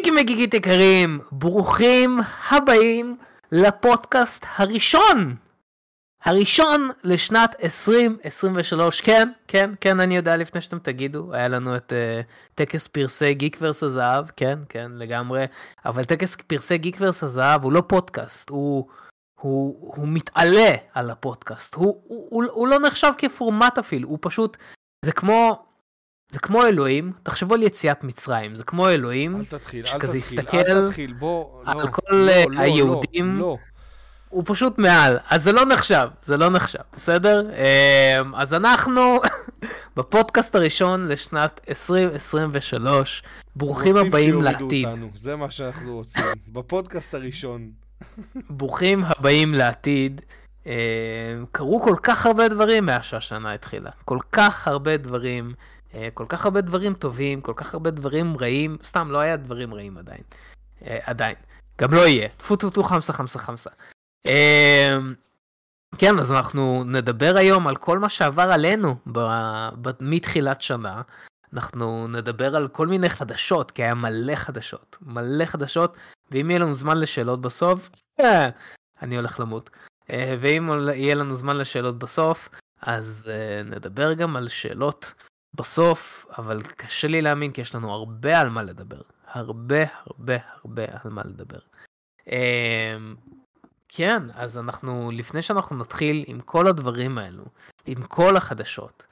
גיקים וגיגית יקרים, ברוכים הבאים לפודקאסט הראשון לשנת 2023, כן, אני יודע לפני שאתם תגידו, היה לנו את טקס פרסי גיקוורס הזהב, כן, לגמרי, אבל טקס פרסי גיקוורס הזהב הוא לא פודקאסט, הוא מתעלה על הפודקאסט, הוא לא נחשב כפורמט אפילו, הוא פשוט, זה כמו אלוהים, תחשבו על יציאת מצרים, זה כמו אלוהים, שכזה הסתכל על כל היהודים, הוא פשוט מעל, אז זה לא נחשב, בסדר? אז אנחנו בפודקאסט הראשון לשנת 2023, ברוכים הבאים לעתיד. זה מה שאנחנו רוצים, בפודקאסט הראשון. ברוכים הבאים לעתיד. קרו כל כך הרבה דברים מהשנה התחילה, כל כך הרבה דברים טובים, כל כך הרבה דברים רעים, סתם לא היה דברים רעים עדיין, גם לא יהיה, טפו חמסה. כן, אז אנחנו נדבר היום על כל מה שעבר עלינו מתחילת שנה, אנחנו נדבר על כל מיני חדשות, כי היה מלא חדשות, ואם יהיה לנו זמן לשאלות בסוף, אני הולך למות, ואם יהיה לנו זמן לשאלות בסוף, אז נדבר גם על שאלות בסוף, אבל קשה לי להאמין כי יש לנו הרבה על מה לדבר. הרבה על מה לדבר. כן, אז אנחנו, לפני שאנחנו נתחיל עם כל הדברים האלו, עם כל החדשות,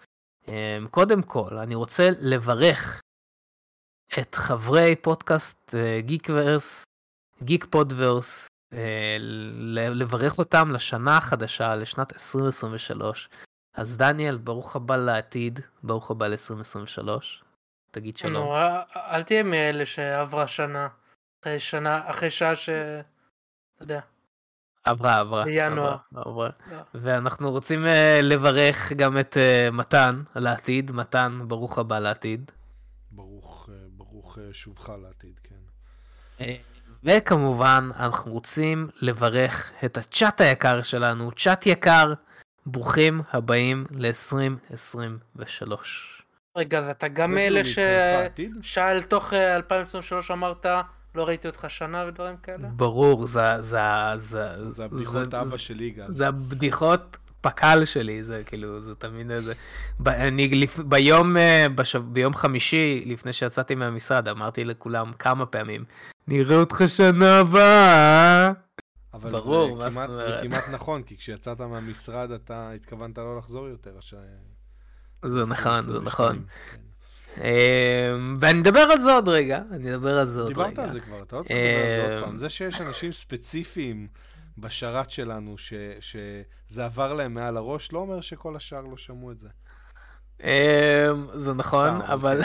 קודם כל, אני רוצה לברך את חברי פודקאסט גיקוורס, גיקפודוורס, לברך אותם לשנה החדשה, לשנת 2023. אז דניאל, ברוך הבא לעתיד, ברוך הבא ל-2023, תגיד שלום. נו, אל תהיה מאלה שעברה שנה, אחרי שעה אתה יודע. עברה. בינואר. ואנחנו רוצים לברך גם את מתן לעתיד, מתן, ברוך הבא לעתיד. ברוך שובך לעתיד, כן. וכמובן, אנחנו רוצים לברך את הצ'אט היקר שלנו, צ'אט יקר, ברוכים הבאים ל-2023. רגע, אז אתה גם אלה ששאל תוך 2023 אמרת, לא ראיתי אותך שנה ודברים כאלה? ברור, זה הבדיחות אבא שלי גם. זה הבדיחות פקל שלי, זה כאילו, זה תמיד איזה. ביום חמישי, לפני שיצאתי מהמשרד, אמרתי לכולם כמה פעמים, נראה אותך שנה הבאה. אבל ברור, זה כמעט נכון, כי כשיצאת מהמשרד אתה התכוונת לא לחזור יותר. זה נכון. ואני אדבר על זה עוד רגע. דיברת על זה כבר, אתה לא צריך לדבר על זה עוד פעם. זה שיש אנשים ספציפיים בשרת שלנו שזה עבר להם מעל הראש, לא אומר שכל השאר לא שמעו את זה. זה נכון, אבל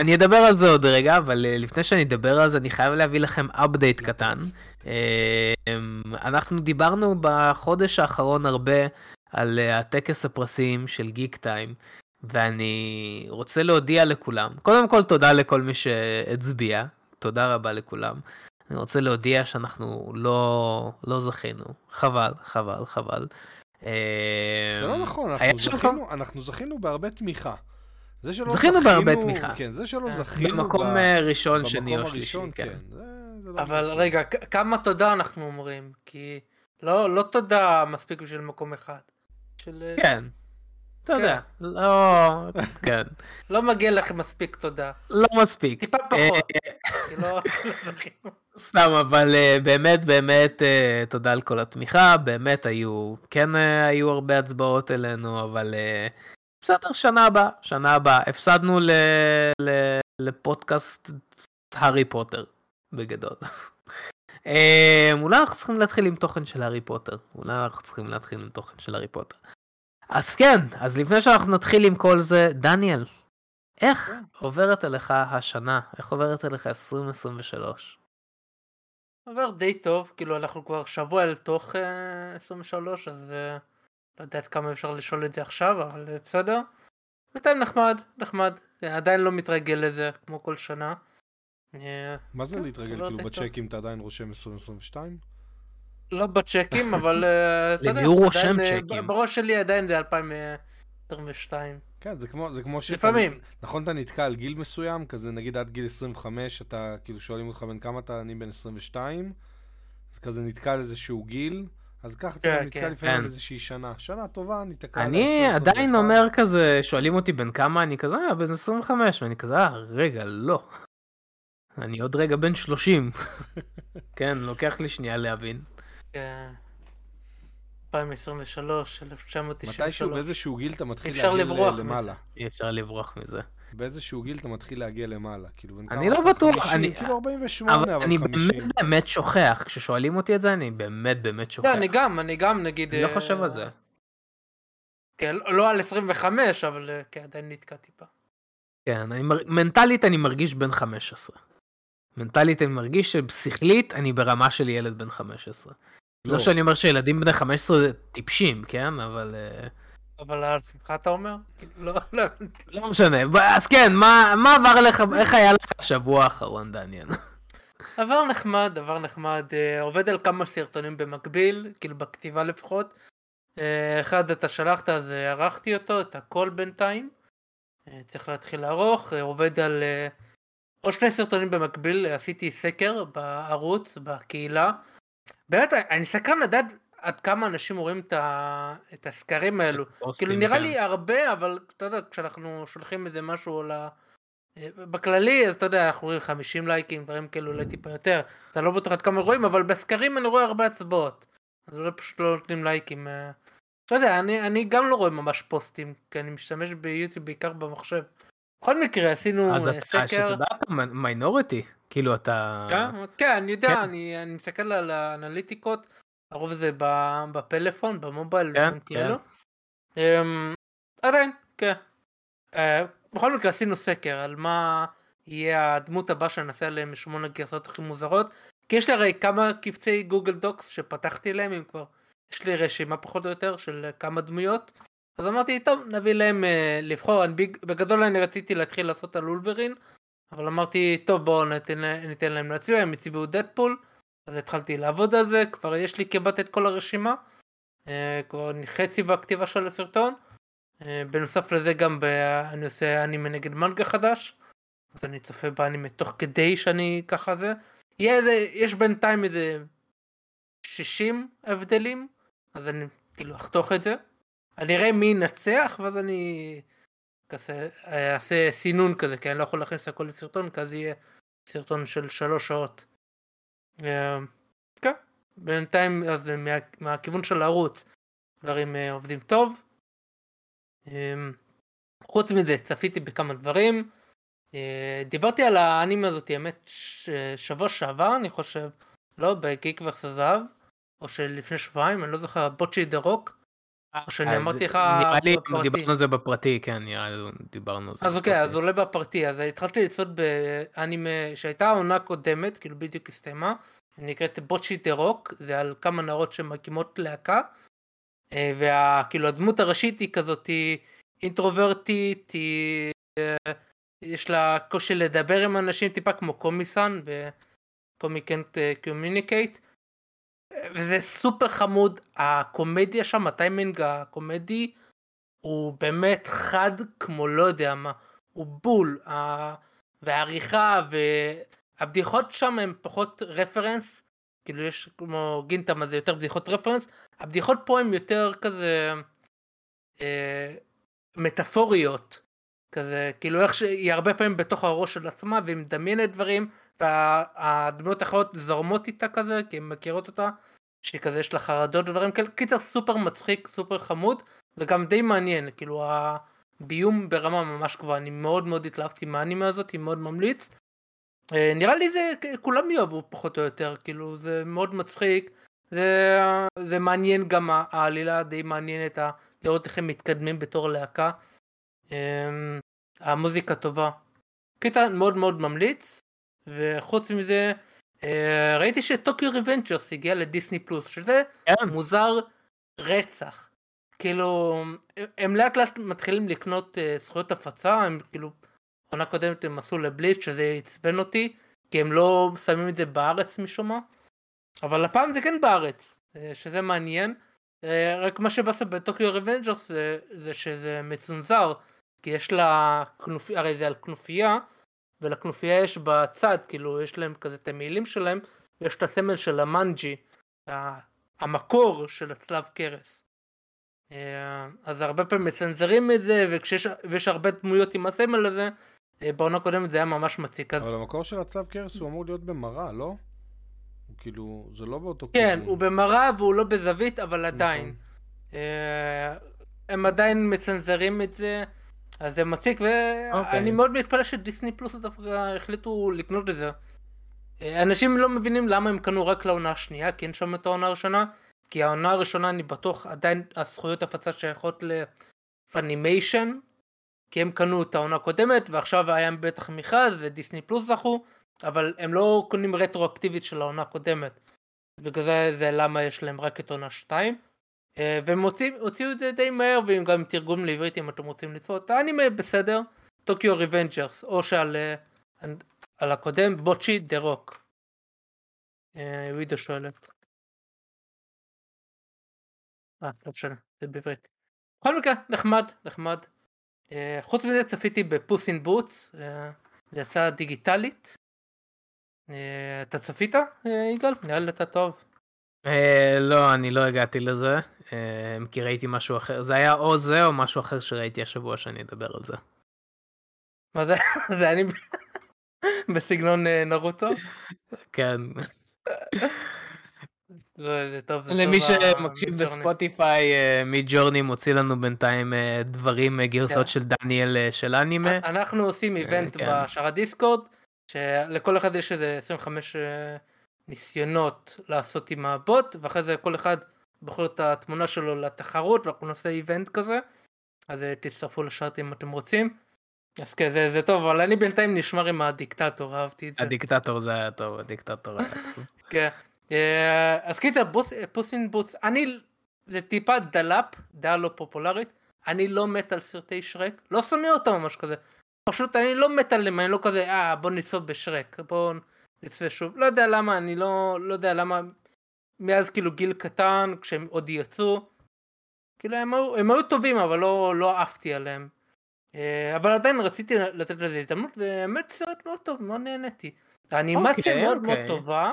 אני אדבר על זה עוד רגע, אבל לפני שאני אדבר על זה אני חייב להביא לכם update קטן. אנחנו דיברנו בחודש האחרון הרבה על הטקס הפרסים של גיק טיים, ואני רוצה להודיע לכולם, קודם כל תודה לכל מי שהצביע, תודה רבה לכולם. אני רוצה להודיע שאנחנו לא זכינו, חבל. זה לא נכון, אנחנו זכינו בהרבה תמיכה. זה שלא זכינו במקום ראשון, שני או שלישי. אבל רגע, כמה תודה אנחנו אומרים, כי לא תודה מספיק בשביל מקום אחד. כן, תודה. לא מגיע לכם מספיק תודה. לא מספיק. טיפה פחות. סתם, אבל באמת תודה על כל התמיכה, באמת היו הרבה הצבעות אלינו, אבל בסדר, שנה הבאה, הפסדנו לפודקאסט הארי פוטר, בגדול. אולי אנחנו צריכים להתחיל עם תוכן של הארי פוטר. אז כן, אז לפני שאנחנו נתחיל עם כל זה, דניאל, איך עוברת אליך השנה? איך עוברת אליך 2023? עובר די טוב, כאילו אנחנו כבר שבוע לתוך 23, אז לא יודעת כמה אפשר לשאול את זה עכשיו, אבל בסדר. בינתיים נחמד, עדיין לא מתרגל לזה כמו כל שנה. מה זה להתרגל? כאילו בצ'קים אתה עדיין רושם 2022? לא בצ'קים, אבל למי הוא רושם צ'קים? בראש שלי עדיין זה 2000 22. כן, זה כמו ש... לפעמים. נכון, אתה נתקע על גיל מסוים, כזה נגיד עד גיל 25, אתה כאילו שואלים אותך בין כמה אתה, אני בין 22, אז כזה נתקע על איזשהו גיל, אז ככה אתה נתקע לפעמים על איזושהי שנה. שנה טובה, נתקע על... אני עדיין אומר כזה, שואלים אותי בין כמה, אני כזה, בין 25, ואני כזה, רגע, לא. אני עוד רגע בין 30. כן, לוקח לי שנייה להבין. כן. 2023, 1993. מתישהו באיזשהו גיל אתה מתחיל להגיע למעלה. אי אפשר לברוח מזה. באיזשהו גיל אתה מתחיל להגיע למעלה. אני לא בטוח. כאילו 48, אבל 50. אני באמת שוכח. כששואלים אותי את זה, אני באמת שוכח. אני גם נגיד... אני לא חושב על זה. לא על 25, אבל עדיין נתקע טיפה. כן, מנטלית אני מרגיש בן 15. מנטלית אני מרגיש שבשכלית אני ברמה של ילד בן 15. לא שאני אומר שילדים בני 15 טיפשים, כן? אבל... אבל על שמחה אתה אומר? לא משנה. אז כן, מה עבר לך, איך היה לך השבוע האחרון, דניאל? דבר נחמד. עובד על כמה סרטונים במקביל, כאילו בכתיבה לפחות. אחד אתה שלחת, אז ערכתי אותו, את הכל בינתיים. צריך להתחיל לערוך. עובד על עוד שני סרטונים במקביל. עשיתי סקר בערוץ, בקהילה. באמת, אני סקרן לדעת עד כמה אנשים רואים את הסקרים האלו. כאילו נראה לי הרבה, אבל אתה יודע, כשאנחנו שולחים איזה משהו בכללי, אז אתה יודע, אנחנו רואים 50 לייקים, דברים כאילו אולי טיפה יותר. אתה לא בטוח עד כמה רואים, אבל בסקרים אני רואה הרבה הצבעות. אז אולי פשוט לא נותנים לייקים. אתה יודע, אני גם לא רואה ממש פוסטים, כי אני משתמש ביוטיוב בעיקר במחשב. בכל מקרה, עשינו סקר. אז אתה יודע, אתה מיינוריטי. כאילו אתה... כן, אני יודע, אני מסתכל על האנליטיקות, הרוב זה בפלאפון, במובייל, כאילו. עדיין, כן. בכל מקרה עשינו סקר על מה יהיה הדמות הבאה שנעשה עליהם 8 גרסות הכי מוזרות, כי יש לי הרי כמה קבצי גוגל דוקס שפתחתי להם, אם כבר יש לי רשימה פחות או יותר של כמה דמויות, אז אמרתי, טוב, נביא להם לבחור. בגדול אני רציתי להתחיל לעשות על אולברין, אבל אמרתי, טוב, בואו ניתן להם להצביע, הם הציבו דדפול, אז התחלתי לעבוד על זה, כבר יש לי כמעט את כל הרשימה, כבר חצי בכתיבה של הסרטון, בנוסף לזה גם אני עושה אנימה נגד מנגה חדש, אז אני צופה באנימה תוך כדי שאני ככה זה, יש בינתיים איזה 60 הבדלים, אז אני כאילו אחתוך את זה, אני אראה מי ינצח, ואז אני... כזה, אעשה סינון כזה, כי אני לא יכול להכניס הכל לסרטון, כזה יהיה סרטון של 3 שעות. כן, בינתיים, אז מהכיוון של הערוץ, דברים עובדים טוב. חוץ מזה, צפיתי בכמה דברים. דיברתי על האנימה הזאת, האמת, שבוע שעבר, אני חושב, לא, בגיק ורס הזהב, או שלפני שבועיים, אני לא זוכר, בוצ'י דה רוק. שאני אמרתי לך בפרטי. דיברנו על זה בפרטי, כן, דיברנו על זה. אז אוקיי, אז עולה בפרטי, אז התחלתי לצוד באנימה שהייתה עונה קודמת, כאילו בדיוק הסתיימה, נקראת בוצ'י דה רוק, זה על כמה נערות שמקימות להקה, וכאילו הדמות הראשית היא כזאת, היא אינטרוברטית, יש לה קושי לדבר עם אנשים, טיפה כמו קומיסן, וקומיקנט קומיוניקייט, וזה סופר חמוד. הקומדיה שם, הטיימינג הקומדי הוא באמת חד כמו לא יודע מה, הוא בול, והעריכה והבדיחות שם הם פחות רפרנס, כאילו יש כמו גינטאמה, זה יותר בדיחות רפרנס, הבדיחות פה הם יותר כזה מטאפוריות כזה, כאילו איך שהיא הרבה פעמים בתוך הראש של עצמה, והיא מדמיינת דברים, והדמיות האחרות זורמות איתה כזה, כי הן מכירות אותה, שכזה יש לה חרדות ודברים כאלה, קיצר סופר מצחיק, סופר חמוד, וגם די מעניין, כאילו הביום ברמה ממש גבוהה, אני מאוד מאוד התלהבתי מהאנימה הזאת, היא מאוד ממליץ, נראה לי זה, כולם יאהבו פחות או יותר, כאילו זה מאוד מצחיק, זה מעניין גם העלילה, די מעניינת, לראות איך הם מתקדמים בתור להקה, המוזיקה טובה, קטע מאוד מאוד ממליץ. וחוץ מזה ראיתי שטוקיו ריבנג'רס הגיע לדיסני פלוס, שזה מוזר רצח, כאילו הם לאט לאט מתחילים לקנות זכויות הפצה, הם כאילו עונה קודמת הם עשו לבליץ, שזה הצבן אותי כי הם לא שמים את זה בארץ משום מה, אבל הפעם זה כן בארץ, שזה מעניין. רק מה שבאסה בטוקיו ריבנג'רס זה שזה מצונזר, כי יש לה כנופיה, הרי זה על כנופיה, ולכנופיה יש בצד, כאילו יש להם כזה את המילים שלהם, ויש את הסמל של המנג'י, המקור של הצלב קרס. אז הרבה פעמים מצנזרים את זה, ויש הרבה דמויות עם הסמל הזה, בעונה הקודמת זה היה ממש מציק. אבל המקור של הצלב קרס הוא אמור להיות במראה, לא? הוא כאילו, זה לא באותו כיוון. כן, הוא במראה והוא לא בזווית, אבל עדיין. הם עדיין מצנזרים את זה, אז זה מציק, ואני מאוד מתפלא שדיסני פלוס דווקא החליטו לקנות את זה. אנשים לא מבינים למה הם קנו רק לעונה השנייה, כי אין שם את העונה הראשונה, כי העונה הראשונה אני בטוח עדיין הזכויות הפצה שייכות לפנימיישן, כי הם קנו את העונה הקודמת, ועכשיו היה בטח מכרז ודיסני פלוס זכו, אבל הם לא קונים רטרואקטיבית של העונה הקודמת. בגלל זה למה יש להם רק את עונה 2, והם הוציאו את זה די מהר, והם גם תרגום לעברית אם אתם רוצים לצפות. האנימה בסדר, טוקיו ריבנג'רס, או שעל על הקודם, בוצ'י דה רוק. וידא שואלת. לא משנה, זה בעברית. בכל מקרה, נחמד. חוץ מזה צפיתי בפוס אין בוטס, זה יצא דיגיטלית. אתה צפית, יגאל? נראה לי אתה טוב. לא, אני לא הגעתי לזה, כי ראיתי משהו אחר. זה היה או זה או משהו אחר שראיתי השבוע שאני אדבר על זה. מה זה? זה אני... בסגנון נרוטו? כן. למי שמקשיב בספוטיפיי, מידג'ורני מוציא לנו בינתיים דברים, גרסאות של דניאל של אנימה. אנחנו עושים איבנט בשער הדיסקורד, שלכל אחד יש איזה 25 ניסיונות לעשות עם הבוט, ואחרי זה כל אחד בוחר את התמונה שלו לתחרות, ואנחנו נעשה איבנט כזה, אז תצטרפו לשעת אם אתם רוצים. אז כן, זה טוב, אבל אני בינתיים נשמר עם הדיקטטור, אהבתי את זה. הדיקטטור זה היה טוב, כן. אז כאילו, פוס אין בוטס, זה טיפה דלאפ, דעה לא פופולרית, אני לא מת על סרטי שרק, לא שונא אותם ממש כזה, פשוט אני לא מת עליהם, אני לא כזה, בוא נצפה בשרק, בוא נצפה שוב, לא יודע למה, אני לא יודע למה, מאז כאילו גיל קטן, כשהם עוד יצאו, כאילו הם היו טובים, אבל לא אהבתי עליהם. אבל עדיין רציתי לתת לזה הזדמנות, והאמת סרט מאוד טוב, מאוד נהניתי. האנימציה מאוד מאוד טובה.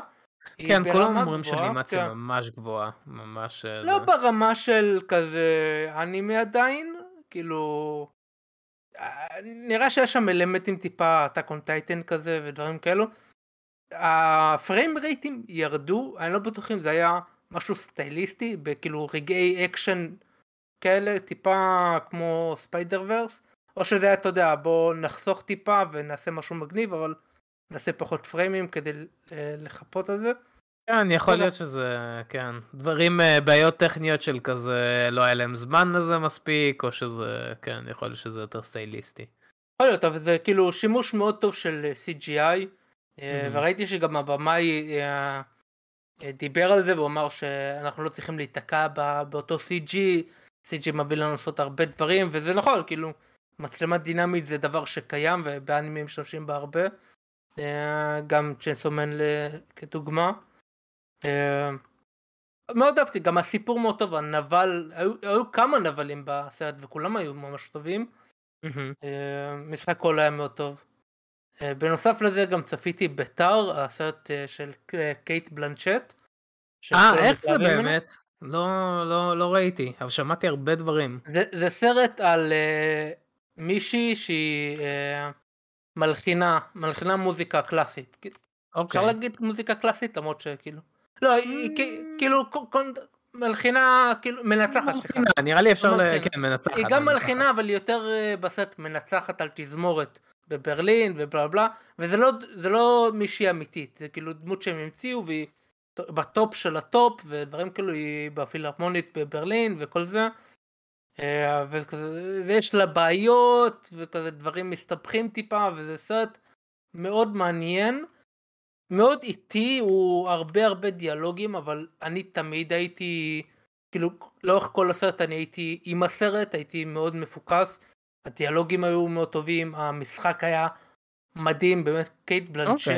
כן, כולם אומרים שהאנימציה ממש גבוהה, ממש... לא ברמה של כזה אנימה עדיין, כאילו... נראה שיש שם אלמנטים טיפה, Attack on Titan כזה ודברים כאלו. הפריים רייטים ירדו, אני לא בטוח אם זה היה משהו סטייליסטי, בכאילו רגעי אקשן כאלה, טיפה כמו ספיידר ורס. או שזה היה, אתה יודע, בוא נחסוך טיפה ונעשה משהו מגניב, אבל נעשה פחות פריימים כדי לחפות על זה. כן, יכול להיות שזה, כן. דברים, בעיות טכניות של כזה, לא היה להם זמן לזה מספיק, או שזה, כן, יכול להיות שזה יותר סטייליסטי. יכול להיות, אבל זה כאילו שימוש מאוד טוב של CGI, וראיתי שגם הבמאי דיבר על זה, והוא אמר שאנחנו לא צריכים להיתקע באותו CG מביא לנו לעשות הרבה דברים, וזה נכון, כאילו, מצלמה דינמית זה דבר שקיים, ובאנימים משתמשים בה הרבה, גם צ'יינסו מן כדוגמה. מאוד אהבתי, גם הסיפור מאוד טוב, הנבל, היו כמה נבלים בסרט, וכולם היו ממש טובים. משחק כל היה מאוד טוב. בנוסף לזה גם צפיתי בתר, הסרט של קייט בלנצ'ט. איך זה באמת? לא ראיתי, אבל שמעתי הרבה דברים. זה סרט על מישהי שהיא מלחינה מוזיקה קלאסית. אפשר להגיד מוזיקה קלאסית, למרות שכאילו... לא, היא כאילו מלחינה, כאילו מנצחת. נראה לי אפשר, כן, מנצחת. היא גם מלחינה, אבל יותר בסרט מנצחת על תזמורת בברלין ובלה בלה, וזה לא מישהי אמיתית, זה כאילו דמות שהם המציאו והיא... בטופ של הטופ, ודברים כאילו היא בפילהרמונית בברלין וכל זה, ויש לה בעיות וכזה דברים מסתבכים טיפה, וזה סרט מאוד מעניין, מאוד איטי, הוא הרבה דיאלוגים, אבל אני תמיד הייתי כאילו לאורך כל הסרט אני הייתי עם הסרט, הייתי מאוד מפוקס, הדיאלוגים היו מאוד טובים, המשחק היה מדהים, באמת קייט בלנצ'ט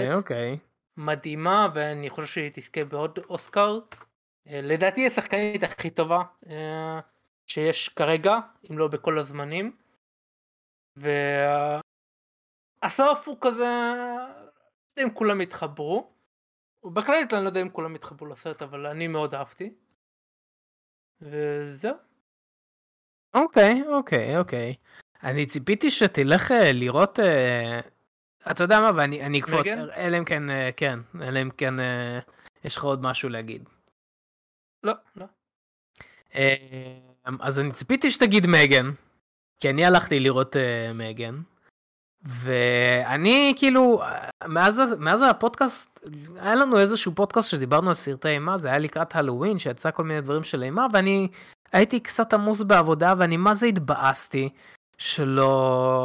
מדהימה, ואני חושב שהיא תזכה בעוד אוסקר, לדעתי השחקנית הכי טובה שיש כרגע, אם לא בכל הזמנים. והסוף הוא כזה, לא יודע אם כולם התחברו, ובכללית אני לא יודע אם כולם התחברו לסרט, אבל אני מאוד אהבתי. וזהו. אוקיי. אני ציפיתי שתלך לראות, אתה יודע מה, ואני אקפוץ, אלא אם כן, יש לך עוד משהו להגיד. לא. אז אני ציפיתי שתגיד מגן, כי אני הלכתי לראות מגן, ואני כאילו, מאז הפודקאסט, היה לנו איזשהו פודקאסט שדיברנו על סרטי אימה, זה היה לקראת הלווין, שיצא כל מיני דברים של אימה, ואני הייתי קצת עמוס בעבודה, ואני מה זה התבאסתי, שלא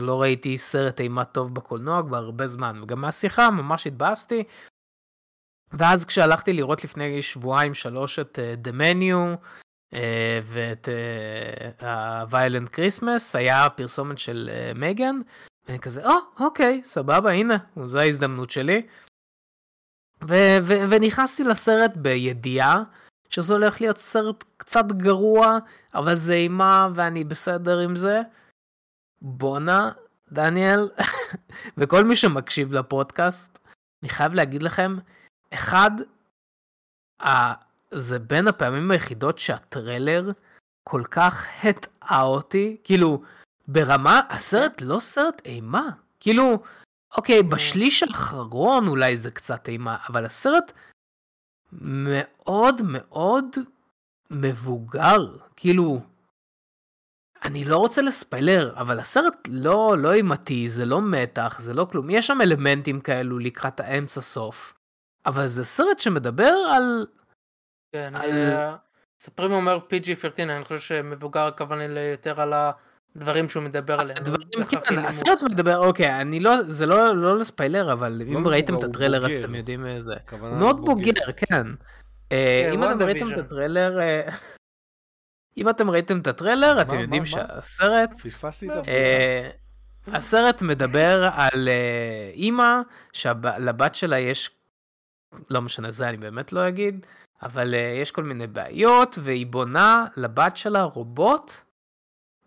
ראיתי סרט אימה טוב בקולנוע כבר הרבה זמן, וגם מהשיחה ממש התבאסתי, ואז כשהלכתי לראות לפני שבועיים שלוש את The Menu ואת ה-Violent Christmas, היה פרסומת של מגן, ואני כזה, אוקיי, סבבה, הנה, זו ההזדמנות שלי. ונכנסתי לסרט בידיעה, שזה הולך להיות סרט קצת גרוע, אבל זה אימה ואני בסדר עם זה. בונה, דניאל, וכל מי שמקשיב לפודקאסט, אני חייב להגיד לכם, אחד, זה בין הפעמים היחידות שהטרילר כל כך הטעה אותי, כאילו, ברמה, הסרט לא סרט אימה, כאילו, אוקיי, בשליש האחרון אולי זה קצת אימה, אבל הסרט מאוד מאוד מבוגר, כאילו, אני לא רוצה לספיילר, אבל הסרט לא אימתי, זה לא מתח, זה לא כלום, יש שם אלמנטים כאלו לקראת האמצע סוף, אבל זה סרט שמדבר על... כן, ספרים אומר PG-13, אני חושב שמבוגר הכוונה ליותר על הדברים שהוא מדבר עליהם. הדברים, כן, הסרט מדבר, אוקיי, זה לא לספיילר, אבל אם ראיתם את הטרילר, אז אתם יודעים איזה. מאוד בוגר, כן. אם אתם ראיתם את הטרילר... אתם יודעים שהסרט... פספסתי את הבדיחה. הסרט מדבר על אימא, שלבת שלה יש... לא משנה, זה אני באמת לא אגיד, אבל יש כל מיני בעיות, והיא בונה לבת שלה רובוט,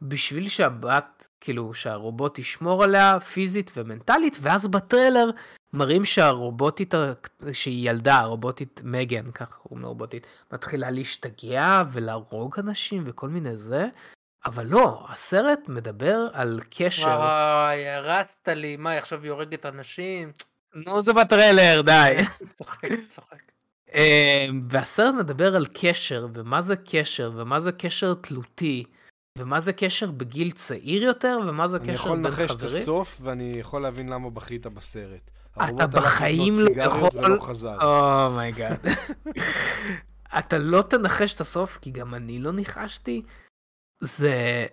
בשביל שהרובוט ישמור עליה פיזית ומנטלית, ואז בטריילר מראים שהיא ילדה, הרובוטית מגן, ככה קוראים לרובוטית, מתחילה להשתגע ולהרוג אנשים וכל מיני זה, אבל לא, הסרט מדבר על קשר. וואי, הרסת לי, מה, עכשיו היא הורגת אנשים? נו, זה בטרילר, די. צוחק. והסרט מדבר על קשר, ומה זה קשר, ומה זה קשר תלותי, ומה זה קשר בגיל צעיר יותר, ומה זה קשר בין חברים. אני יכול לנחש את הסוף, ואני יכול להבין למה בכית בסרט. אתה בחיים לא יכול... אומייגאד. אתה לא תנחש את הסוף, כי גם אני לא ניחשתי. זה...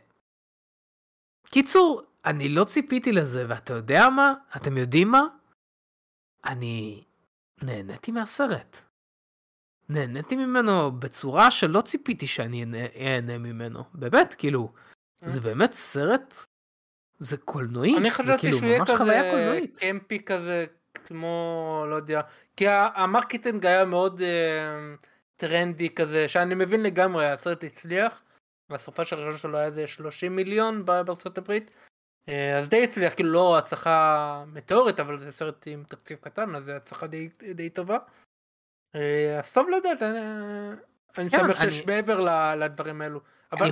קיצור, אני לא ציפיתי לזה, ואתה יודע מה? אתם יודעים מה? אני נהניתי מהסרט. נהניתי ממנו בצורה שלא ציפיתי שאני אהנה ממנו. באמת, כאילו, זה באמת סרט, זה קולנועי. אני חשבתי שהוא יהיה כזה קמפי כזה, כמו, לא יודע, כי המרקטינג היה מאוד טרנדי כזה, שאני מבין לגמרי, הסרט הצליח, והסופה של הראשון שלו היה איזה 30 מיליון בארצות הברית, אז די הצליח, כאילו לא הצלחה מטאורית, אבל זה סרט עם תקציב קטן, אז זה הצלחה די טובה. אז טוב לדעת, אני שמח שיש מעבר לדברים האלו. אבל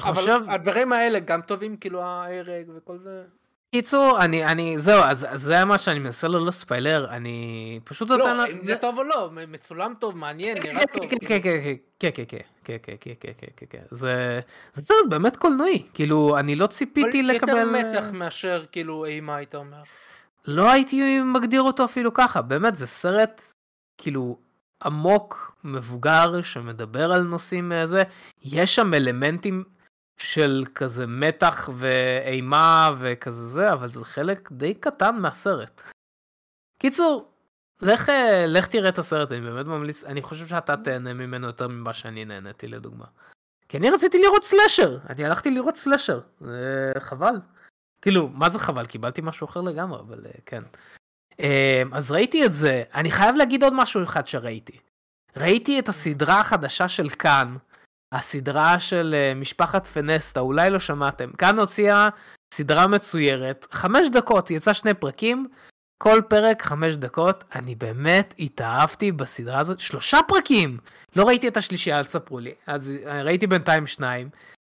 הדברים האלה גם טובים, כאילו ההרג וכל זה. קיצור, זהו, אז זה היה מה שאני מנסה לו לספיילר, אני פשוט... לא, אם זה טוב או לא, מצולם טוב, מעניין, נראה טוב. כן. זה סרט באמת קולנועי, כאילו, אני לא ציפיתי לקבל... יותר מתח מאשר, כאילו, אימה, היית אומר. לא הייתי מגדיר אותו אפילו ככה, באמת, זה סרט, כאילו, עמוק, מבוגר, שמדבר על נושאים הזה, יש שם אלמנטים... של כזה מתח ואימה וכזה זה, אבל זה חלק די קטן מהסרט. קיצור, לך תראה את הסרט, אני באמת ממליץ, אני חושב שאתה תהנה ממנו יותר ממה שאני נהניתי לדוגמה. כי אני רציתי לראות סלשר, אני הלכתי לראות סלשר, זה חבל. כאילו, מה זה חבל? קיבלתי משהו אחר לגמרי, אבל כן. אז ראיתי את זה, אני חייב להגיד עוד משהו אחד שראיתי. ראיתי את הסדרה החדשה של כאן, הסדרה של משפחת פנסטה, אולי לא שמעתם. כאן הוציאה סדרה מצוירת, 5 דקות, יצא 2 פרקים, כל פרק 5 דקות, אני באמת התאהבתי בסדרה הזאת, 3 פרקים, לא ראיתי את השלישייה, אל תספרו לי, אז ראיתי בינתיים 2,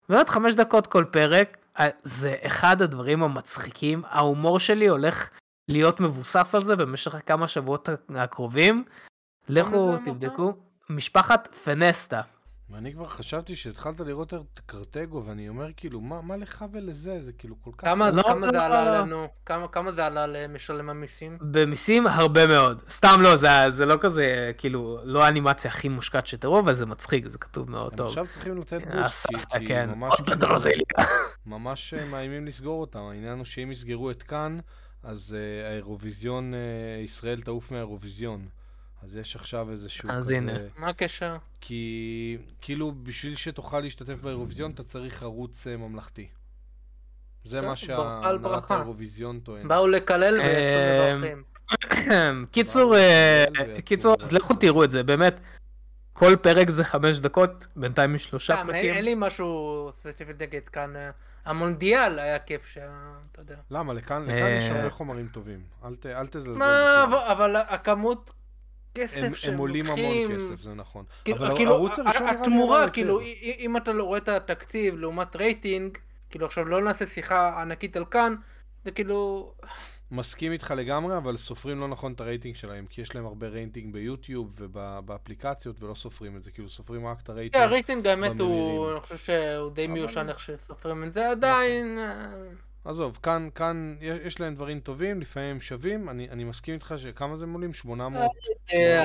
ועוד 5 דקות כל פרק, זה אחד הדברים המצחיקים, ההומור שלי הולך להיות מבוסס על זה במשך כמה שבועות הקרובים, לכו תבדקו, משפחת פנסטה. ואני כבר חשבתי שהתחלת לראות את קרטגו, ואני אומר כאילו, מה לך ולזה? זה כאילו כל כך... כמה זה עלה לנו? כמה זה עלה למשלם המיסים? במיסים הרבה מאוד. סתם לא, זה לא כזה, כאילו, לא האנימציה הכי מושקעת שתראו, אבל זה מצחיק, זה כתוב מאוד טוב. עכשיו צריכים לתת בוס, כי ממש מאיימים לסגור אותם. העניין הוא שאם יסגרו את כאן, אז האירוויזיון, ישראל תעוף מהאירוויזיון. אז יש עכשיו איזשהו כזה... אז הנה, מה הקשר? כי כאילו בשביל שתוכל להשתתף באירוויזיון, אתה צריך ערוץ ממלכתי. זה מה שהנהלת האירוויזיון טוען. באו לקלל ומברכים. קיצור, אז לכו תראו את זה, באמת. כל פרק זה 5 דקות, בינתיים יש 3 פרקים. אין לי משהו ספציפית נגד כאן. המונדיאל היה כיף שאתה יודע. למה? לכאן יש הרבה חומרים טובים. אל תזלזל. אבל הכמות... הם עולים המון כסף, זה נכון. כאילו, התמורה, כאילו, אם אתה לא רואה את התקציב לעומת רייטינג, כאילו עכשיו לא נעשה שיחה ענקית על כאן, זה כאילו... מסכים איתך לגמרי, אבל סופרים לא נכון את הרייטינג שלהם, כי יש להם הרבה רייטינג ביוטיוב ובאפליקציות, ולא סופרים את זה, כאילו סופרים רק את הרייטינג. הרייטינג האמת הוא, אני חושב שהוא די מיושן איך שסופרים את זה עדיין. עזוב, כאן יש להם דברים טובים, לפעמים שווים, אני מסכים איתך שכמה זה מולים? 800?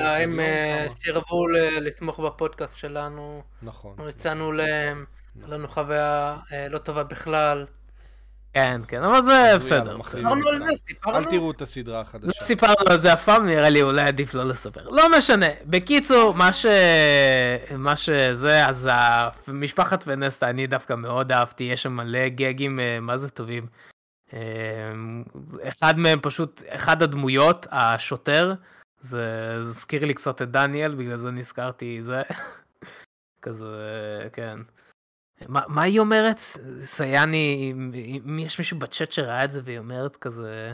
הם סירבו לתמוך בפודקאסט שלנו. נכון. אנחנו הצענו להם, לנו חוויה לא טובה בכלל. כן, אבל זה בסדר. אל תראו את הסדרה החדשה. לא סיפרנו על זה אף פעם, נראה לי אולי עדיף לא לספר. לא משנה, בקיצור, מה שזה, אז משפחת פנסטה, אני דווקא מאוד אהבתי, יש שם מלא גגים, מה זה טובים. אחד מהם פשוט, אחד הדמויות, השוטר, זה הזכיר לי קצת את דניאל, בגלל זה נזכרתי זה. כזה, כן. מה היא אומרת? סייני, אם יש מישהו בצ'אט שראה את זה והיא אומרת כזה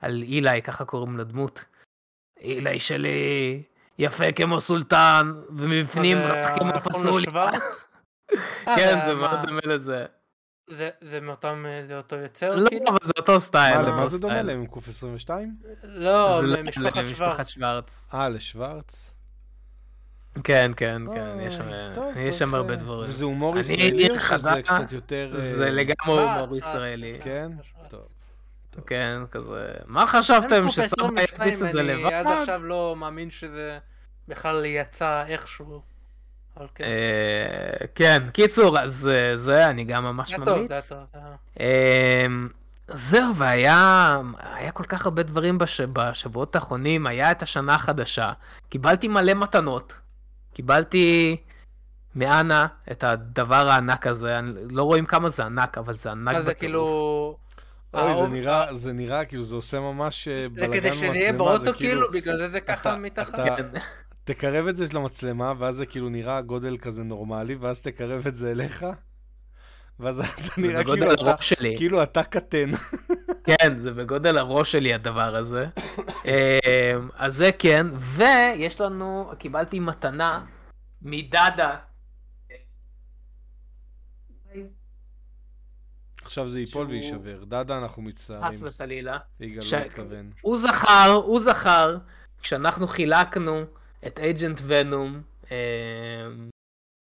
על אילי, ככה קוראים לדמות. אילי שלי, יפה כמו סולטן, ומבפנים רק כמו פסולי. כן, זה מאוד דומה לזה. זה מאותם, זה אותו יוצר? לא, אבל זה אותו סטייל. מה זה דומה להם? קוף 22? לא, למשפחת שוורץ. לשוורץ? כן, יש שם הרבה דברים. זה הומור ישראלי או שזה קצת יותר... זה לגמרי הומור ישראלי. כן? טוב. כן, כזה... מה חשבתם שסבא ידפיס את זה לבד? אני עד עכשיו לא מאמין שזה בכלל יצא איכשהו. כן, קיצור, אז זה, אני גם ממש ממליץ. זהו, והיה כל כך הרבה דברים בשבועות האחרונים, היה את השנה החדשה. קיבלתי מלא מתנות. קיבלתי מאנה את הדבר הענק הזה, לא רואים כמה זה ענק, אבל זה ענק בטירוף. כאילו... זה נראה כאילו זה עושה ממש בלגן מצלמה. זה כדי שנהיה באוטו כאילו, בגלל זה זה ככה מתחת. תקרב את זה למצלמה, ואז זה כאילו נראה גודל כזה נורמלי, ואז תקרב את זה אליך, ואז אתה נראה כאילו אתה קטן. כן, זה בגודל הראש שלי הדבר הזה. אז זה כן, ויש לנו, קיבלתי מתנה מדדה. עכשיו זה ייפול וישבר. דדה, אנחנו מצטערים. חס וחלילה. הוא זכר, כשאנחנו חילקנו את אייג'נט ונום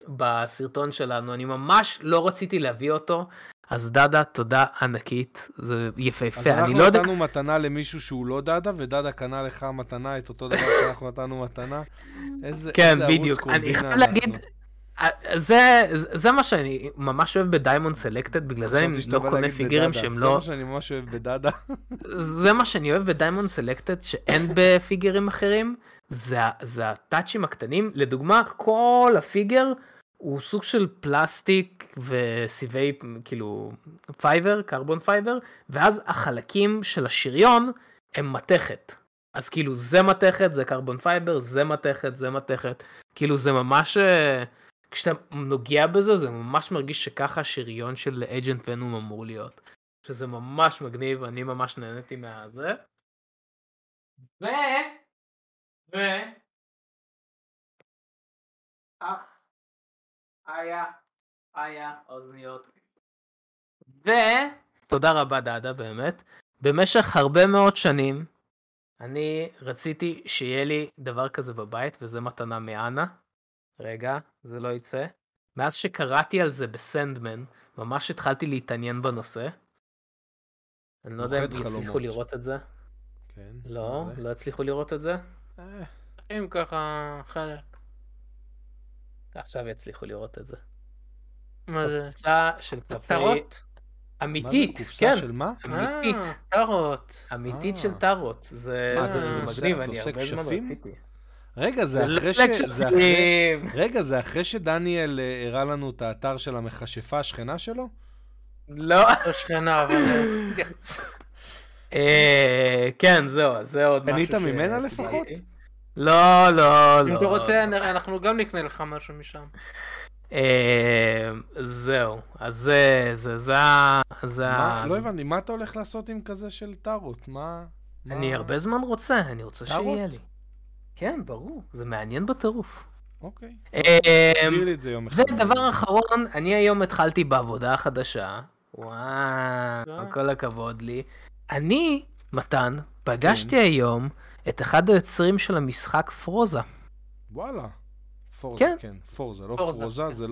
בסרטון שלנו, אני ממש לא רציתי להביא אותו, אז דדה, תודה ענקית, זה יפהפה, אני לא יודע... אז אנחנו נתנו מתנה למישהו שהוא לא דדה, ודדה קנה לך מתנה, את אותו דבר שאנחנו נתנו מתנה. כן, בדיוק. אני חייב להגיד, זה מה שאני ממש אוהב בדיימונד סלקטד, בגלל זה אני לא קונה פיגרים שהם לא... זה מה שאני ממש אוהב בדדה. זה מה שאני אוהב בדיימונד סלקטד, שאין בפיגרים אחרים, זה הטאצ'ים הקטנים. לדוגמה, כל הפיגר... הוא סוג של פלסטיק וסיבי, כאילו, פייבר, קרבון פייבר, ואז החלקים של השריון הם מתכת. אז כאילו זה מתכת, זה קרבון פייבר, זה מתכת, זה מתכת. כאילו זה ממש, כשאתה נוגע בזה, זה ממש מרגיש שככה השריון של אג'נט ונום אמור להיות. שזה ממש מגניב, אני ממש נהניתי מהזה. אך, היה, אוזניות. תודה רבה דאדה, באמת. במשך הרבה מאוד שנים, אני רציתי שיהיה לי דבר כזה בבית, וזה מתנה מאנה. רגע, זה לא יצא. מאז שקראתי על זה בסנדמן, ממש התחלתי להתעניין בנושא. אני לא יודע אם יצליחו לראות את זה. כן. לא, לא הצליחו לראות את זה. אם ככה, חלק. עכשיו יצליחו לראות את זה. מה זה? קופסה של טרות? אמיתית, כן. של מה? אמיתית. טרות. אמיתית של טרות. זה מגניב, אני הרבה זמן רציתי. רגע, זה אחרי שדניאל הראה לנו את האתר של המכשפה השכנה שלו? לא. השכנה, אבל... כן, זהו, זה עוד משהו ש... קנית ממנה לפחות? לא, לא, לא. אם אתה רוצה, אנחנו גם נקנה לך משהו משם. זהו, אז זה... לא הבנתי, מה אתה הולך לעשות עם כזה של טארות? מה... אני הרבה זמן רוצה, אני רוצה שיהיה לי. כן, ברור, זה מעניין בטירוף. אוקיי. ודבר אחרון, אני היום התחלתי בעבודה החדשה. וואו, כל הכבוד לי. אני, מתן, פגשתי היום את אחד היוצרים של המשחק פרוזה. וואלה. פורזה, כן. פורזה, לא פרוזה, זה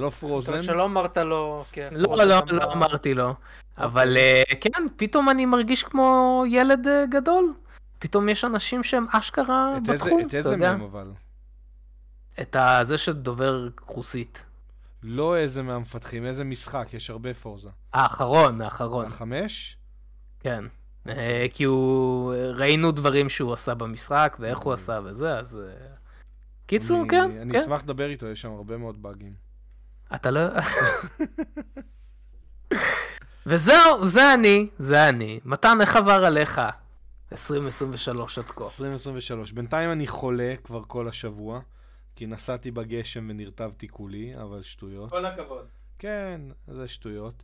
לא פרוזן. אתה שלא אמרת לו... לא, לא אמרתי לו. אבל כן, פתאום אני מרגיש כמו ילד גדול. פתאום יש אנשים שהם אשכרה בתחום. את איזה מהם אבל? את זה שדובר רוסית. לא איזה מהמפתחים, איזה משחק, יש הרבה פורזה. האחרון. 5? כן. כי ראינו דברים שהוא עשה במשחק, ואיך הוא עשה וזה, אז... קיצור, כן. אני אשמח לדבר איתו, יש שם הרבה מאוד באגים. אתה לא... וזהו, זה אני. מתן, איך עבר עליך? 2023 עד כה. 2023. בינתיים אני חולה כבר כל השבוע, כי נסעתי בגשם ונרטבתי כולי, אבל שטויות. כל הכבוד. כן, זה שטויות.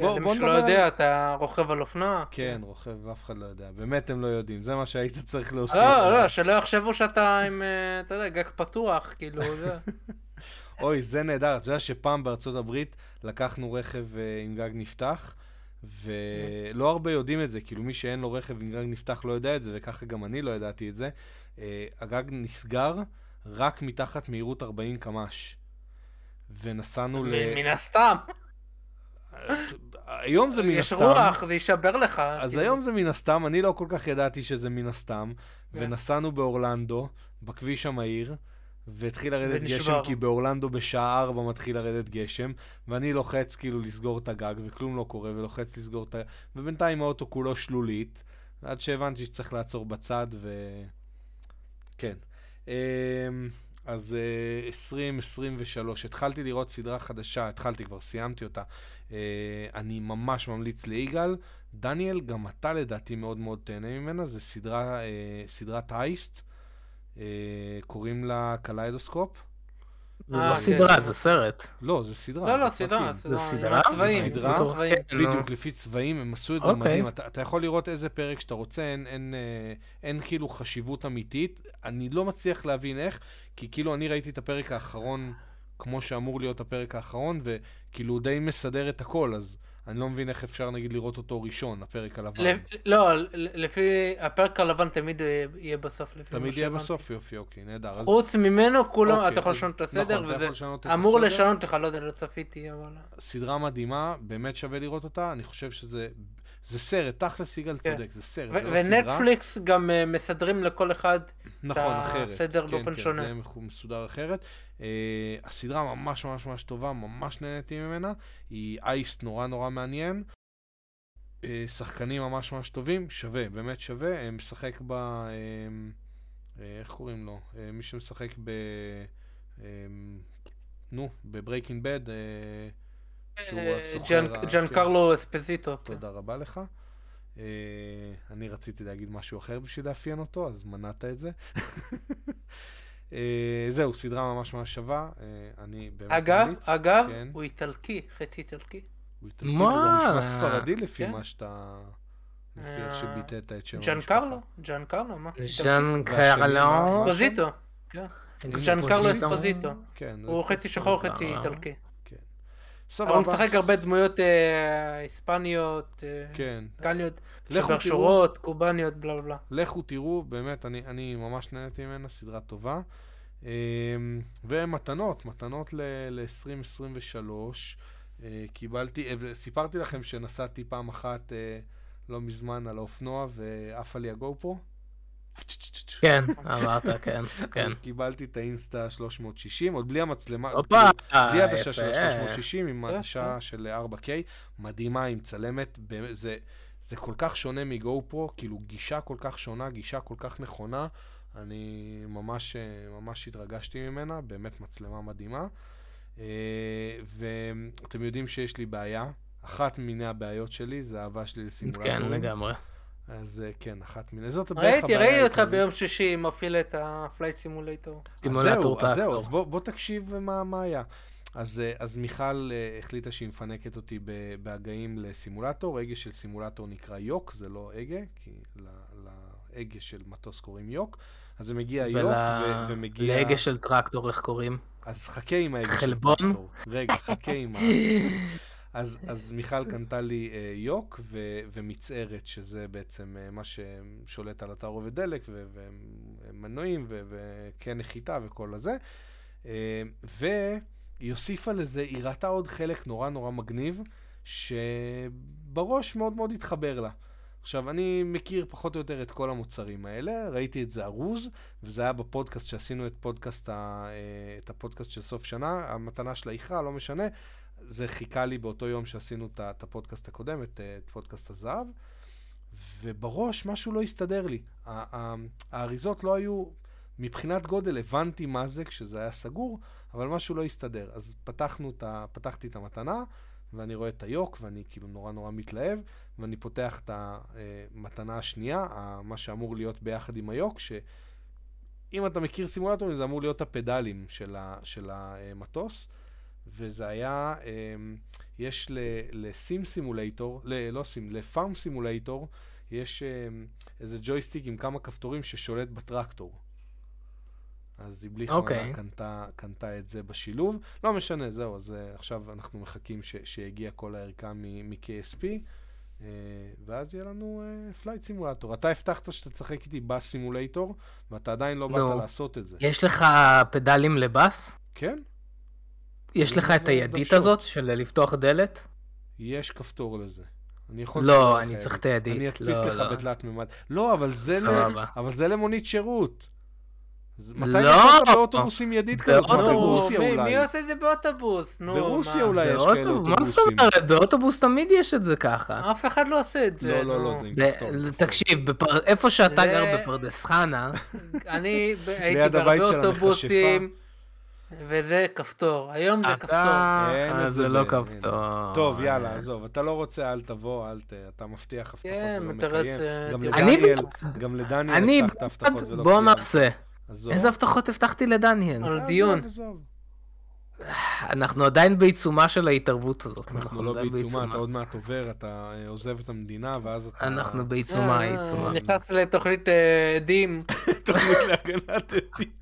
למי שלא יודע, אתה רוכב על אופנוע? כן, רוכב, אף אחד לא יודע. באמת הם לא יודעים, זה מה שהיית צריך להוסיף. לא, שלא יחשבו שאתה עם, אתה יודע, גג פתוח, כאילו, זה. אוי, זה נהדר. אתה יודע שפעם בארצות הברית לקחנו רכב עם גג נפתח, ולא הרבה יודעים את זה, כאילו מי שאין לו רכב עם גג נפתח לא יודע את זה, וככה גם אני לא ידעתי את זה. הגג נסגר רק מתחת מהירות 40 קמ"ש. ונסענו מן הסתם. היום זה מן הסתם. יש רוח, זה יישבר לך. אז היום זה מן הסתם, אני לא כל כך ידעתי שזה מן הסתם, ונסענו באורלנדו, בכביש המהיר, והתחיל לרדת גשם, כי באורלנדו בשעה 4 מתחיל לרדת גשם, ואני לוחץ כאילו לסגור את הגג, וכלום לא קורה, ולוחץ לסגור את הגג, ובינתיים האוטו כולו שלולית, עד שהבנתי שצריך לעצור בצד, כן. אז 2023, התחלתי לראות סדרה חדשה, כבר סיימתי אותה, אני ממש ממליץ לאיגל, דניאל גם אתה לדעתי מאוד מאוד תהנה ממנה, זה סדרת אייסט, קוראים לה קליידוסקופ. זה לא סדרה, זה סרט. לא, זה סדרה. לא, סדרה. זה סדרה? סדרה, בדיוק לפי צבעים, הם עשו את זה מדהים. אתה יכול לראות איזה פרק שאתה רוצה, אין כאילו חשיבות אמיתית. אני לא מצליח להבין איך, כי כאילו אני ראיתי את הפרק האחרון, כמו שאמור להיות הפרק האחרון, וכאילו הוא די מסדר את הכל, אז אני לא מבין איך אפשר נגיד לראות אותו ראשון, הפרק הלבן. לא, לפי הפרק הלבן תמיד יהיה בסוף. תמיד יהיה בסוף, יופי, אוקיי, נהדר. חוץ ממנו כולם, אתה יכול לשנות את הסדר, וזה אמור לשנות לך, לא יודע, לא צפיתי, אבל... סדרה מדהימה, באמת שווה לראות אותה, אני חושב שזה... זה סרט, תכלס איגל צודק, זה סרט, זה לא סדרה. ונטפליקס גם מסדרים לכל אחד את הסדר באופן שונה. נכון, אחרת, כן, זה מסודר אחרת. הסדרה ממש ממש ממש טובה, ממש נהניתי ממנה, היא אייסט נורא נורא מעניין, שחקנים ממש ממש טובים, שווה, באמת שווה, משחק ב... איך קוראים לו? מי שמשחק ב... נו, בברייקינג בד, ג'אן קרלו אספזיטו. תודה רבה לך. אני רציתי להגיד משהו אחר בשביל לאפיין אותו, אז מנעת את זה. זהו, סדרה ממש ממש שווה. אני באמת מליץ. אגב, הוא איטלקי, חצי איטלקי. הוא איטלקי, הוא גם משהו ספרדי לפי מה שאתה... לפי איך שביטאת את שם המשפחה. ג'אנקרלו, מה? ג'אנקרלו. אספוזיטו. ג'אנקרלו אספוזיטו. הוא חצי שחור, חצי איטלקי. הוא משחק הרבה דמויות היספניות, קניות, שבחשורות, קובניות, בלה בלה. לכו תראו, באמת, אני ממש נהניתי ממנה, סדרה טובה. ומתנות, מתנות ל-2023. קיבלתי, סיפרתי לכם שנסעתי פעם אחת לא מזמן על האופנוע ואף עלי הגופרו. כן, אמרת, כן, כן. אז קיבלתי את האינסטה 360, עוד בלי המצלמה, בלי הדשה של 360, עם הדשה של 4K, מדהימה, היא מצלמת, זה כל כך שונה מגופרו, כאילו גישה כל כך שונה, גישה כל כך נכונה, אני ממש ממש התרגשתי ממנה, באמת מצלמה מדהימה, ואתם יודעים שיש לי בעיה, אחת מיני הבעיות שלי, זה אהבה שלי לסימולטור. כן, לגמרי. אז כן, אחת מיני. זאת הבעיה. ראיתי אותך ביום שישי מפעיל את הפלייט סימולטור. סימולטור טקטור. אז זהו, אז בוא תקשיב מה היה. אז מיכל החליטה שהיא מפנקת אותי בהגאים לסימולטור. הגה של סימולטור נקרא יוק, זה לא הגה, כי להגה של מטוס קוראים יוק. אז זה מגיע יוק ומגיע... להגה של טרקטור, איך קוראים? אז חכה עם ההגה של טרקטור. רגע, חכה עם ה... אז מיכל קנתה לי יוק ומצערת, שזה בעצם מה ששולט על התערוב ודלק ומנועים וכן נחיתה וכל הזה. והיא הוסיפה לזה, היא ראתה עוד חלק נורא נורא מגניב, שבראש מאוד מאוד התחבר לה. עכשיו, אני מכיר פחות או יותר את כל המוצרים האלה, ראיתי את זה ארוז, וזה היה בפודקאסט שעשינו את הפודקאסט של סוף שנה, המתנה של האיכה, לא משנה, זה חיכה לי באותו יום שעשינו את הפודקאסט הקודם, את פודקאסט הזהב, ובראש משהו לא הסתדר לי. האריזות לא היו, מבחינת גודל, הבנתי מה זה כשזה היה סגור, אבל משהו לא הסתדר. אז פתחתי את המתנה, ואני רואה את היוק, ואני כאילו נורא נורא מתלהב, ואני פותח את המתנה השנייה, מה שאמור להיות ביחד עם היוק, שאם אתה מכיר סימולטורים, זה אמור להיות הפדלים של המטוס, וזה היה, יש לסים סימולטור, לא סים, לפארם סימולטור, יש איזה ג'ויסטיק עם כמה כפתורים ששולט בטרקטור. אז היא בלי חמלה קנתה את זה בשילוב. לא משנה, זהו, אז עכשיו אנחנו מחכים שיגיע כל הערכה מ-KSP, ואז יהיה לנו פלייט סימולטור. אתה הבטחת שאתה תשחק איתי בס סימולטור, ואתה עדיין לא באת לעשות את זה. יש לך פדלים לבס? כן. יש לך את הידית הזאת של לפתוח דלת? יש כפתור לזה. לא, אני צריך את הידית. אני אדפיס לך בדלת ממד. לא, אבל זה למונית שירות. מתי נשארת באוטובוס עם ידית כזה? ברוסיה אולי. מי עושה את זה באוטובוס? ברוסיה אולי יש כאלה אוטובוסים. מה זאת אומרת? באוטובוס תמיד יש את זה ככה. אף אחד לא עושה את זה. לא, לא, זה עם כפתור. תקשיב, איפה שאתה גר בפרדס חנה... אני הייתי גר באוטובוסים... וזה כפתור, היום זה כפתור. זה לא כפתור. טוב, יאללה, עזוב, אתה לא רוצה, אל תבוא, אתה מבטיח הבטחות ולא מקיים. גם לדניאל הבטחת הבטחות ולא קיים. בוא נעשה. איזה הבטחות הבטחתי לדניאל? על דיון. אנחנו עדיין בעיצומה של ההתערבות הזאת. אנחנו לא בעיצומה, אתה עוד מעט עובר, אתה עוזב את המדינה, ואז אתה... אנחנו בעיצומה, העיצומה. נכנס לתוכנית עדים. תוכנית להגנת עדים.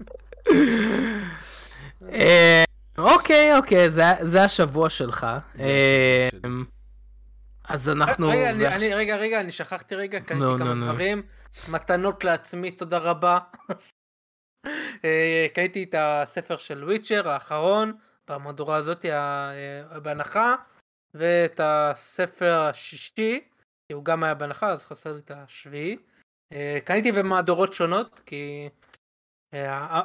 אוקיי, זה השבוע שלך. אז אנחנו... רגע, אני שכחתי רגע, קניתי כמה דברים, מתנות לעצמי, תודה רבה. קניתי את הספר של וויצ'ר, האחרון, במהדורה הזאת, בהנחה, ואת הספר השישי, הוא גם היה בהנחה, אז חסר לי את השביעי. קניתי במהדורות שונות, כי...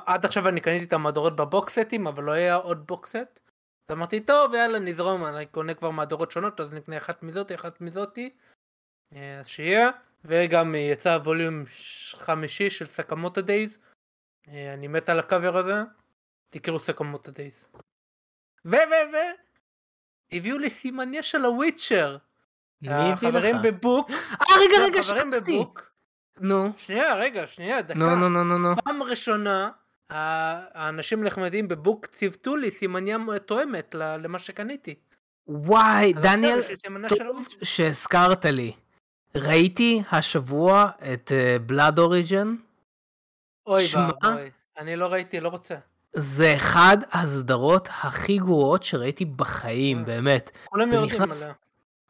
עד עכשיו אני קניתי את המהדורות בבוקסטים, אבל לא היה עוד בוקסט. אז אמרתי, טוב, יאללה, נזרום, אני קונה כבר מהדורות שונות, אז נקנה אחת מזאתי. אז שיהיה. וגם יצא הווליום 5 של סקמוטה דייז. אני מת על הקאבר הזה. תקראו סקמוטה דייז. הביאו לי סימניה של הוויצ'ר. החברים בבוק. רגע, שכחתי. נו. שנייה, דקה. נו. פעם ראשונה, האנשים נחמדים בבוק ציוותו לי סימניה תואמת למה שקניתי. וואי, דניאל, טוב שהזכרת לי. ראיתי השבוע את בלאד אוריג'ן. אוי ואבוי, אני לא ראיתי, לא רוצה. זה אחד הסדרות הכי גרועות שראיתי בחיים, באמת. כולם יורדים עליה.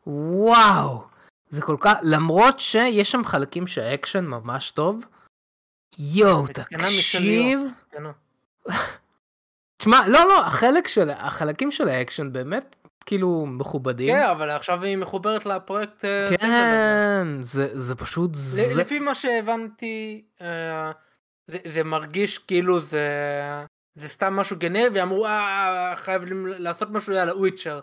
וואו, זה כל כך, למרות שיש שם חלקים שהאקשן ממש טוב. יואו, תקשיב. תשמע, לא, החלקים של האקשן באמת כאילו מכובדים. כן, אבל עכשיו היא מחוברת לפרויקט. כן, זה פשוט... לפי מה שהבנתי, זה מרגיש כאילו זה סתם משהו גנרי, ואמרו, חייבים לעשות משהו, יאללה, וויצ'ר.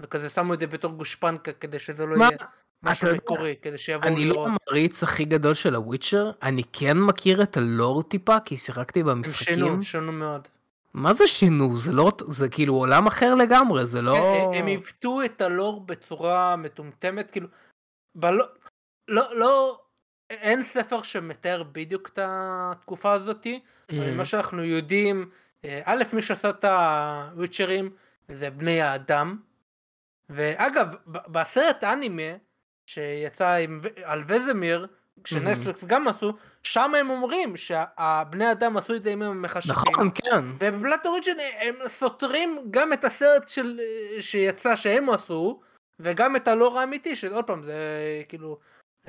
וכזה שמו את זה בתור גושפנקה, כדי שזה לא יהיה משהו מקורי, כדי שיבואו לראות. אני לא המריץ הכי גדול של הוויצ'ר, אני כן מכיר את הלור טיפה, כי שיחקתי במשחקים. שנו מאוד. מה זה שינו? זה כאילו עולם אחר לגמרי, זה לא... הם יבטאו את הלור בצורה מטומטמת, כאילו... לא... אין ספר שמתאר בדיוק את התקופה הזאת, אבל מה שאנחנו יודעים, א', מי שעשה את הוויצ'רים, זה בני האדם, ואגב, בסרט האנימה, שיצא על וזמיר, כשנטפליקס גם עשו, שם הם אומרים שהבני אדם עשו את זה עם המחשבים. נכון, כן. ובלאד אוריג'ן הם סותרים גם את הסרט שיצא שהם עשו, וגם את הלור האמיתי, שעוד פעם זה כאילו,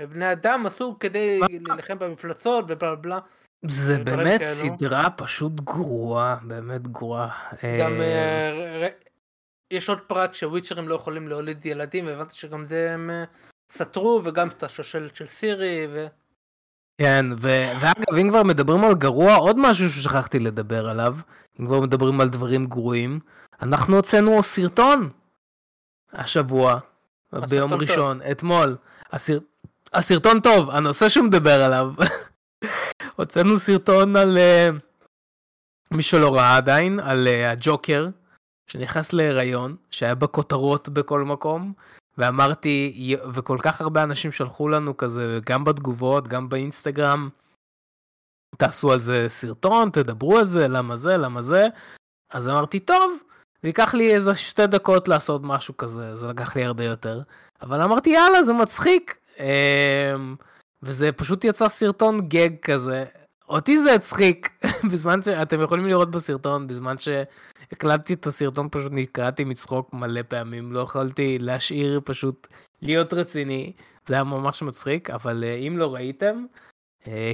בני אדם עשו כדי ללחם במפלצות ובלה בלה. זה באמת סדרה פשוט גרועה, באמת גרועה. גם יש עוד פרט שוויצ'רים לא יכולים להוליד ילדים, והבנתי שגם זה הם... סתרו, וגם את השושלת של סירי, ו... כן, ואגב, אם כבר מדברים על גרוע, עוד משהו ששכחתי לדבר עליו, אם כבר מדברים על דברים גרועים, אנחנו הוצאנו סרטון השבוע, ביום ראשון, אתמול, הסרטון טוב, הנושא שמדבר עליו, הוצאנו סרטון על, מי שלא ראה עדיין, על הג'וקר, שנכנס להיריון, שהיה בכותרות בכל מקום, ואמרתי, וכל כך הרבה אנשים שלחו לנו כזה, גם בתגובות, גם באינסטגרם, תעשו על זה סרטון, תדברו על זה, למה זה, אז אמרתי, טוב, ויקח לי איזה 2 דקות לעשות משהו כזה, זה לקח לי הרבה יותר, אבל אמרתי, יאללה, זה מצחיק, וזה פשוט יצא סרטון גג כזה, אותי זה הצחיק, בזמן שאתם יכולים לראות בסרטון, בזמן שהקלטתי את הסרטון פשוט נקרעתי מצחוק מלא פעמים, לא יכולתי להשאיר פשוט להיות רציני, זה היה ממש מצחיק, אבל אם לא ראיתם,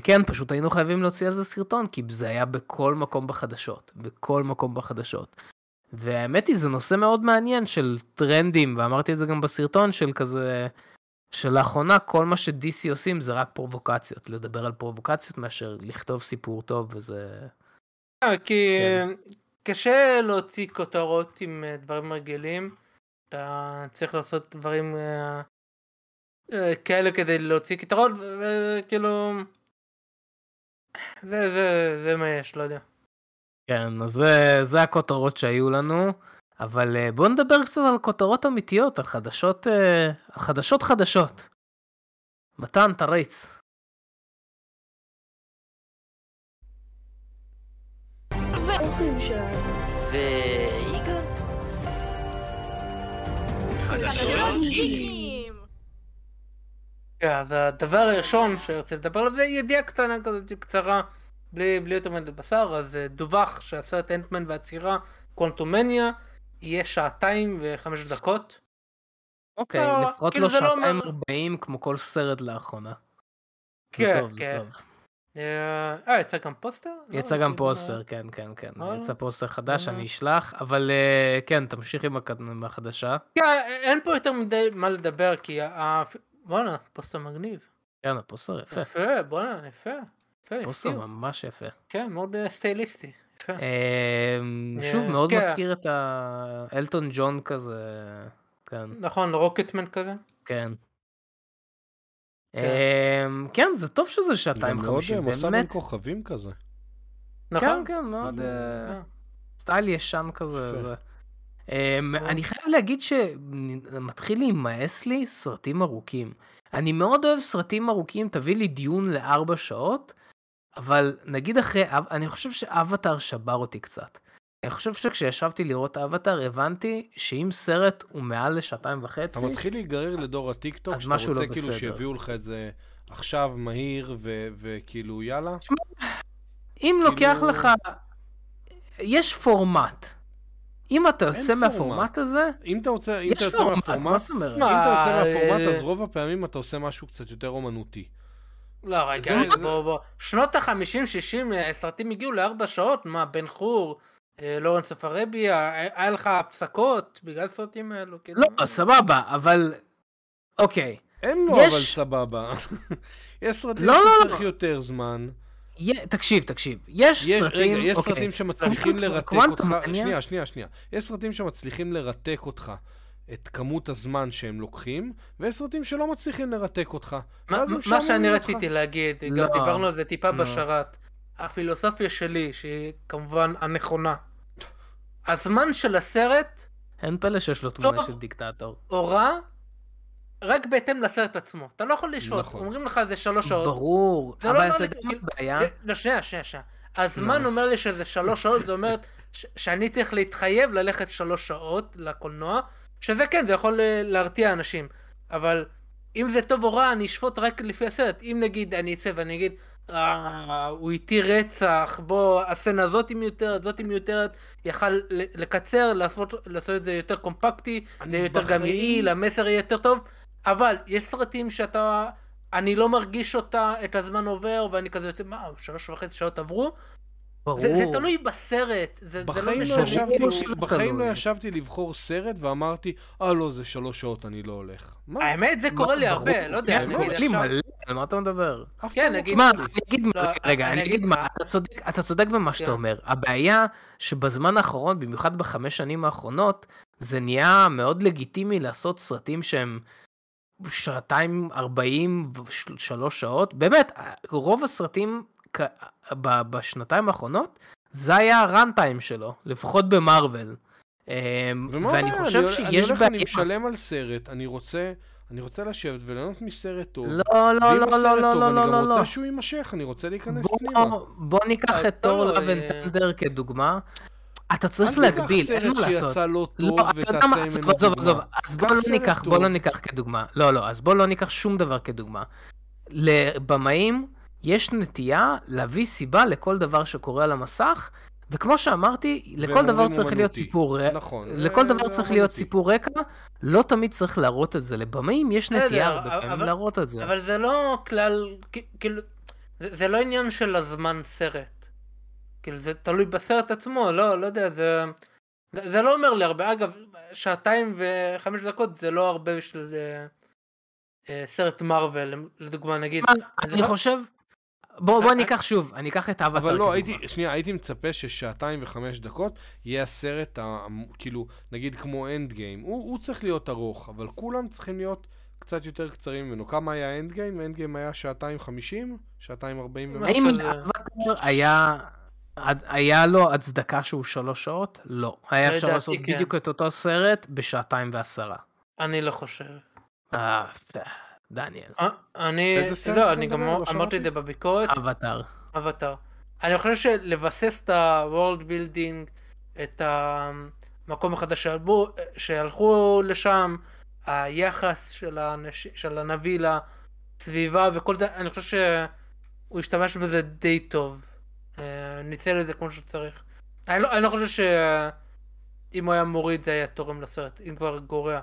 כן, פשוט היינו חייבים להוציא על זה סרטון, כי זה היה בכל מקום בחדשות, והאמת היא זה נושא מאוד מעניין של טרנדים, ואמרתי את זה גם בסרטון של כזה... שלאחרונה כל מה שDC עושים זה רק פרובוקציות, לדבר על פרובוקציות מאשר לכתוב סיפור טוב וזה... כי קשה להוציא כותרות עם דברים רגילים, אתה צריך לעשות דברים כאלה כדי להוציא כותרות, וכאילו... זה מה יש, לא יודע. כן, אז זה הכותרות שהיו לנו. אבל בואו נדבר קצת על כותרות אמיתיות, על חדשות. מתן, תריץ. ואורחים שלנו. ואיגר. חדשות גיקים. אז הדבר הראשון שרציתי לדבר עליו זה ידיעה קטנה כזאת קצרה, בלי יותר מדי בשר, אז דווח שהסרט אנטמן והצירה קוונטומניה, יהיה 2:05. אוקיי, לפחות לא 2:40 כמו כל סרט לאחרונה. כן. יצא גם פוסטר? יצא גם פוסטר, כן. יצא פוסטר חדש, אני אשלח, אבל כן, תמשיך עם החדשה. כן, אין פה יותר מדי מה לדבר, כי בוא'נה, פוסטר מגניב. כן, הפוסטר יפה. יפה. פוסטר ממש יפה. כן, מאוד סטייליסטי. שוב מאוד מזכיר את אלטון ג'ון כזה, נכון, רוקטמן כזה, כן, זה טוב שזה 2:50, מאוד מסע בין כוכבים כזה, כן, מאוד סטייל ישן כזה. אני חייב להגיד שמתחיל להימאס לי סרטים ארוכים. אני מאוד אוהב סרטים ארוכים, תביא לי דיון לארבע שעות, אבל נגיד אחרי, אני חושב שאבטר שבר אותי קצת. אני חושב שכשישבתי לראות אבטר, הבנתי שאם סרט הוא מעל לשעתיים וחצי... אתה מתחיל להיגרר לדור הטיקטוק, שאתה רוצה כאילו שיביאו לך את זה עכשיו מהיר וכאילו יאללה. אם לוקח לך... יש פורמט. אם אתה יוצא מהפורמט הזה... אם אתה יוצא מהפורמט, אז רוב הפעמים אתה עושה משהו קצת יותר אומנותי. לא, רגע, בוא. שנות ה-50-60, הסרטים הגיעו לארבע שעות, מה, בן חור, לורנס פרביה, היה לך הפסקות בגלל סרטים האלו. לא, סבבה, אבל... אוקיי. אין לו אבל סבבה. יש סרטים שצריך יותר זמן. תקשיב. יש סרטים שמצליחים לרתק אותך. שנייה. יש סרטים שמצליחים לרתק אותך את כמות הזמן שהם לוקחים, ויש סרטים שלא מצליחים לרתק אותך. מה שאני רציתי להגיד, גם דיברנו על זה טיפה בשרת, הפילוסופיה שלי, שהיא כמובן הנכונה. הזמן של הסרט... אין פלא שיש לו תמונה של דיקטטור. אורה... רק בהתאם לסרט עצמו. אתה לא יכול לשעות. אומרים לך זה 3 שעות. ברור. אבל אתה יודע מה הבעיה? שנייה. הזמן אומר לי שזה 3 שעות, זה אומר שאני צריך להתחייב ללכת 3 שעות לקולנוע, שזה כן, זה יכול להרתיע אנשים. אבל אם זה טוב או רע, אני אשפוט רק לפי הסרט. אם נגיד, אני אצא ואני אגיד, הוא איתי רצח, בוא, הסצנה הזאת מיותרת, יכל לקצר, לעשות את זה יותר קומפקטי, זה יותר גמרי, למסר יהיה יותר טוב. אבל יש סרטים שאתה, אני לא מרגיש אותה, את הזמן עובר, ואני כזה יוצא, 3.5 שעות עברו? ברור. זה תלוי בסרט, זה לא משנה. בחיים לא ישבתי לבחור סרט ואמרתי, לא, זה 3 שעות, אני לא הולך. האמת, זה קורה לי הרבה, לא יודע. לי מלא, על מה אתה מדבר? כן, נגיד. רגע, אני אגיד מה, אתה צודק במה שאתה אומר. הבעיה שבזמן האחרון, במיוחד ב5 שנים האחרונות, זה נהיה מאוד לגיטימי לעשות סרטים שהם 2:40, 3 שעות. באמת, רוב הסרטים בשנתיים האחרונות, זה היה הרנטיים שלו, לפחות במרוול. ואני חושב שיש בעיה. אני הולך, אני משלם על סרט, אני רוצה לשבת ולנות מסרט טוב. לא. אני גם רוצה שהוא יימשך, אני רוצה להיכנס פנימה. בוא ניקח את תור לאבנטנדר כדוגמה. אתה צריך להגביל, אין מה לעשות. אז בוא לא ניקח כדוגמה. לא, אז בוא לא ניקח שום דבר כדוגמה. לבמאים יש נטייה להביא סיבה לכל דבר שקורה על המסך, וכמו שאמרתי, לכל דבר צריך להיות סיפור רקע. נכון. לכל דבר צריך להיות סיפור רקע, לא תמיד צריך להראות את זה. לבמאים יש נטייה הרבה פעמים להראות את זה. אבל זה לא כלל, כאילו, זה לא עניין של הזמן סרט. כאילו, זה תלוי בסרט עצמו, לא יודע, זה לא אומר לי הרבה. אגב, 2:05 זה לא הרבה בשביל סרט מרוול, לדוגמה, נגיד. אני חושב... בוא ניקח שוב, אני אקח את אבטר. אבל לא, הייתי מצפה ש2:05 יהיה הסרט, כאילו, נגיד כמו אנד גיים. הוא צריך להיות ארוך, אבל כולם צריכים להיות קצת יותר קצרים ממנו. כמה היה אנד גיים? אנד גיים היה 2:50? 2:40? האם אבטר היה לו הצדקה שהוא 3 שעות? לא. היה אפשר לעשות בדיוק את אותו סרט ב2:10. אני לא חושב. דניאל. אני גם אמרתי את זה בביקורת. אבטר. אני חושב שלבסס את ה-World Building, את המקום החדש שהלכו לשם, היחס של הנביא לסביבה וכל זה, אני חושב שהוא השתמש בזה די טוב. ניצל את זה כמו שצריך. אני לא חושב שאם הוא היה מוריד זה היה תורם לסרט, אם כבר גורע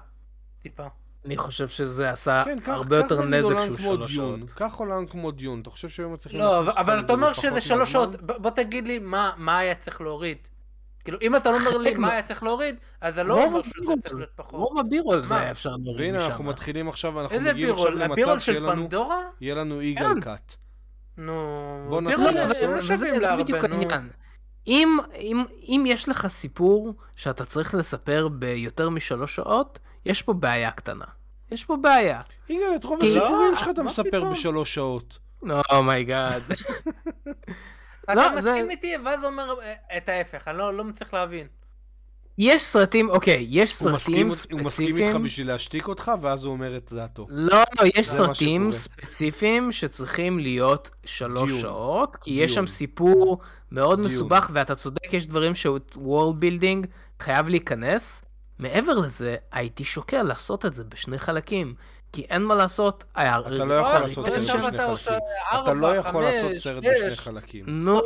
טיפה. אני חושב שזה עשה הרבה יותר נזק שהוא 3 שעות. כך עולם כמו דיון, אתה חושב שהיום מצליחים... לא, אבל אתה אומר שזה 3 שעות, בוא תגיד לי מה היה צריך להוריד. כאילו, אם אתה לא אומר לי מה היה צריך להוריד, אז זה לא אומר שזה צריך להיות פחות. רוב הבירול זה היה אפשר להוריד משם. הנה, אנחנו מתחילים עכשיו, אנחנו מגיעים עכשיו למצב שיהיה לנו איגל קאט. נו, בירול, הם לא שווים לה הרבה, נו. אם יש לך סיפור שאתה צריך לספר ביותר מ3 שעות, יש פה בעיה קטנה. איגל, את רוב הסיפורים שלך אתה מספר ב3 שעות. אומייגאד. אתה מסכים איתי, ואז אומר את ההפך, אני לא מצליח להבין. יש סרטים, אוקיי, יש סרטים ספציפיים. הוא מסכים איתך בשביל להשתיק אותך, ואז הוא אומר את דעתו. לא, יש סרטים ספציפיים שצריכים להיות 3 שעות, כי יש שם סיפור מאוד מסובך, ואתה צודק, יש דברים ש-world building חייב להיכנס. מעבר לזה, הייתי שוקל לעשות את זה בשני חלקים, כי אין מה לעשות. אתה לא יכול לעשות סרט בשני חלקים. אתה לא יכול לעשות סרט בשני חלקים. נו,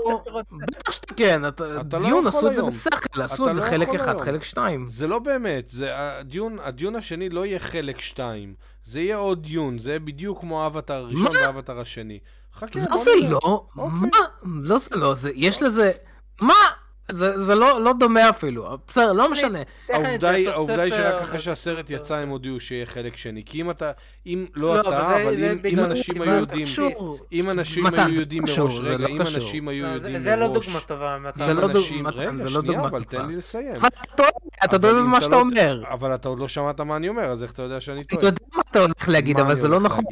בטח שכן. דיון עשו את זה בשכל, עשו את זה חלק אחד, חלק 2. זה לא באמת, הדיון השני לא יהיה חלק 2. זה יהיה עוד דיון, זה בדיוק כמו אבטר הראשון ואבטר השני. לא זה לא, מה? לא זה לא, יש לזה, מה? זה לא דומה אפילו, בסדר, לא משנה. העובדה היא שרק אחרי שהסרט יצא הם הודיעו שיהיה חלק שני, כי אם אתה, אם לא אתה, אבל אם אנשים היו יודעים, אם אנשים היו יודעים מראש, רגע, אם אנשים היו יודעים מראש, זה לא דוגמה טובה, רגע, שנייה, אבל תן לי לסיים. אתה דומה במה שאתה אומר. אבל אתה עוד לא שמעת מה אני אומר, אז איך אתה יודע שאני טועה? אתה יודע מה אתה הולך להגיד, אבל זה לא נכון.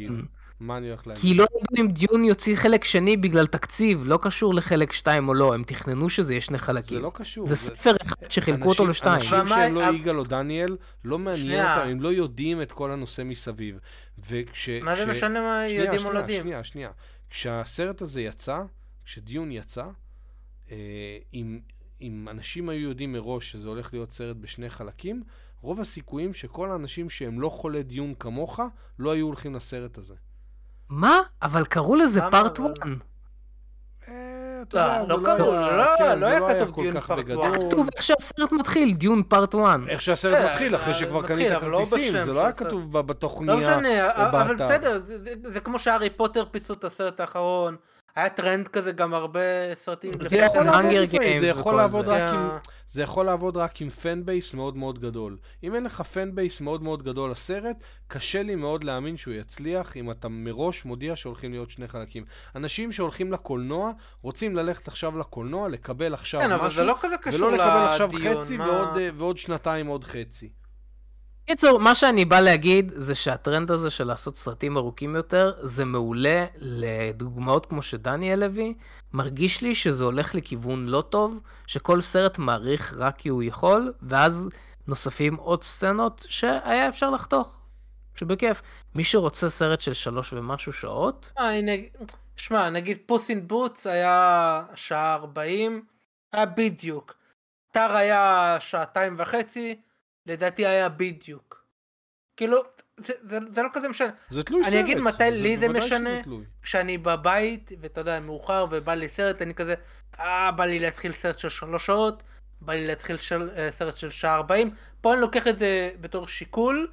מה אני הולך להגיד? כי לא יודעים אם דיון יוציא חלק שני בגלל תקציב, לא קשור לחלק 2 או לא, הם תכננו שזה יש שני חלקים. זה לא קשור. זה ספר אחד שחילקו אותו ל2. אנשים שהם לא יגאל או דניאל, לא מעניין אותם, הם לא יודעים את כל הנושא מסביב. מה זה משנה מה יודעים או לא יודעים? שנייה. כשהסרט הזה יצא, כשדיון יצא, אם אנשים היו יודעים מראש שזה הולך להיות סרט בשני חלקים, רוב הסיכויים שכל האנשים שהם לא חולי דיון כמוך, לא היו הולכים לסרט הזה. מה? אבל קראו לזה פארט 1. לא, לא קראו, לא היה כתוב דיון פארט 1. כתוב איך שהסרט מתחיל, דיון פארט 1. איך שהסרט מתחיל, אחרי שכבר קנית כרטיסים, זה לא היה כתוב בתוכניה. לא משנה, אבל בסדר, זה כמו שהארי פוטר פיצו את הסרט האחרון, היה טרנד כזה גם הרבה סרטים. זה יכול לעבוד רק עם פן בייס מאוד מאוד גדול. אם אין לך פן בייס מאוד מאוד גדול לסרט, קשה לי מאוד להאמין שהוא יצליח אם אתה מראש מודיע שהולכים להיות שני חלקים. אנשים שהולכים לקולנוע רוצים ללכת עכשיו לקולנוע, לקבל עכשיו משהו, ולא לקבל עכשיו חצי ועוד שנתיים עוד חצי. קיצור, מה שאני בא להגיד זה שהטרנד הזה של לעשות סרטים ארוכים יותר, זה מעולה לדוגמאות כמו שדניאל הביא. מרגיש לי שזה הולך לכיוון לא טוב, שכל סרט מעריך רק כי הוא יכול, ואז נוספים עוד סצנות שהיה אפשר לחתוך, שבכיף. מי שרוצה סרט של 3 ומשהו שעות... שמע, נגיד פוס אין בוטס היה 1:40, היה בדיוק. טר היה 2.5 שעות, לדעתי היה בדיוק. כאילו, זה לא כזה משנה. זה תלוי סרט. אני אגיד מתי לי זה משנה, כשאני בבית, ואתה יודע, מאוחר, ובא לי סרט, אני כזה, בא לי להתחיל סרט של 3 שעות, בא לי להתחיל סרט של 1:40, פה אני לוקח את זה בתור שיקול,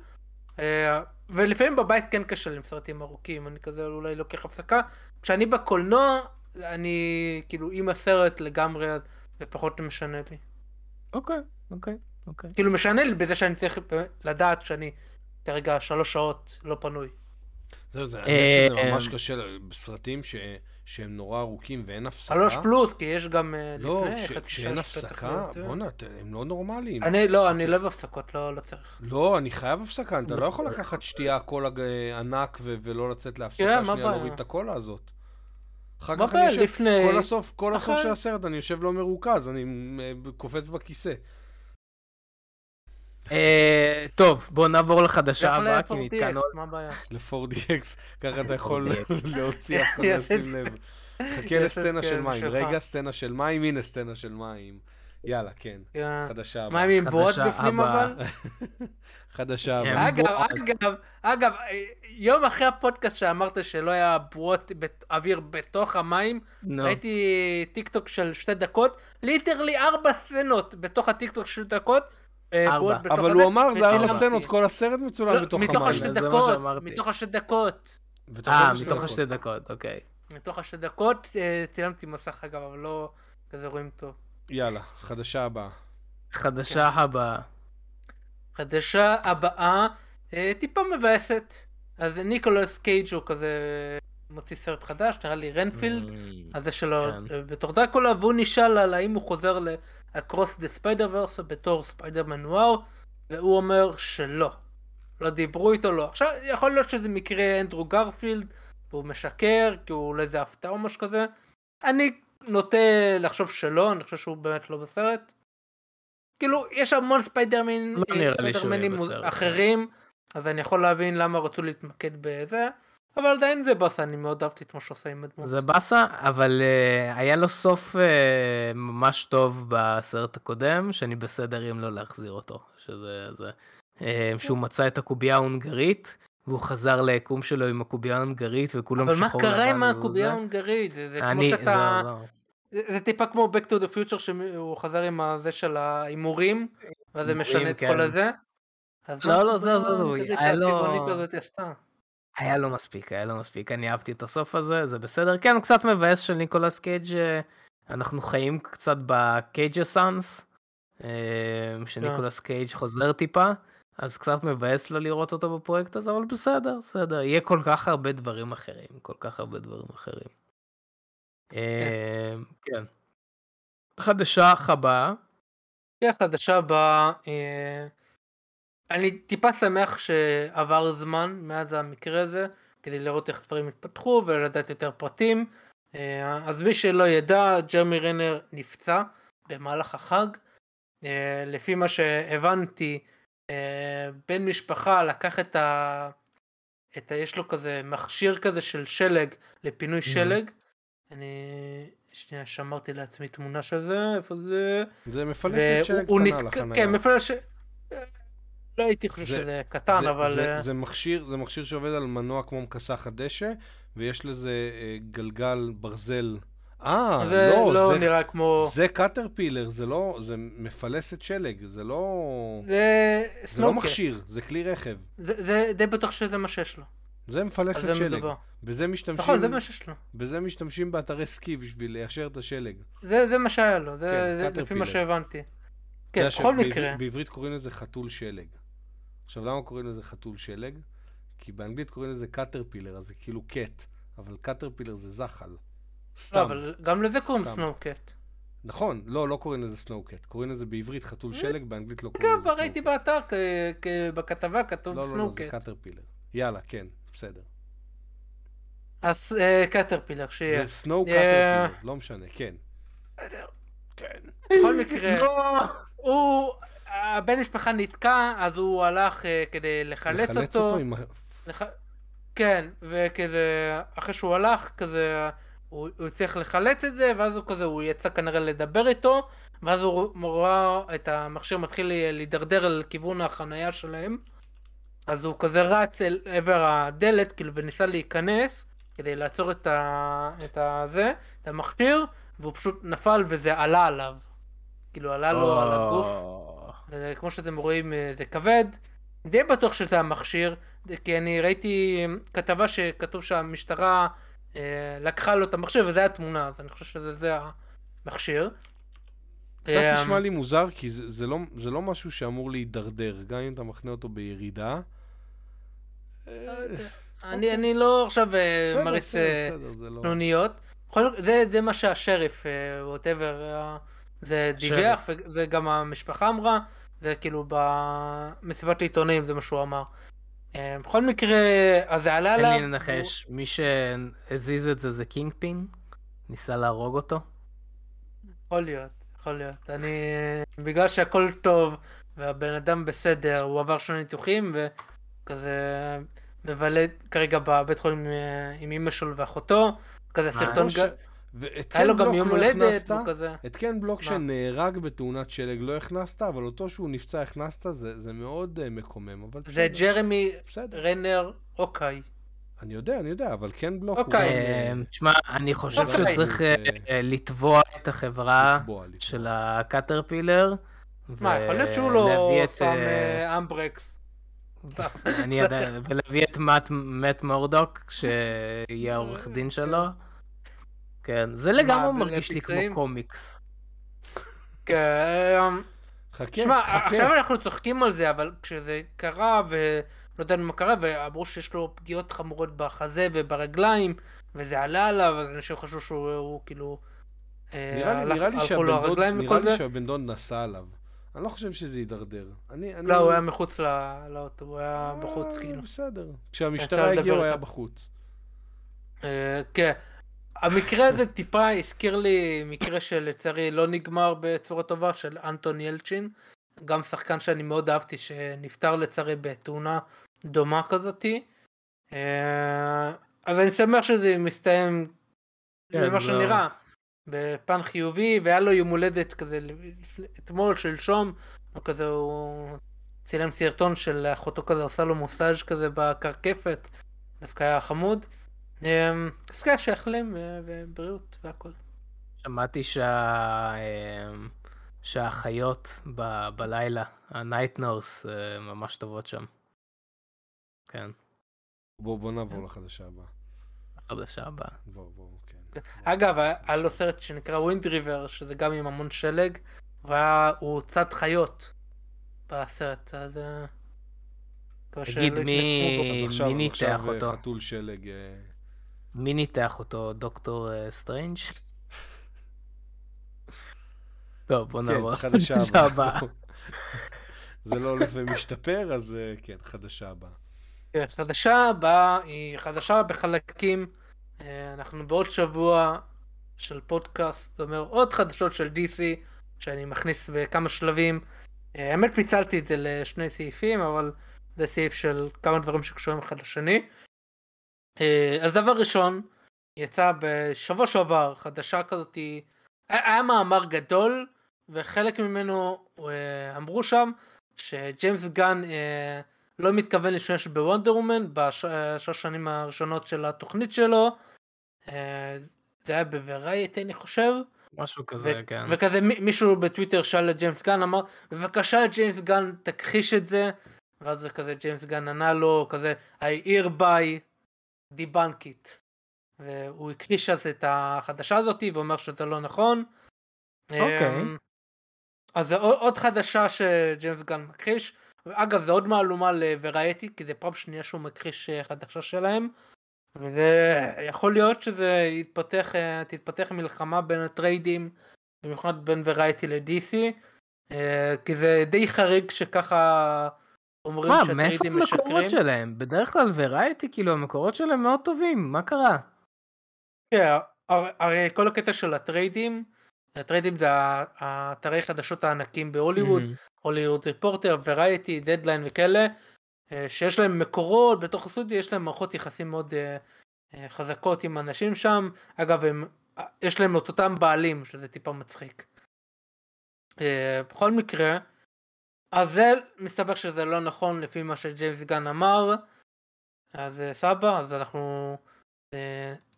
ולפעמים בבית כן קשה עם סרטים ארוכים, אני כזה אולי לוקח הפסקה. כשאני בקולנוע, אני כאילו עם הסרט לגמרי, ופחות משנה לי. אוקיי. כאילו משנה לי בזה שאני צריך לדעת שאני כרגע 3 שעות לא פנוי. זה ממש קשה בסרטים שהם נורא ארוכים ואין הפסקה. 3+, כי יש גם לפני חצי שעה. שאין הפסקה? בוא'נה, הם לא נורמליים. אני לא אוהב הפסקות, לא צריך. לא, אני חייב הפסקה, אתה לא יכול לקחת שתייה קולה ענק ולא לצאת להפסקה שנייה, להוריד את הקולה הזאת. אחר כך אני יושב, כל הסוף של הסרט אני יושב לא מרוכז, אני קופץ בכיסא. טוב, בואו נעבור לחדשה הבאה, כי נתקענו ל4DX, ככה אתה יכול להוציא אף אחד לשים לב. חכה לסצנה של מים, רגע סצנה של מים, הנה סצנה של מים. יאללה, כן, חדשה הבאה. מים עם בועות בפנים אבל? חדשה הבאה. אגב, יום אחרי הפודקאסט שאמרת שלא היה בועות אוויר בתוך המים, ראיתי טיקטוק של 2 דקות, ליטרלי 4 סצנות בתוך הטיקטוק של 2 דקות, אבל הוא אמר, זה 4 סצנות, כל הסרט מצולם בתוך המים. מתוך השתי דקות. מתוך השתי דקות, אוקיי. מתוך השתי דקות, צילמתי מסך אגב, אבל לא כזה רואים טוב. יאללה, חדשה הבאה, טיפה מבאסת. אז ניקולס קייג' הוא כזה מוציא סרט חדש, נראה לי רנפילד, הזה שלו בתור דרקולה, והוא נשאל על האם הוא חוזר לאקרוס דה ספיידרברס בתור ספיידרמן נואר, והוא אומר שלא. לא דיברו איתו, לא. עכשיו, יכול להיות שזה מקרה אנדרו גרפילד, והוא משקר, כי הוא אולי זה הפתעה או משהו כזה. אני נוטה לחשוב שלא, אני חושב שהוא באמת לא בסרט. כאילו, יש המון ספיידרמנים אחרים, אז אני יכול להבין למה רצו להתמקד בזה, אבל עדיין זה בסה, אני מאוד אהבתי את מה שעושה עם הדמות. זה בסה, אבל היה לו סוף ממש טוב בסרט הקודם, שאני בסדר אם לא להחזיר אותו, שזה, שהוא מצא את הקובייה ההונגרית, והוא חזר ליקום שלו עם הקובייה ההונגרית, וכולם שחור לבן. אבל מה קרה עם הקובייה ההונגרית? זה כמו שאתה... זה טיפה כמו Back to the Future, שהוא חזר עם זה של ההימורים, ואז זה משנה את כל הזה. לא, לא, זהו. היה לו מספיק, אני אהבתי את הסוף הזה, זה בסדר. כן, קצת מבאס של ניקולס קייג', אנחנו חיים קצת בקייג' הסאנס, שניקולס קייג' חוזר טיפה, אז קצת מבאס לו לראות אותו בפרויקט הזה, אבל בסדר, בסדר. יהיה כל כך הרבה דברים אחרים, כן. חדשה הבאה. החדשה הבאה, אני טיפה שמח שעבר זמן מאז המקרה הזה, כדי לראות איך דברים התפתחו ולדעת יותר פרטים. אז מי שלא ידע, ג'רמי רנר נפצע במהלך החג. לפי מה שהבנתי, בן משפחה לקח את ה... יש לו כזה מכשיר כזה של שלג לפינוי שלג. אני שנייה שמרתי לעצמי תמונה של זה, איפה זה? זה מפלסת שלג קטנה לחניה. כן, מפלסת... לא הייתי חושב שזה קטן, אבל... זה מכשיר שעובד על מנוע כמו מכסח הדשא, ויש לזה גלגל ברזל. לא, זה נראה כמו... זה קטרפילר, זה לא... זה מפלסת שלג, זה לא... זה לא מכשיר, זה כלי רכב. זה די בטוח שזה מה שיש לו. זה מפלסת שלג. בזה משתמשים באתרי סקי בשביל ליישר את השלג. זה מה שהיה לו, זה לפי מה שהבנתי. כן, בכל מקרה. בעברית קוראים לזה חתול שלג. עכשיו, למה קוראים לזה חתול שלג? כי באנגלית קוראים לזה קטרפילר, אז זה כאילו קט, אבל קטרפילר זה זחל. לא, אבל גם לזה קוראים סנוקט. נכון, לא קוראים לזה סנוקט, קוראים לזה בעברית חתול שלג, באנגלית לא קוראים לזה סנוקט. ראיתי באתר, בכתבה כתוב סנוקט. לא, זה קטרפילר. יאללה, כן. בסדר. אז קטרפילר שיהיה. זה סנואו קטרפילר, לא משנה, כן. כן. בכל מקרה, הבן משפחה נתקע, אז הוא הלך כדי לחלץ אותו. לחלץ אותו עם... כן, וכזה, אחרי שהוא הלך, כזה, הוא צריך לחלץ את זה, ואז הוא כזה, הוא יצא כנראה לדבר איתו, ואז הוא רואה את המכשיר מתחיל להידרדר על כיוון החנייה שלהם. אז הוא כזה רץ אל עבר הדלת, כאילו, וניסה להיכנס, כדי לעצור את המכשיר, והוא פשוט נפל וזה עלה עליו. כאילו, עלה לו על הגוף. וזה, כמו שאתם רואים, זה כבד. די בטוח שזה המכשיר, כי אני ראיתי כתבה שכתוב שהמשטרה לקחה לו את המכשיר, וזה היה תמונה, אז אני חושב שזה המכשיר. קצת נשמע לי מוזר, כי זה לא משהו שאמור להידרדר, גם אם אתה מכנה אותו בירידה. אני לא עכשיו מריץ תנוניות. זה מה שהשריף, זה דיווח, זה גם המשפחה אמרה, זה כאילו במסיבת עיתונאים, זה מה שהוא אמר. בכל מקרה, אז זה עלה עליו. אני לנחש, מי שהזיז את זה זה קינג פין, ניסה להרוג אותו. יכול להיות. בגלל שהכל טוב והבן אדם בסדר, הוא עבר שני ניתוחים וכזה מבלד כרגע בבית חולים עם אמא שלו ואחותו, כזה סרטון, היה לו גם יום הולדת. את קן בלוק שנהרג בתאונת שלג לא הכנסת, אבל אותו שהוא נפצע הכנסת, זה מאוד מקומם. זה ג'רמי רנר אוקיי. אני יודע, אבל קן בלוק הוא... תשמע, אני חושב שצריך לתבוע את החברה של הקטרפילר. מה, יכול להיות שהוא לא שם אמברקס. אני יודע, ולהביא את מאט מורדוק, שיהיה עורך דין שלו. כן, זה לגמרי מרגיש לי כמו קומיקס. כן. תשמע, עכשיו אנחנו צוחקים על זה, אבל כשזה קרה ו... לא יודע מה קרה, ואמרו שיש לו פגיעות חמורות בחזה וברגליים, וזה עלה עליו, אז אנשים חשבו שהוא כאילו... נראה לי שהבנדון נסע עליו. אני לא חושב שזה יידרדר. לא, הוא היה מחוץ לאוטו, הוא היה בחוץ כאילו. בסדר. כשהמשטרה הגיעה הוא היה בחוץ. כן. המקרה הזה טיפה הזכיר לי מקרה שלצערי לא נגמר בצורה טובה, של אנטון ילצ'ין, גם שחקן שאני מאוד אהבתי שנפטר לצערי בתאונה דומה כזאתי. אז אני שמח שזה מסתיים ממה שנראה בפן חיובי, והיה לו יום הולדת כזה אתמול, שלשום, כזה הוא צילם סרטון של אחותו כזה, עשה לו מוסאז' כזה בקרקפת, דווקא היה חמוד. אז ככה שיחלים ובריאות והכל. שמעתי שהחיות בלילה, ה-Night Nurse, ממש טובות שם. כן. בוא נעבור לחדשה הבאה. החדשה הבאה. בוא, כן. אגב, היה לו סרט שנקרא Wind River, שזה גם עם המון שלג, והוא צד חיות בסרט, אז... תגיד, מי ניתח אותו? עכשיו חתול שלג... מי ניתח אותו? דוקטור סטרנג'? טוב, בוא נעבור. כן, חדשה הבאה. זה לא הולך ומשתפר, אז כן, חדשה הבאה. כן, חדשה הבאה היא חדשה בחלקים. אנחנו בעוד שבוע של פודקאסט, זאת אומרת, עוד חדשות של DC, שאני מכניס בכמה שלבים. האמת פיצלתי את זה לשני סעיפים, אבל זה סעיף של כמה דברים שקשורים אחד לשני. אז דבר ראשון, יצא בשבוע שעבר חדשה כזאת, היה מאמר גדול, וחלק ממנו אמרו שם שג'יימס גן לא מתכוון להשתמש בוונדר וומן בשנים הראשונות של התוכנית שלו. זה היה בוורייטי אני חושב, משהו כזה, כן. וכזה מישהו בטוויטר שאל לג'יימס גן, אמר בבקשה ג'יימס גן תכחיש את זה, ואז זה כזה ג'יימס גן ענה לו כזה I hereby debunk it, והוא הכחיש אז את החדשה הזאת ואומר שזה לא נכון. אוקיי. אז זה עוד חדשה שג'יימס גן מכחיש, ואגב זה עוד מהלומה לוורייטי, כי זה פעם שנייה שהוא מכחיש חדשה שלהם, וזה יכול להיות שזה תתפתח מלחמה בין הטריידים, במיוחד בין וורייטי ל-DC, כי זה די חריג שככה אומרים שהטריידים משקרים. מאיפה המקורות שלהם? בדרך כלל וורייטי, כאילו המקורות שלהם מאוד טובים, מה קרה? כן, הרי כל הקטע של הטריידים זה האתרי חדשות הענקים בהוליווד, הוליווד ריפורטר, וורייטי, דדליין וכאלה, שיש להם מקורות, בתוך הסטודיו יש להם מערכות יחסים מאוד חזקות עם אנשים שם. אגב, יש להם את אותם בעלים, שזה טיפה מצחיק. בכל מקרה, אז זה מסתבר שזה לא נכון לפי מה שג'יימס גן אמר, אז סבא, אז אנחנו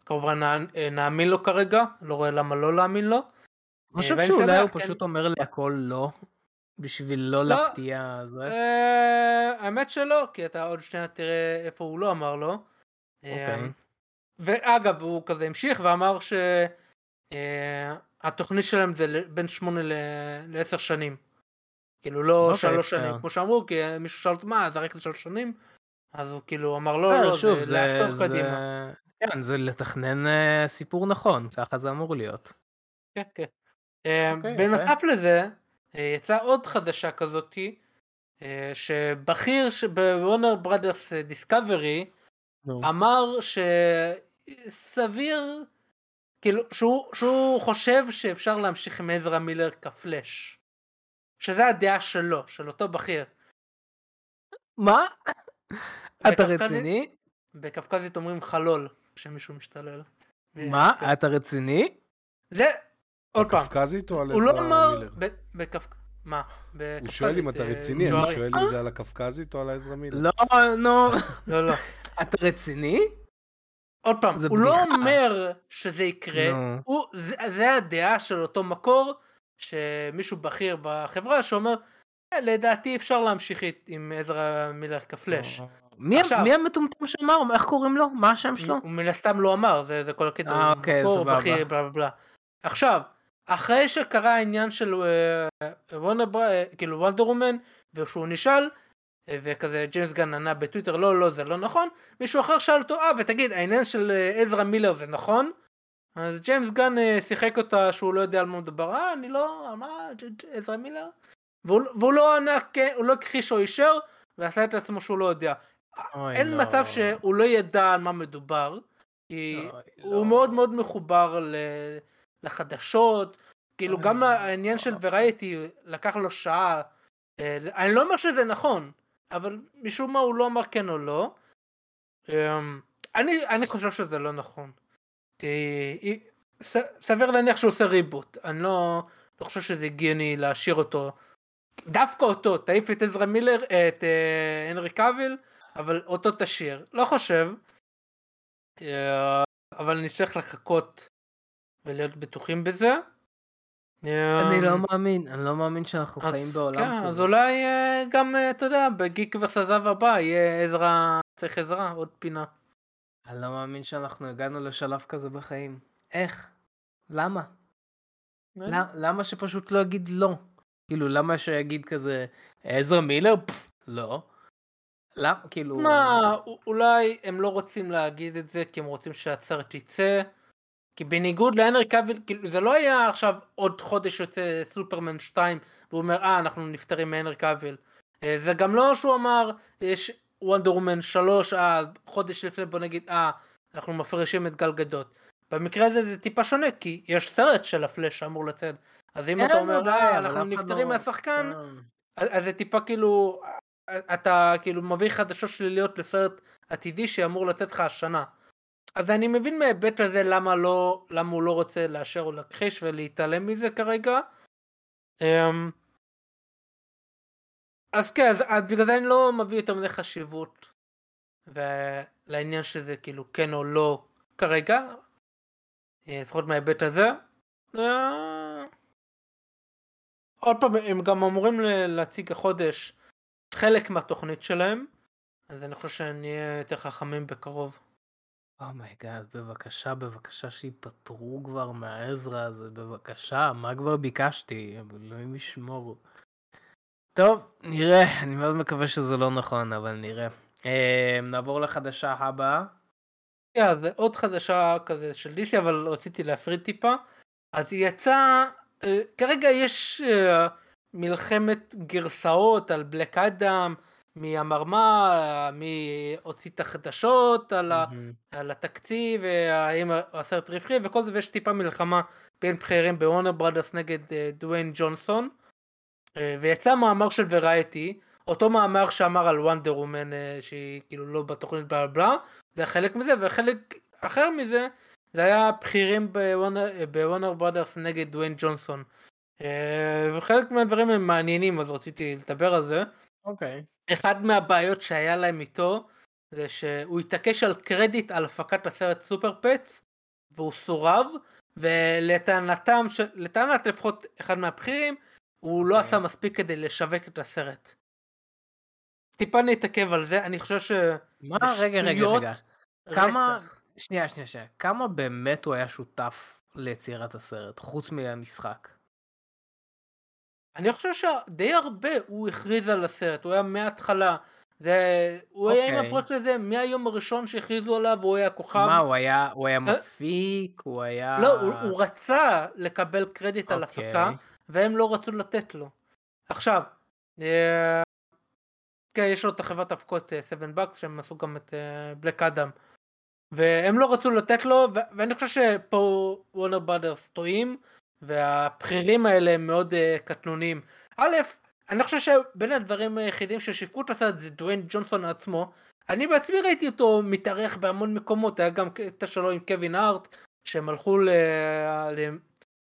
כמובן נאמין לו כרגע, לא רואה למה לא להאמין לו. אני חושב שאולי הוא פשוט אומר להכל לא. בשביל לא להפתיע, זאת? האמת שלא, כי אתה עוד שנייה תראה איפה הוא לא אמר לו. ואגב, הוא כזה המשיך ואמר שהתוכנית שלהם זה בין 8 ל-10 שנים. כאילו לא 3 שנים, כמו שאמרו, כי מישהו שאל אותו מה, זה רק ל3 שנים? אז הוא כאילו אמר לא, זה לעשור קדימה. כן, זה לתכנן סיפור נכון, ככה זה אמור להיות. כן, כן. בנוסף לזה, יצאה עוד חדשה כזאת, שבכיר בוונר ברדרס דיסקאברי אמר שסביר, כאילו שהוא חושב שאפשר להמשיך עם עזרא מילר כפלש, שזה הדעה שלו, של אותו בכיר. מה? אתה רציני? בקפקזית אומרים חלול כשמישהו משתלל. מה? אתה רציני? זה בקפקזית או על עזרא מילר? מה? הוא שואל אם אתה רציני, אני שואל אם זה על הקפקזית או על עזרא מילר. לא. אתה רציני? עוד פעם, הוא לא אומר שזה יקרה, זה הדעה של אותו מקור, שמישהו בכיר בחברה שאומר, לדעתי אפשר להמשיך עם עזרא מילר כפלש. מי המטומטום שאמר? איך קוראים לו? מה השם שלו? הוא מן הסתם לא אמר, זה כל הקטע. אוקיי, סבבה. עכשיו, אחרי שקרה העניין של וונדר וומן, ושהוא נשאל, וכזה ג'יימס גן ענה בטוויטר, לא, זה לא נכון, מישהו אחר שאל אותו, ותגיד, העניין של עזרא מילר זה נכון? אז ג'יימס גן שיחק אותה שהוא לא יודע על מה מדבר, אני לא, מה, עזרא מילר? והוא לא ענה, הוא לא הכחיש או אישר, ועשה את עצמו שהוא לא יודע. אין מצב שהוא לא ידע על מה מדובר, הוא מאוד מאוד מחובר לחדשות, כאילו גם העניין של וראייטי לקח לו שעה, אני לא אומר שזה נכון, אבל משום מה הוא לא אמר כן או לא. אני חושב שזה לא נכון, סביר להניח שהוא עושה ריבוט, אני לא חושב שזה הגיוני להשאיר אותו, דווקא אותו, תעיף את עזרא מילר, את הנרי קאביל, אבל אותו תשאיר, לא חושב, אבל אני צריך לחכות ולהיות בטוחים בזה. אני לא מאמין, שאנחנו חיים בעולם. אז אולי גם, אתה יודע, בגיק וסזב הבא, יהיה עזרה, צריך עזרה, עוד פינה. אני לא מאמין שאנחנו הגענו לשלב כזה בחיים. איך? למה? למה שפשוט לא אגיד לא? כאילו, למה שיגיד כזה, עזרא מילר? לא. למה? כאילו... מה, אולי הם לא רוצים להגיד את זה, כי הם רוצים שהסרט יצא. כי בניגוד להנרי קאביל, זה לא היה עכשיו עוד חודש יוצא סופרמן 2, והוא אומר, אנחנו נפטרים מהנרי קאביל. זה גם לא שהוא אמר, יש וונדר וומן 3, חודש לפני בוא נגיד, אנחנו מפרשים את גל גדות. במקרה הזה זה טיפה שונה, כי יש סרט של הפלש שאמור לצד. אז אם אתה אומר, אנחנו נפטרים מהשחקן, אז זה טיפה כאילו, אתה כאילו מביא חדשות שליליות לסרט עתידי שאמור לצאת לך השנה. אז אני מבין מההיבט הזה למה הוא לא רוצה לאשר או להכחיש ולהתעלם מזה כרגע. אז כן, אז בגלל זה אני לא מביא יותר מזה חשיבות לעניין שזה כאילו כן או לא כרגע, לפחות מההיבט הזה. עוד פעם, הם גם אמורים להציג החודש חלק מהתוכנית שלהם, אז אני חושב שנהיה יותר חכמים בקרוב. אומייגאד, בבקשה, שיפטרו כבר מהעזרה הזה, בבקשה, מה כבר ביקשתי, אלוהים ישמור. טוב, נראה, אני מאוד מקווה שזה לא נכון, אבל נראה. נעבור לחדשה הבאה. זה עוד חדשה כזה של דיסי, אבל רציתי להפריד טיפה. אז היא יצאה, כרגע יש מלחמת גרסאות על בלק אדם, מי אמר מה, מי הוציא את החדשות על התקציב, האם הסרט רווחי וכל זה, ויש טיפה מלחמה בין בכירים בוורנר ברדרס נגד דוויין ג'ונסון, ויצא מאמר של וראייטי, אותו מאמר שאמר על וונדר וומן שהיא כאילו לא בתוכנית בלה בלה, זה חלק מזה, וחלק אחר מזה זה היה בכירים בוורנר ברדרס נגד דוויין ג'ונסון, וחלק מהדברים הם מעניינים, אז רציתי לדבר על זה. אוקיי. אחד מהבעיות שהיה להם איתו, זה שהוא התעקש על קרדיט על הפקת הסרט סופר פץ, והוא סורב, ולטענת לפחות אחד מהבכירים, הוא לא עשה מספיק כדי לשווק את הסרט. טיפה נתעכב על זה, אני חושב ש... מה? רגע. שנייה. כמה באמת הוא היה שותף ליצירת הסרט, חוץ מהמשחק? אני חושב שדי הרבה הוא הכריז על הסרט, הוא היה מההתחלה, הוא היה עם הפרויקט הזה מהיום הראשון שהכריזו עליו, הוא היה כוכב. מה, הוא היה מפיק, הוא היה... לא, הוא רצה לקבל קרדיט על הפקה, והם לא רצו לתת לו. עכשיו, יש לו את החברת הפקות 7 Bucks, שהם עשו גם את בלק אדם, והם לא רצו לתת לו, ואני חושב שפה וורנר ברדרס טועים, והבחירים האלה הם מאוד קטנונים. א', אני חושב שבין הדברים היחידים ששיווקו את הסרט זה דוויין ג'ונסון עצמו. אני בעצמי ראיתי אותו מתארך בהמון מקומות, היה גם קטע שלו עם קווין הארט, שהם הלכו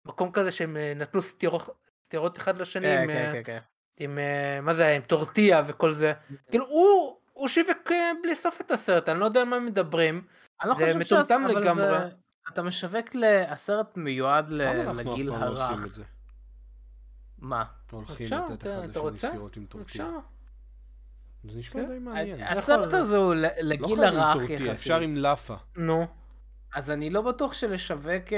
למקום כזה שהם נתנו סתירות אחד לשני, עם מה זה היה, עם טורטיה וכל זה. כאילו הוא שיווק בלי סוף את הסרט, אני לא יודע על מה מדברים, זה מטומטם לגמרי. אתה משווק להסרט מיועד לגיל הרך. מה? הולכים לתת אחד לשני סתירות עם טורטיה. זה נשמע די מעניין. הסרט הזה הוא לגיל הרך יחסי. אפשר עם לפה. נו. אז אני לא בטוח שלשווק,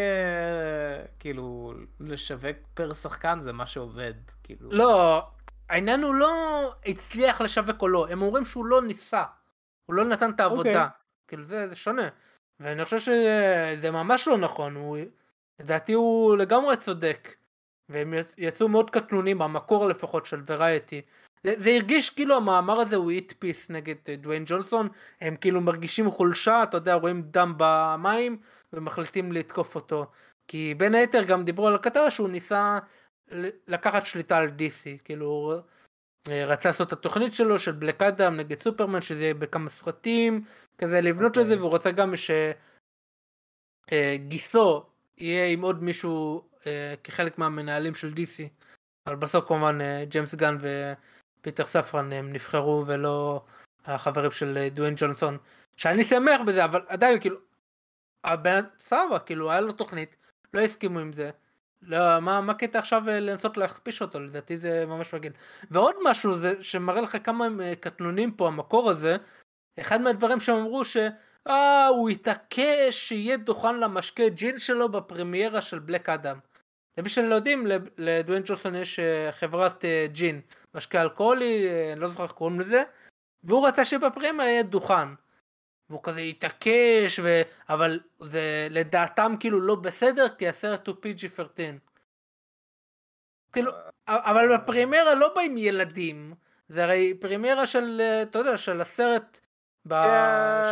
כאילו, לשווק פר שחקן זה מה שעובד. לא, העניין הוא לא הצליח לשווק או לא. הם אומרים שהוא לא ניסה. הוא לא נתן את העבודה. כאילו זה שונה. ואני חושב שזה ממש לא נכון, לדעתי הוא לגמרי צודק, והם יצאו מאוד קטנונים במקור לפחות של וראייטי. זה הרגיש כאילו המאמר הזה הוא איטפיס נגד דוויין ג'ונסון, הם כאילו מרגישים חולשה, אתה יודע, רואים דם במים ומחליטים לתקוף אותו, כי בין היתר גם דיברו על הכתב שהוא ניסה לקחת שליטה על DC, כאילו רצה לעשות את התוכנית שלו של בלק אדם נגד סופרמן, שזה יהיה בכמה סרטים כזה לבנות לזה, והוא רוצה גם שגיסו יהיה עם עוד מישהו כחלק מהמנהלים של DC, אבל בסוף כמובן ג'יימס גן פיטר ספרן הם נבחרו ולא החברים של דוויין ג'ונסון, שאני שמח בזה, אבל עדיין כאילו הבן סבא, כאילו היה לו תוכנית, לא הסכימו עם זה, לא, מה קטע עכשיו לנסות להכפיש אותו? לדעתי זה ממש מגעיל. ועוד משהו זה שמראה לך כמה הם קטנונים פה המקור הזה, אחד מהדברים שהם אמרו הוא התעקש שיהיה דוכן למשקה ג'ין שלו בפרמיירה של בלק אדם. למי שלא יודעים, לדוויין ג'ונסון יש חברת ג'ין, משקה אלכוהולי, אני לא זוכר איך קוראים לזה, והוא רצה שבפרמיירה יהיה דוכן, והוא כזה התעקש, אבל זה לדעתם כאילו לא בסדר, כי הסרט הוא PG-13. כאילו, אבל בפרמיירה לא באים ילדים, זה הרי פרמיירה של, אתה יודע, של הסרט,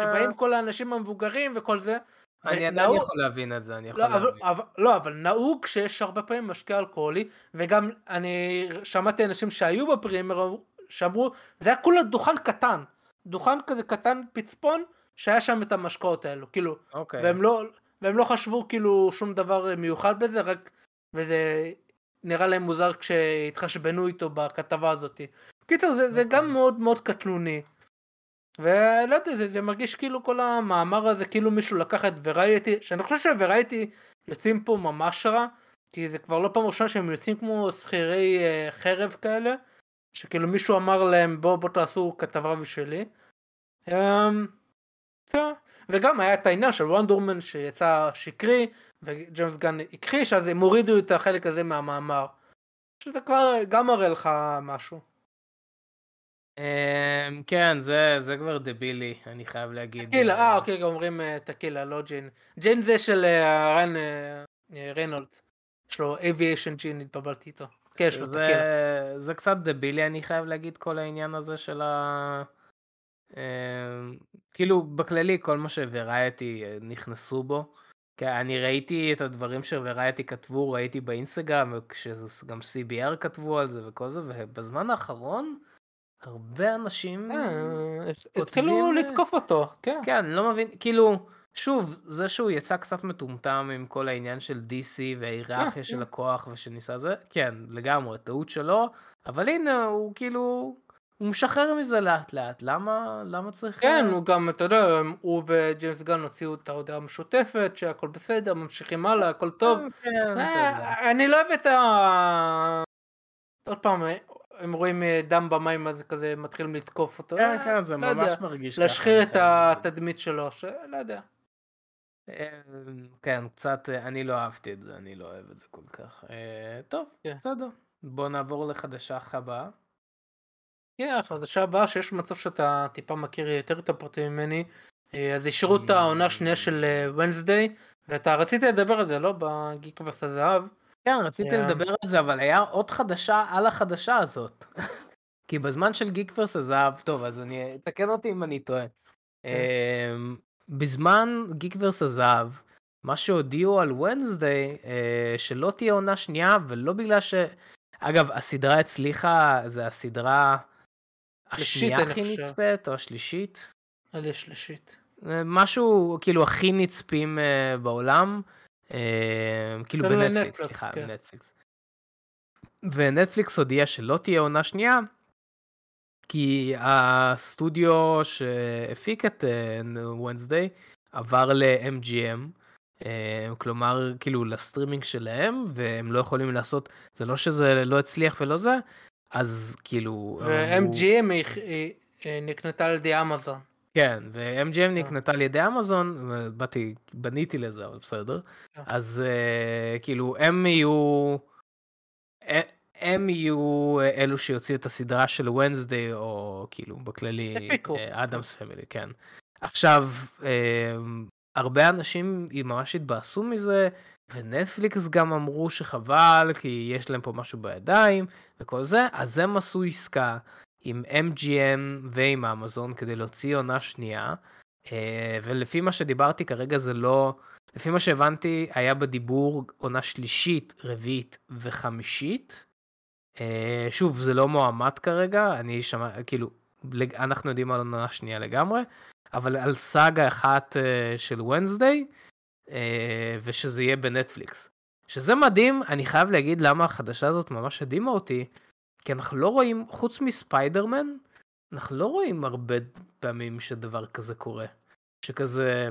שבאים כל האנשים המבוגרים וכל זה, אני יכול להבין את זה, אני יכול להבין. לא, אבל נהוג שיש הרבה פעמים משקה אלכוהולי, וגם אני שמעתי אנשים שהיו בפרמיירה, שאמרו, זה היה כולה דוכן קטן, דוכן כזה קטן פצפון, שהיה שם את המשקאות האלו, כאילו, והם לא חשבו כאילו שום דבר מיוחד בזה, רק, וזה נראה להם מוזר כשהתחשבנו איתו בכתבה הזאת. קיצר, זה גם מאוד מאוד קטלוני. ולא יודע, זה מרגיש כאילו כל המאמר הזה, כאילו מישהו לקח את וראייטי, שאני חושב שוורייטי יוצאים פה ממש רע, כי זה כבר לא פעם ראשונה שהם יוצאים כמו שכירי חרב כאלה, שכאילו מישהו אמר להם בוא תעשו כתבה בשבילי. וגם היה את העניין של וונדר וומן שיצא שקרי, וג'יימס גן הכחיש, אז הם הורידו את החלק הזה מהמאמר, שזה כבר גם מראה לך משהו. כן, זה כבר דבילי, אני חייב להגיד. תקילה, אוקיי, גם אומרים תקילה, לא ג'ין. ג'ין זה של רן ריינולדס, יש לו אביאשן ג'ין, התבלבלתי איתו. זה קצת דבילי, אני חייב להגיד, כל העניין הזה של כאילו בכללי כל מה שוורייטי נכנסו בו. אני ראיתי את הדברים שוורייטי כתבו, ראיתי באינסטגרם, גם CBR כתבו על זה וכל זה, ובזמן האחרון הרבה אנשים התחילו לתקוף אותו. כן, לא מבין, כאילו, שוב, זה שהוא יצא קצת מטומטם עם כל העניין של DC וההיררכיה של הכוח ושניסה זה, כן, לגמרי, טעות שלו, אבל הנה, הוא כאילו, הוא משחרר מזה לאט לאט, למה צריך? כן, הוא גם, אתה יודע, הוא וג'יימס גן הוציאו את ההודעה המשותפת, שהכל בסדר, ממשיכים הלאה, הכל טוב. אני לא אוהב את עוד פעם, הם רואים דם במים, אז כזה מתחילים לתקוף אותו. כן, זה ממש מרגיש ככה. להשחיר את התדמית שלו, שלא יודע. כן, קצת, אני לא אהבתי את זה, אני לא אוהב את זה כל כך. טוב, בסדר. בוא נעבור לחדשה הבאה. כן, החדשה הבאה, שיש מצב שאתה טיפה מכיר יותר את הפרטים ממני, אז השאירו את העונה השנייה של Wednesday, ואתה רצית לדבר על זה, לא? בגיק וסה זהב. כן, רציתי לדבר על זה, אבל היה עוד חדשה על החדשה הזאת. כי בזמן של גיק ורס הזהב, טוב, אז אני אתקן אותי אם אני טועה. בזמן גיק ורס הזהב, מה שהודיעו על ונסדיי, שלא תהיה עונה שנייה, ולא בגלל ש... אגב, הסדרה הצליחה, זה הסדרה השנייה הכי נצפית, או השלישית? עלי שלישית. משהו כאילו הכי נצפים בעולם, כאילו בנטפליקס, סליחה, בנטפליקס. ונטפליקס הודיע שלא תהיה עונה שנייה, כי הסטודיו שהפיק את Wednesday עבר ל-MGM, כלומר, כאילו לסטרימינג שלהם, והם לא יכולים לעשות, זה לא שזה לא הצליח ולא זה, אז כאילו... ו-MGM נקנתה על ידי אמזון. כן, ו-MGM נקנתה על ידי אמזון, בניתי לזה, אבל בסדר. אז כאילו, הם יהיו אלו שיוציאו את הסדרה של Wednesday, או כאילו, בכללי, אדמס פמילי, כן. עכשיו, הרבה אנשים ממש התבאסו מזה, ונטפליקס גם אמרו שחבל, כי יש להם פה משהו בידיים, וכל זה, אז הם עשו עסקה עם MGM ועם אמזון, כדי להוציא עונה שנייה, ולפי מה שדיברתי כרגע זה לא, לפי מה שהבנתי, היה בדיבור עונה שלישית, רביעית וחמישית, שוב, זה לא מועמד כרגע, אני שמע, כאילו, אנחנו יודעים על עונה שנייה לגמרי, אבל על סאגה אחת של ונסדיי, ושזה יהיה בנטפליקס. שזה מדהים, אני חייב להגיד למה החדשה הזאת ממש הדהימה אותי, כי אנחנו לא רואים, חוץ מספיידרמן, אנחנו לא רואים הרבה פעמים שדבר כזה קורה. שכזה,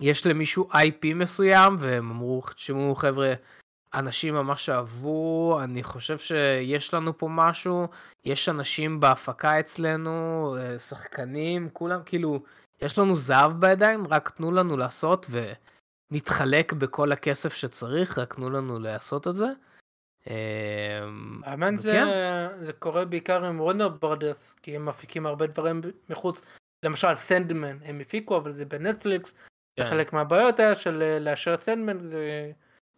יש למישהו IP מסוים, והם אמרו, תשמעו חבר'ה, אנשים ממש אהבו, אני חושב שיש לנו פה משהו, יש אנשים בהפקה אצלנו, שחקנים, כולם, כאילו, יש לנו זהב בידיים, רק תנו לנו לעשות, ונתחלק בכל הכסף שצריך, רק תנו לנו לעשות את זה. האמן זה קורה בעיקר עם וורנר ברודרס, כי הם מפיקים הרבה דברים מחוץ, למשל סנדמן הם הפיקו, אבל זה בנטפליקס, חלק מהבעיות היה של לאשר סנדמן,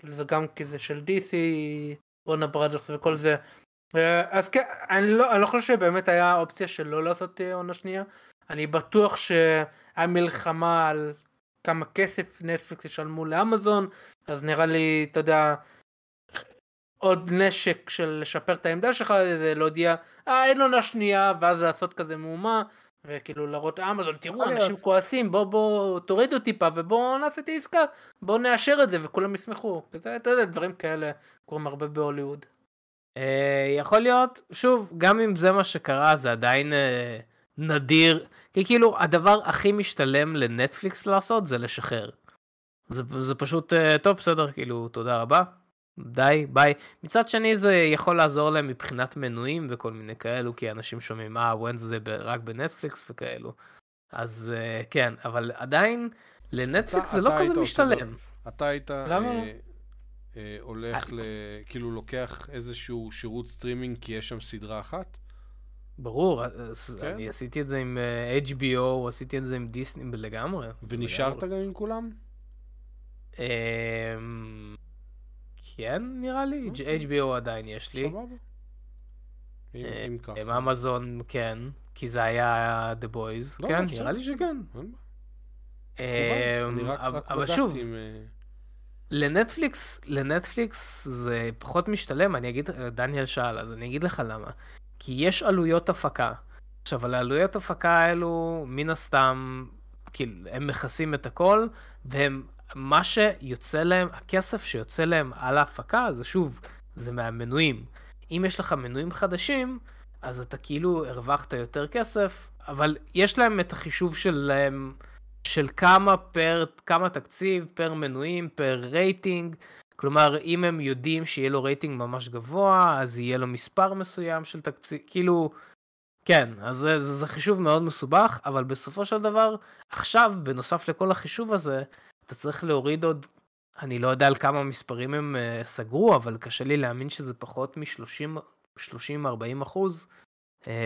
זה גם כזה של DC, וורנר ברודרס וכל זה. אז כן, אני לא חושב שבאמת היה אופציה של לא לעשות עונה שנייה, אני בטוח שהמלחמה על כמה כסף נטפליקס ישלמו לאמזון, אז נראה לי, אתה יודע, עוד נשק של לשפר את העמדה שלך, זה להודיע, אין עונה שנייה, ואז לעשות כזה מהומה, וכאילו להראות אמזון, תראו, אנשים כועסים, בואו תורידו טיפה, ובואו נעשה את העסקה, בואו נאשר את זה, וכולם ישמחו. אתה יודע, דברים כאלה קוראים הרבה בהוליווד. יכול להיות, שוב, גם אם זה מה שקרה, זה עדיין נדיר, כי כאילו הדבר הכי משתלם לנטפליקס לעשות זה לשחרר. זה פשוט טוב, בסדר, כאילו, תודה רבה. די, ביי. מצד שני זה יכול לעזור להם מבחינת מנויים וכל מיני כאלו, כי אנשים שומעים, ונסדיי רק בנטפליקס וכאלו. אז כן, אבל עדיין לנטפליקס זה לא כזה משתלם. אתה היית הולך, כאילו לוקח איזשהו שירות סטרימינג כי יש שם סדרה אחת? ברור, אני עשיתי את זה עם HBO, עשיתי את זה עם דיסני לגמרי. ונשארת גם עם כולם? כן, נראה לי. HBO עדיין יש לי. עם אמזון, כן. כי זה היה The Boys. כן, נראה לי שכן. אבל שוב, לנטפליקס זה פחות משתלם. אני אגיד, דניאל שאל, אז אני אגיד לך למה. כי יש עלויות הפקה. עכשיו, על העלויות הפקה האלו, מן הסתם, כאילו, הם מכסים את הכל, והם מה שיוצא להם, הכסף שיוצא להם על ההפקה, זה שוב, זה מהמנויים. אם יש לך מנויים חדשים, אז אתה כאילו הרווחת יותר כסף, אבל יש להם את החישוב שלהם, של כמה תקציב, פר מנויים, פר רייטינג, כלומר, אם הם יודעים שיהיה לו רייטינג ממש גבוה, אז יהיה לו מספר מסוים של תקציב, כאילו, כן, אז זה חישוב מאוד מסובך, אבל בסופו של דבר, עכשיו, בנוסף לכל החישוב הזה, אתה צריך להוריד עוד, אני לא יודע על כמה מספרים הם סגרו, אבל קשה לי להאמין שזה פחות מ-30-40%,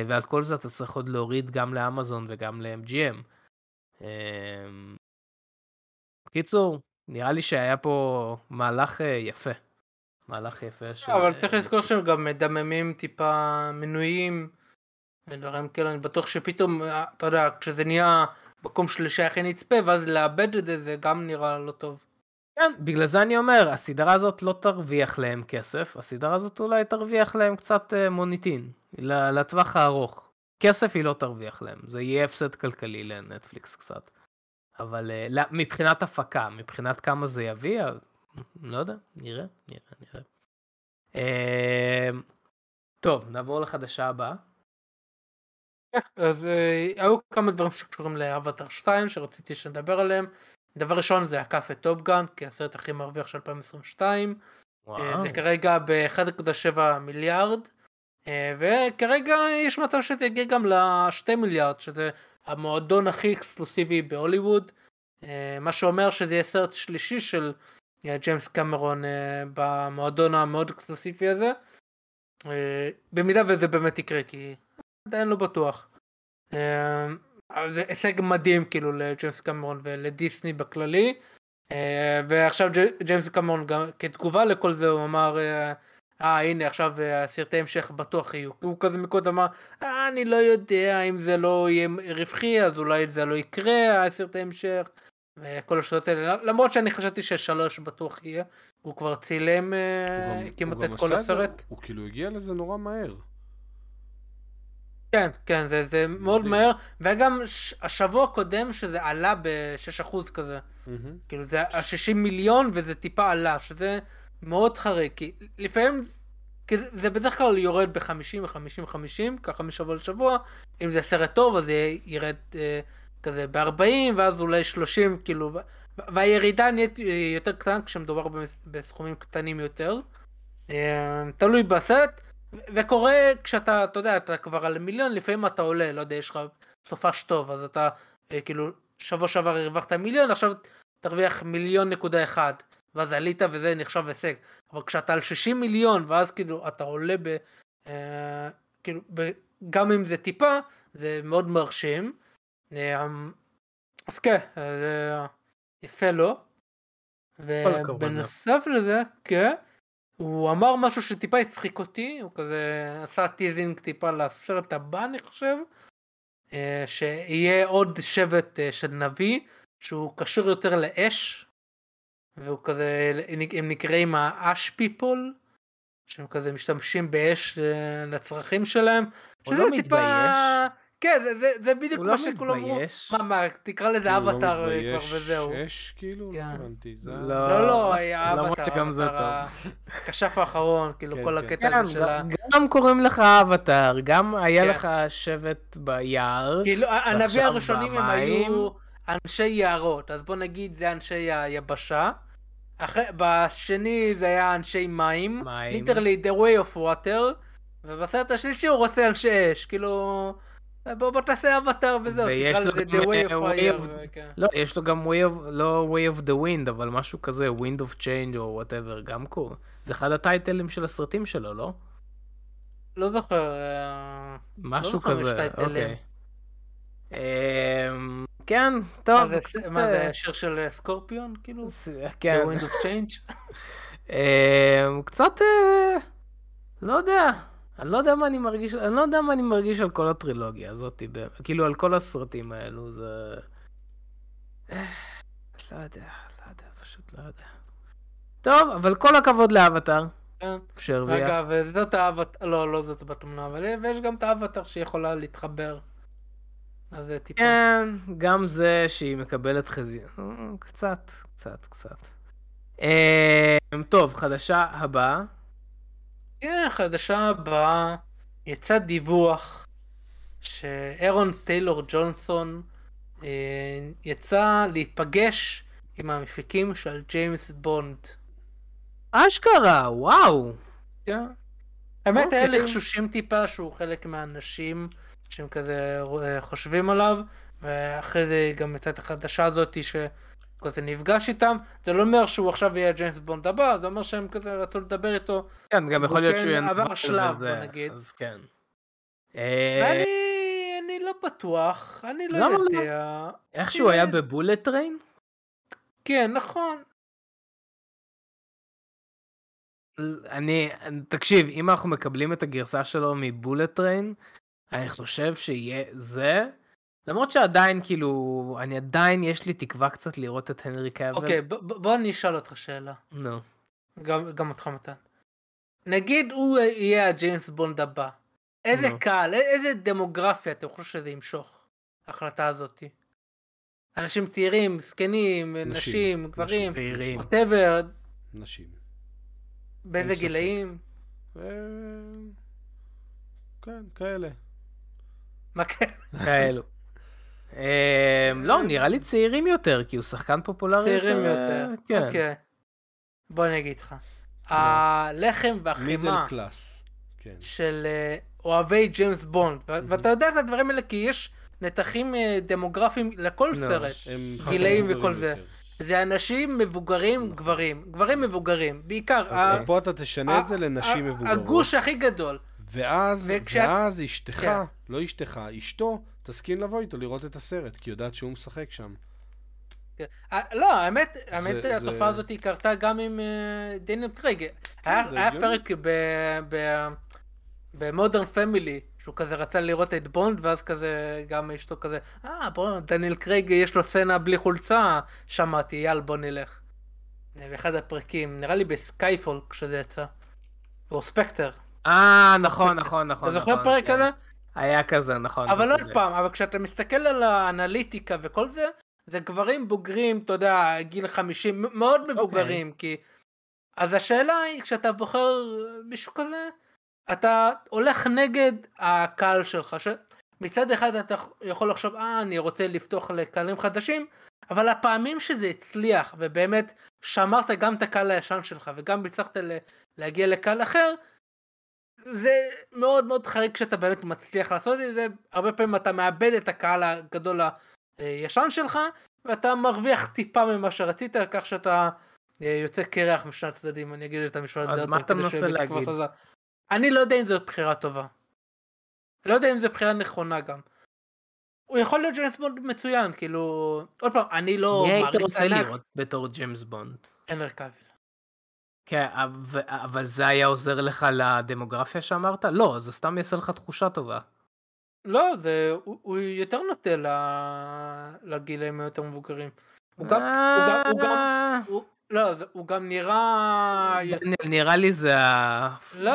ועל כל זה אתה צריך עוד להוריד גם לאמזון וגם ל-MGM. בקיצור, נראה לי שהיה פה מהלך יפה. מהלך יפה. אבל צריך לזכור שהם גם מדממים טיפה מנויים, ודברים כאלה, אני בטוח שפתאום, אתה יודע, כשזה נהיה מקום שלישה הכי נצפה, ואז לאבד את זה, זה גם נראה לא טוב. כן, בגלל זה אני אומר, הסדרה הזאת לא תרוויח להם כסף, הסדרה הזאת אולי תרוויח להם קצת מוניטין, לטווח הארוך. כסף היא לא תרוויח להם, זה יהיה הפסד כלכלי לנטפליקס קצת. אבל מבחינת הפקה, מבחינת כמה זה יביא, לא יודע, נראה. טוב, נעבור לחדשה הבאה. אז היו כמה דברים שקשורים לאבטר 2 שרציתי שנדבר עליהם. דבר ראשון זה עקף את טופגן, כי הסרט הכי מרוויח של 2022. זה כרגע ב-1.7 מיליארד, וכרגע יש מצב שזה יגיע גם ל-2 מיליארד, שזה המועדון הכי אקסקלוסיבי בהוליווד, מה שאומר שזה יהיה סרט שלישי של ג'יימס קמרון במועדון המאוד אקסקלוסיבי הזה, במידה וזה באמת יקרה, כי עדיין לא בטוח. זה הישג מדהים כאילו לג'יימס קמרון ולדיסני בכללי, ועכשיו ג'יימס קמרון גם כתגובה לכל זה הוא אמר הנה עכשיו סרטי המשך בטוח יהיו, הוא כזה מקודם אמר אני לא יודע אם זה לא יהיה רווחי אז אולי זה לא יקרה סרטי המשך וכל השטות האלה, למרות שאני חשבתי ששלוש בטוח יהיה, הוא כבר צילם כמעט את כל הסרט, הוא כאילו הגיע לזה נורא מהר. כן, כן, זה מאוד מהר, וגם השבוע קודם שזה עלה ב-6% כזה, כאילו זה ה-60 מיליון וזה טיפה עלה, שזה מאוד חריג, כי לפעמים, זה בדרך כלל יורד ב-50, ככה משבוע לשבוע, אם זה סרט טוב אז זה ירד כזה ב-40 ואז אולי 30, כאילו, והירידה נהיית יותר קטנה כשמדובר בסכומים קטנים יותר, תלוי בסרט, וקורה כשאתה, אתה יודע, אתה כבר על מיליון, לפעמים אתה עולה, לא יודע, יש לך סופש טוב, אז אתה כאילו שבוע שעבר הרווחת מיליון, עכשיו תרוויח 1.1 מיליון, ואז עלית וזה נחשב הישג, אבל כשאתה על 60 מיליון, ואז כאילו אתה עולה כאילו, גם אם זה טיפה, זה מאוד מרשים, אז כן, זה יפה לו, ובנוסף לזה, כן, הוא אמר משהו שטיפה הצחיק אותי, הוא כזה עשה טיזינג טיפה לסרט הבא אני חושב, שיהיה עוד שבט של נביא, שהוא קשור יותר לאש, והוא כזה, הם נקראים האש פיפול, שהם כזה משתמשים באש לצרכים שלהם, שזה לא טיפה... מתבייש. כן, זה בדיוק מה שכולם אמרו, מה, תקרא לזה אבטר כבר וזהו. יש כאילו, לא הבנתי, זה... לא, היה אבטר, הכשף האחרון, כאילו כל הקטע הזה שלה. גם קוראים לך אבטר, גם היה לך שבט ביער. כאילו, הנביא הראשונים הם היו אנשי יערות, אז בוא נגיד זה אנשי היבשה. בשני זה היה אנשי מים, literally the way of water, ובסרט השלישי הוא רוצה אנשי אש, כאילו... בוא תעשה אבטר וזהו, תקרא לזה The Way of Fire. לא, יש לו גם Way of, לא Way of the Wind, אבל משהו כזה, Wind of Change או whatever, גם קור. זה אחד הטייטלים של הסרטים שלו, לא? לא זוכר. משהו כזה, אוקיי. כן, טוב. מה זה, שיר של סקורפיון, כאילו? כן. The Wind of Change? קצת, לא יודע. אני לא יודע מה אני מרגיש על כל הטרילוגיה הזאת, כאילו על כל הסרטים האלו, זה... לא יודע, פשוט לא יודע. טוב, אבל כל הכבוד לאבטר. כן. שרביע. אגב, זאת האבטר, לא זאת בתמונה, אבל יש גם את האבטר שיכולה להתחבר. אז זה טיפה. כן, גם זה שהיא מקבלת חזייה. קצת. טוב, חדשה הבאה. כן, החדשה הבאה, יצא דיווח שאירון טיילור ג'ונסון יצא להיפגש עם המפיקים של ג'יימס בונד. אשכרה, וואו. כן. האמת היה לי חשושים טיפה שהוא חלק מהאנשים שהם כזה חושבים עליו, ואחרי זה גם יצא את החדשה הזאת כזה נפגש איתם, זה לא אומר שהוא עכשיו יהיה ג'יימס בונד הבא, זה אומר שהם כזה רצו לדבר איתו. כן, גם יכול להיות שהוא עבר שלב, נגיד. אז כן. ואני לא בטוח, אני לא יודע. איך שהוא היה בבולט טריין? כן, נכון. תקשיב, אם אנחנו מקבלים את הגרסה שלו מבולט טריין, אני חושב שיהיה זה... למרות שעדיין, כאילו, אני עדיין, יש לי תקווה קצת לראות את הנרי קאבל. אוקיי, בוא אני אשאל אותך שאלה. נו. גם אותך מתן. נגיד הוא יהיה הג'יימס בונד הבא. איזה קהל, איזה דמוגרפיה אתם חושבים שזה ימשוך? ההחלטה הזאת. אנשים צעירים, זקנים, נשים, גברים, whatever. נשים. באיזה גילאים? כן, כאלה. מה כאלו? לא, נראה לי צעירים יותר, כי הוא שחקן פופולרי. צעירים יותר, אוקיי. בוא אני אגיד לך. הלחם והחימה של אוהבי ג'יימס בונד, ואתה יודע את הדברים האלה, כי יש נתחים דמוגרפיים לכל סרט, גילאים וכל זה. זה אנשים מבוגרים גברים, גברים מבוגרים, בעיקר. פה אתה תשנה את זה לנשים מבוגרות. הגוש הכי גדול. ואז אשתך, לא אשתך, אשתו, תסכים לבוא איתו לראות את הסרט, כי יודעת שהוא משחק שם. לא, האמת, התופעה הזאת קרתה גם עם דניאל קרייג. היה פרק במודרן פמילי, שהוא כזה רצה לראות את בונד, ואז כזה גם אשתו כזה, בוא, דניאל קרייג יש לו סצנה בלי חולצה, שמעתי, יאל בוא נלך. באחד הפרקים, נראה לי בסקייפול כשזה יצא, או ספקטר. נכון. אתה זוכר פרק כזה? היה כזה, נכון. אבל עוד פעם, אבל כשאתה מסתכל על האנליטיקה וכל זה, זה גברים בוגרים, אתה יודע, גיל 50, מאוד מבוגרים, כי... אז השאלה היא, כשאתה בוחר מישהו כזה, אתה הולך נגד הקהל שלך, מצד אחד אתה יכול לחשוב, אני רוצה לפתוח לקהלים חדשים, אבל הפעמים שזה הצליח, ובאמת שמרת גם את הקהל הישן שלך, וגם הצלחת להגיע לקהל אחר, זה מאוד מאוד חריג שאתה באמת מצליח לעשות את זה, הרבה פעמים אתה מאבד את הקהל הגדול הישן שלך, ואתה מרוויח טיפה ממה שרצית, כך שאתה יוצא קרח משני הצדדים, אני אגיד את המשפט הזה. אז מה אתה מנסה להגיד? אני לא יודע אם זאת בחירה טובה. לא יודע אם זאת בחירה נכונה גם. הוא יכול להיות ג'יימס בונד מצוין, כאילו... עוד פעם, אני לא... אני הייתי רוצה לראות בתור ג'יימס בונד. הנרי קאביל. כן, אבל זה היה עוזר לך לדמוגרפיה שאמרת? לא, זה סתם יעשה לך תחושה טובה. לא, הוא יותר נוטה לגילאים יותר מבוגרים. הוא גם נראה... נראה לי זה... לא,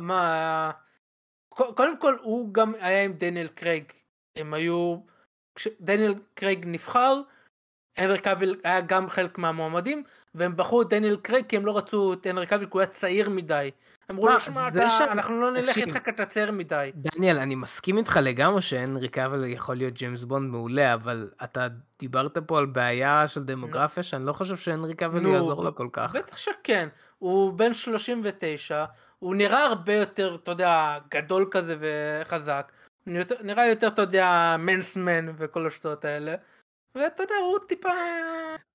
מה... קודם כל, הוא גם היה עם דניאל קרייג. הם היו... כשדניאל קרייג נבחר, הנרי קאביל היה גם חלק מהמועמדים, והם בחרו את דניאל קרייג כי הם לא רצו את הנרי קאביל, כי הוא היה צעיר מדי. אמרו לו, אנחנו לא נלך איתך כי אתה צעיר מדי. דניאל, אני מסכים איתך לגמרי שהנרי קאביל יכול להיות ג'יימס בונד מעולה, אבל אתה דיברת פה על בעיה של דמוגרפיה, שאני לא חושב שהנרי קאביל יעזור לו כל כך. בטח שכן, הוא בן 39, הוא נראה הרבה יותר, אתה יודע, גדול כזה וחזק, נראה יותר, אתה יודע, מנסמן וכל השטויות האלה, ואתה יודע, הוא טיפה,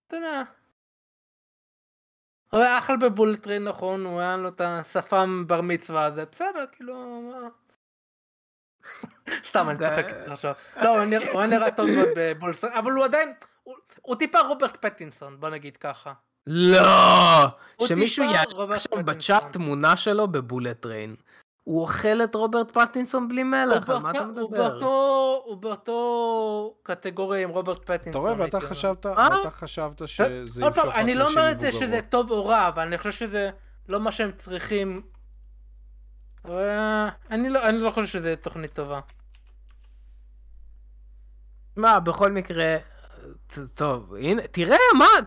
אתה יודע, הוא היה אכל בבולטרין, נכון, הוא היה לו את השפם בר מצווה הזה, בסדר, כאילו, מה? סתם, אני צחק את זה עכשיו. לא, הוא היה נראה טוב מאוד בבולטרין, אבל הוא עדיין, הוא טיפה רוברט פטינסון, בוא נגיד ככה. לא! שמישהו יעלה עכשיו בצ'אט תמונה שלו בבולטרין. הוא אוכל את רוברט פטינסון בלי מלח, על מה אתה מדבר? הוא באותו קטגוריה עם רוברט פטינסון. אתה רואה, ואתה חשבת שזה... עוד פעם, אני לא אומר את זה שזה טוב או רע, אבל אני חושב שזה לא מה שהם צריכים. אני לא חושב שזה תוכנית טובה. מה, בכל מקרה... טוב, הנה,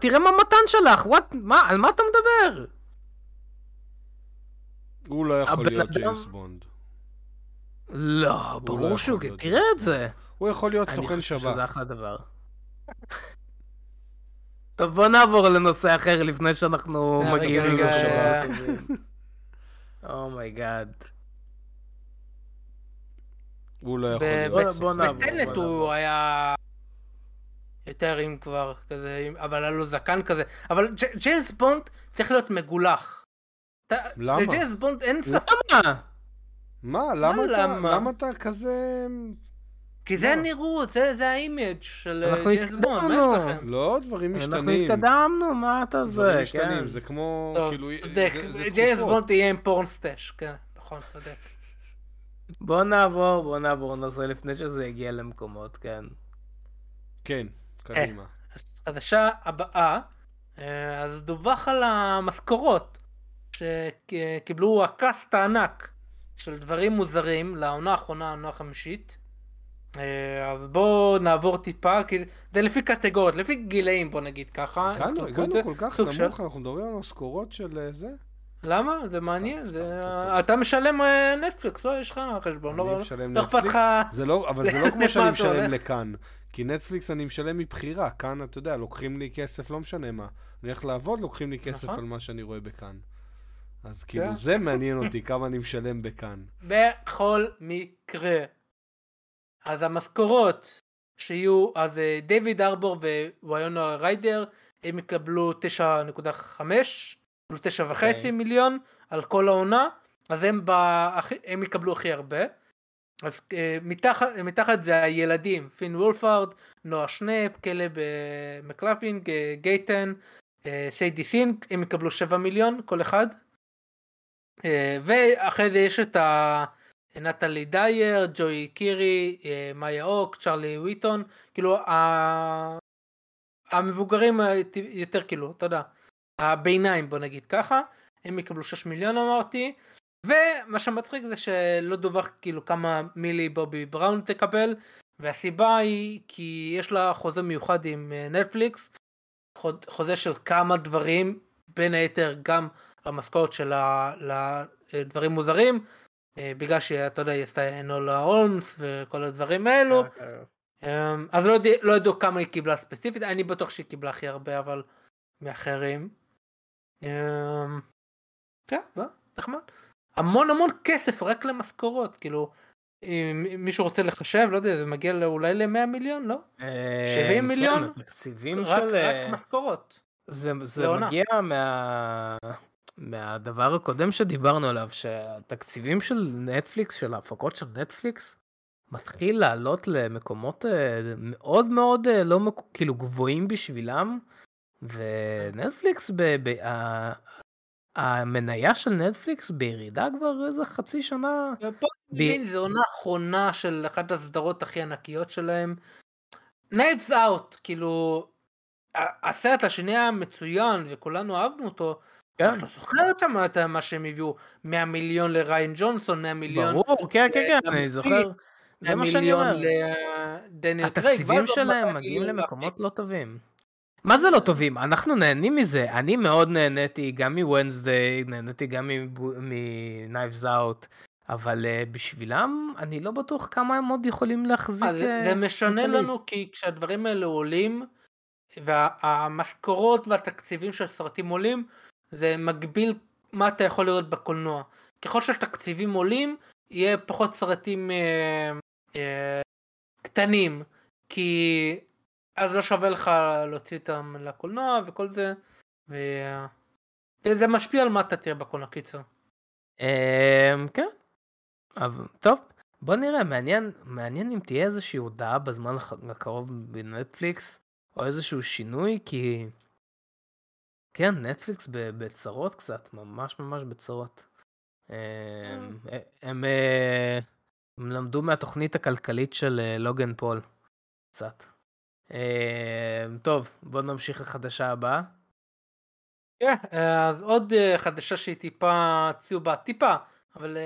תראה מה מתן שלך, על מה אתה מדבר? הוא לא יכול להיות ג'יימס בונד. לא, ברור שהוא, תראה את זה. הוא יכול להיות סוכן שבת. אני חושב שזה אחלה דבר. טוב, בוא נעבור לנושא אחר לפני שאנחנו מגיעים לשבת. אומייגאד. הוא לא יכול להיות. בוא נעבור. בטנט הוא היה... יותר אם כבר כזה, אבל היה לו זקן כזה. אבל ג'יימס בונד צריך להיות מגולח. למה? לג'יימס בונד אין ספק. מה? למה אתה כזה... כי זה הנראות, זה האימג' של ג'יימס בונד. אנחנו התקדמנו. לא, דברים משתנים. אנחנו התקדמנו, מה אתה זה? דברים משתנים, זה כמו... צודק, ג'יימס בונד תהיה עם פורנסטש, כן, נכון, צודק. בוא נעבור, נעשה לפני שזה יגיע למקומות, כן. כן, קדימה. חדשה הבאה, אז דווח על המשכורות. שקיבלו הקאסט הענק של דברים מוזרים לעונה האחרונה, העונה החמישית. אז בואו נעבור טיפה, כי זה לפי קטגוריות, לפי גילאים, בוא נגיד ככה. הגענו כל כך נמוך, אנחנו מדברים על המשכורות של זה. למה? זה מעניין. אתה משלם נטפליקס, לא? יש לך חשבון. אני משלם נטפליקס, אבל זה לא כמו שאני משלם לכאן. כי נטפליקס אני משלם מבחירה, כאן אתה יודע, לוקחים לי כסף, לא משנה מה. אני הולך לעבוד, לוקחים לי כסף על מה שאני רואה בכאן. אז כאילו זה מעניין אותי כמה אני משלם בכאן. בכל מקרה. אז המשכורות שיהיו, אז דיוויד ארבור וויונה ריידר, הם יקבלו 9.5, או 9.5 מיליון על כל העונה, אז הם יקבלו הכי הרבה. אז מתחת זה הילדים, פין וולפארד, נועה שנאפ, קלב מקלפין, גייטן, סיידי סינק, הם יקבלו 7 מיליון כל אחד. ואחרי זה יש את נטלי דייר, ג'וי קירי, מאיה אוק, צ'רלי וויטון, כאילו המבוגרים יותר כאילו, אתה יודע, הביניים בוא נגיד ככה, הם יקבלו 6 מיליון אמרתי, ומה שמצחיק זה שלא דווח כאילו כמה מילי בובי בראון תקבל, והסיבה היא כי יש לה חוזה מיוחד עם נטפליקס, חוזה של כמה דברים, בין היתר גם המשכורת של הדברים מוזרים, בגלל שאתה יודע, יש אנולה הולמס וכל הדברים האלו, אז לא ידעו כמה היא קיבלה ספציפית, אני בטוח שהיא קיבלה הכי הרבה, אבל מאחרים. כן, נחמד. המון המון כסף רק למשכורות, כאילו, אם מישהו רוצה לחשב, לא יודע, זה מגיע אולי ל-100 מיליון, לא? 70 מיליון? רק משכורות. זה מגיע מהדבר הקודם שדיברנו עליו, שהתקציבים של נטפליקס, של ההפקות של נטפליקס, מתחיל לעלות למקומות מאוד מאוד לא כאילו גבוהים בשבילם, ונטפליקס, המניה של נטפליקס בירידה כבר איזה חצי שנה. זו עונה אחרונה של אחת הסדרות הכי ענקיות שלהם. Knives Out, כאילו, הסרט השני היה מצוין וכולנו אהבנו אותו, אתה זוכר את מה שהם הביאו, 100 מיליון לריין ג'ונסון, 100 מיליון... ברור, כן, כן, כן, אני זוכר. זה מה שאני אומר. התקציבים שלהם מגיעים למקומות לא טובים. מה זה לא טובים? אנחנו נהנים מזה. אני מאוד נהניתי גם מ-Wednesday, נהניתי גם מ-Knives Out, אבל בשבילם אני לא בטוח כמה הם עוד יכולים להחזיק... זה משנה לנו, כי כשהדברים האלה עולים, והמשכורות והתקציבים של סרטים עולים, זה מגביל מה אתה יכול לראות בקולנוע. ככל שהתקציבים עולים, יהיה פחות סרטים קטנים, כי אז לא שווה לך להוציא אותם לקולנוע וכל זה, וזה משפיע על מה אתה תראה בקולנוע קיצר. כן, טוב, בוא נראה, מעניין אם תהיה איזושהי הודעה בזמן הקרוב בנטפליקס, או איזשהו שינוי, כי... כן, נטפליקס בצרות קצת, ממש ממש בצרות. הם למדו מהתוכנית הכלכלית של לוגן פול, קצת. טוב, בואו נמשיך לחדשה הבאה. כן, אז עוד חדשה שהיא טיפה ציובה, טיפה, אבל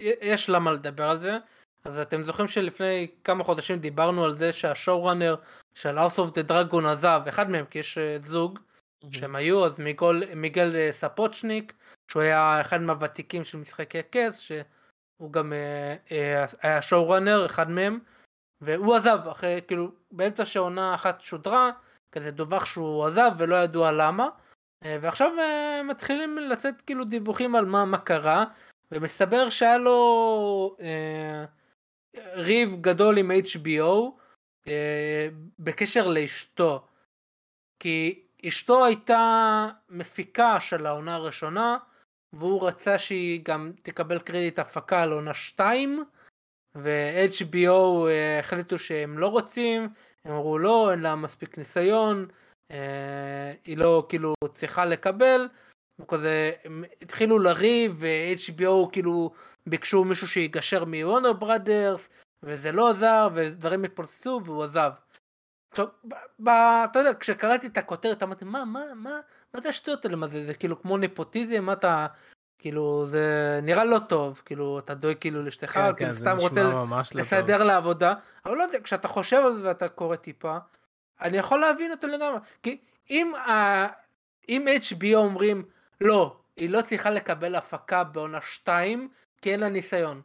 יש למה לדבר על זה. אז אתם זוכרים שלפני כמה חודשים דיברנו על זה שהשואו-ראנר של House of the Dragon עזב, אחד מהם, כי יש זוג, שהם היו, אז מיגל ספוצ'ניק, שהוא היה אחד מהוותיקים של משחקי הכס, שהוא גם היה שואו-ראנר, אחד מהם, והוא עזב, אחרי, כאילו, באמצע שעונה אחת שודרה, כזה דווח שהוא עזב ולא ידוע למה, ועכשיו מתחילים לצאת כאילו דיווחים על מה קרה, ומסתבר שהיה לו ריב גדול עם HBO, בקשר לאשתו, כי אשתו הייתה מפיקה של העונה הראשונה, והוא רצה שהיא גם תקבל קרדיט הפקה על עונה 2, ו-HBO החליטו שהם לא רוצים, הם אמרו לא, אין לה מספיק ניסיון, היא לא כאילו צריכה לקבל, וכזה הם התחילו לריב, ו-HBO כאילו ביקשו מישהו שיגשר מוונר בראדרס, וזה לא עזר, ודברים התפוצצו והוא עזב. עכשיו, אתה יודע, כשקראתי את הכותרת, אמרתי, מה זה השטויות האלה? מה זה כאילו כמו נפוטיזם, אתה, כאילו, זה נראה לא טוב, כאילו, אתה דואג כאילו לשתך, כאילו, סתם רוצה לסדר לעבודה, אבל לא יודע, כשאתה חושב על זה ואתה קורא טיפה, אני יכול להבין אותו לגמרי, כי אם HBO אומרים, לא, היא לא צריכה לקבל הפקה בעונה 2, כי אין לה ניסיון,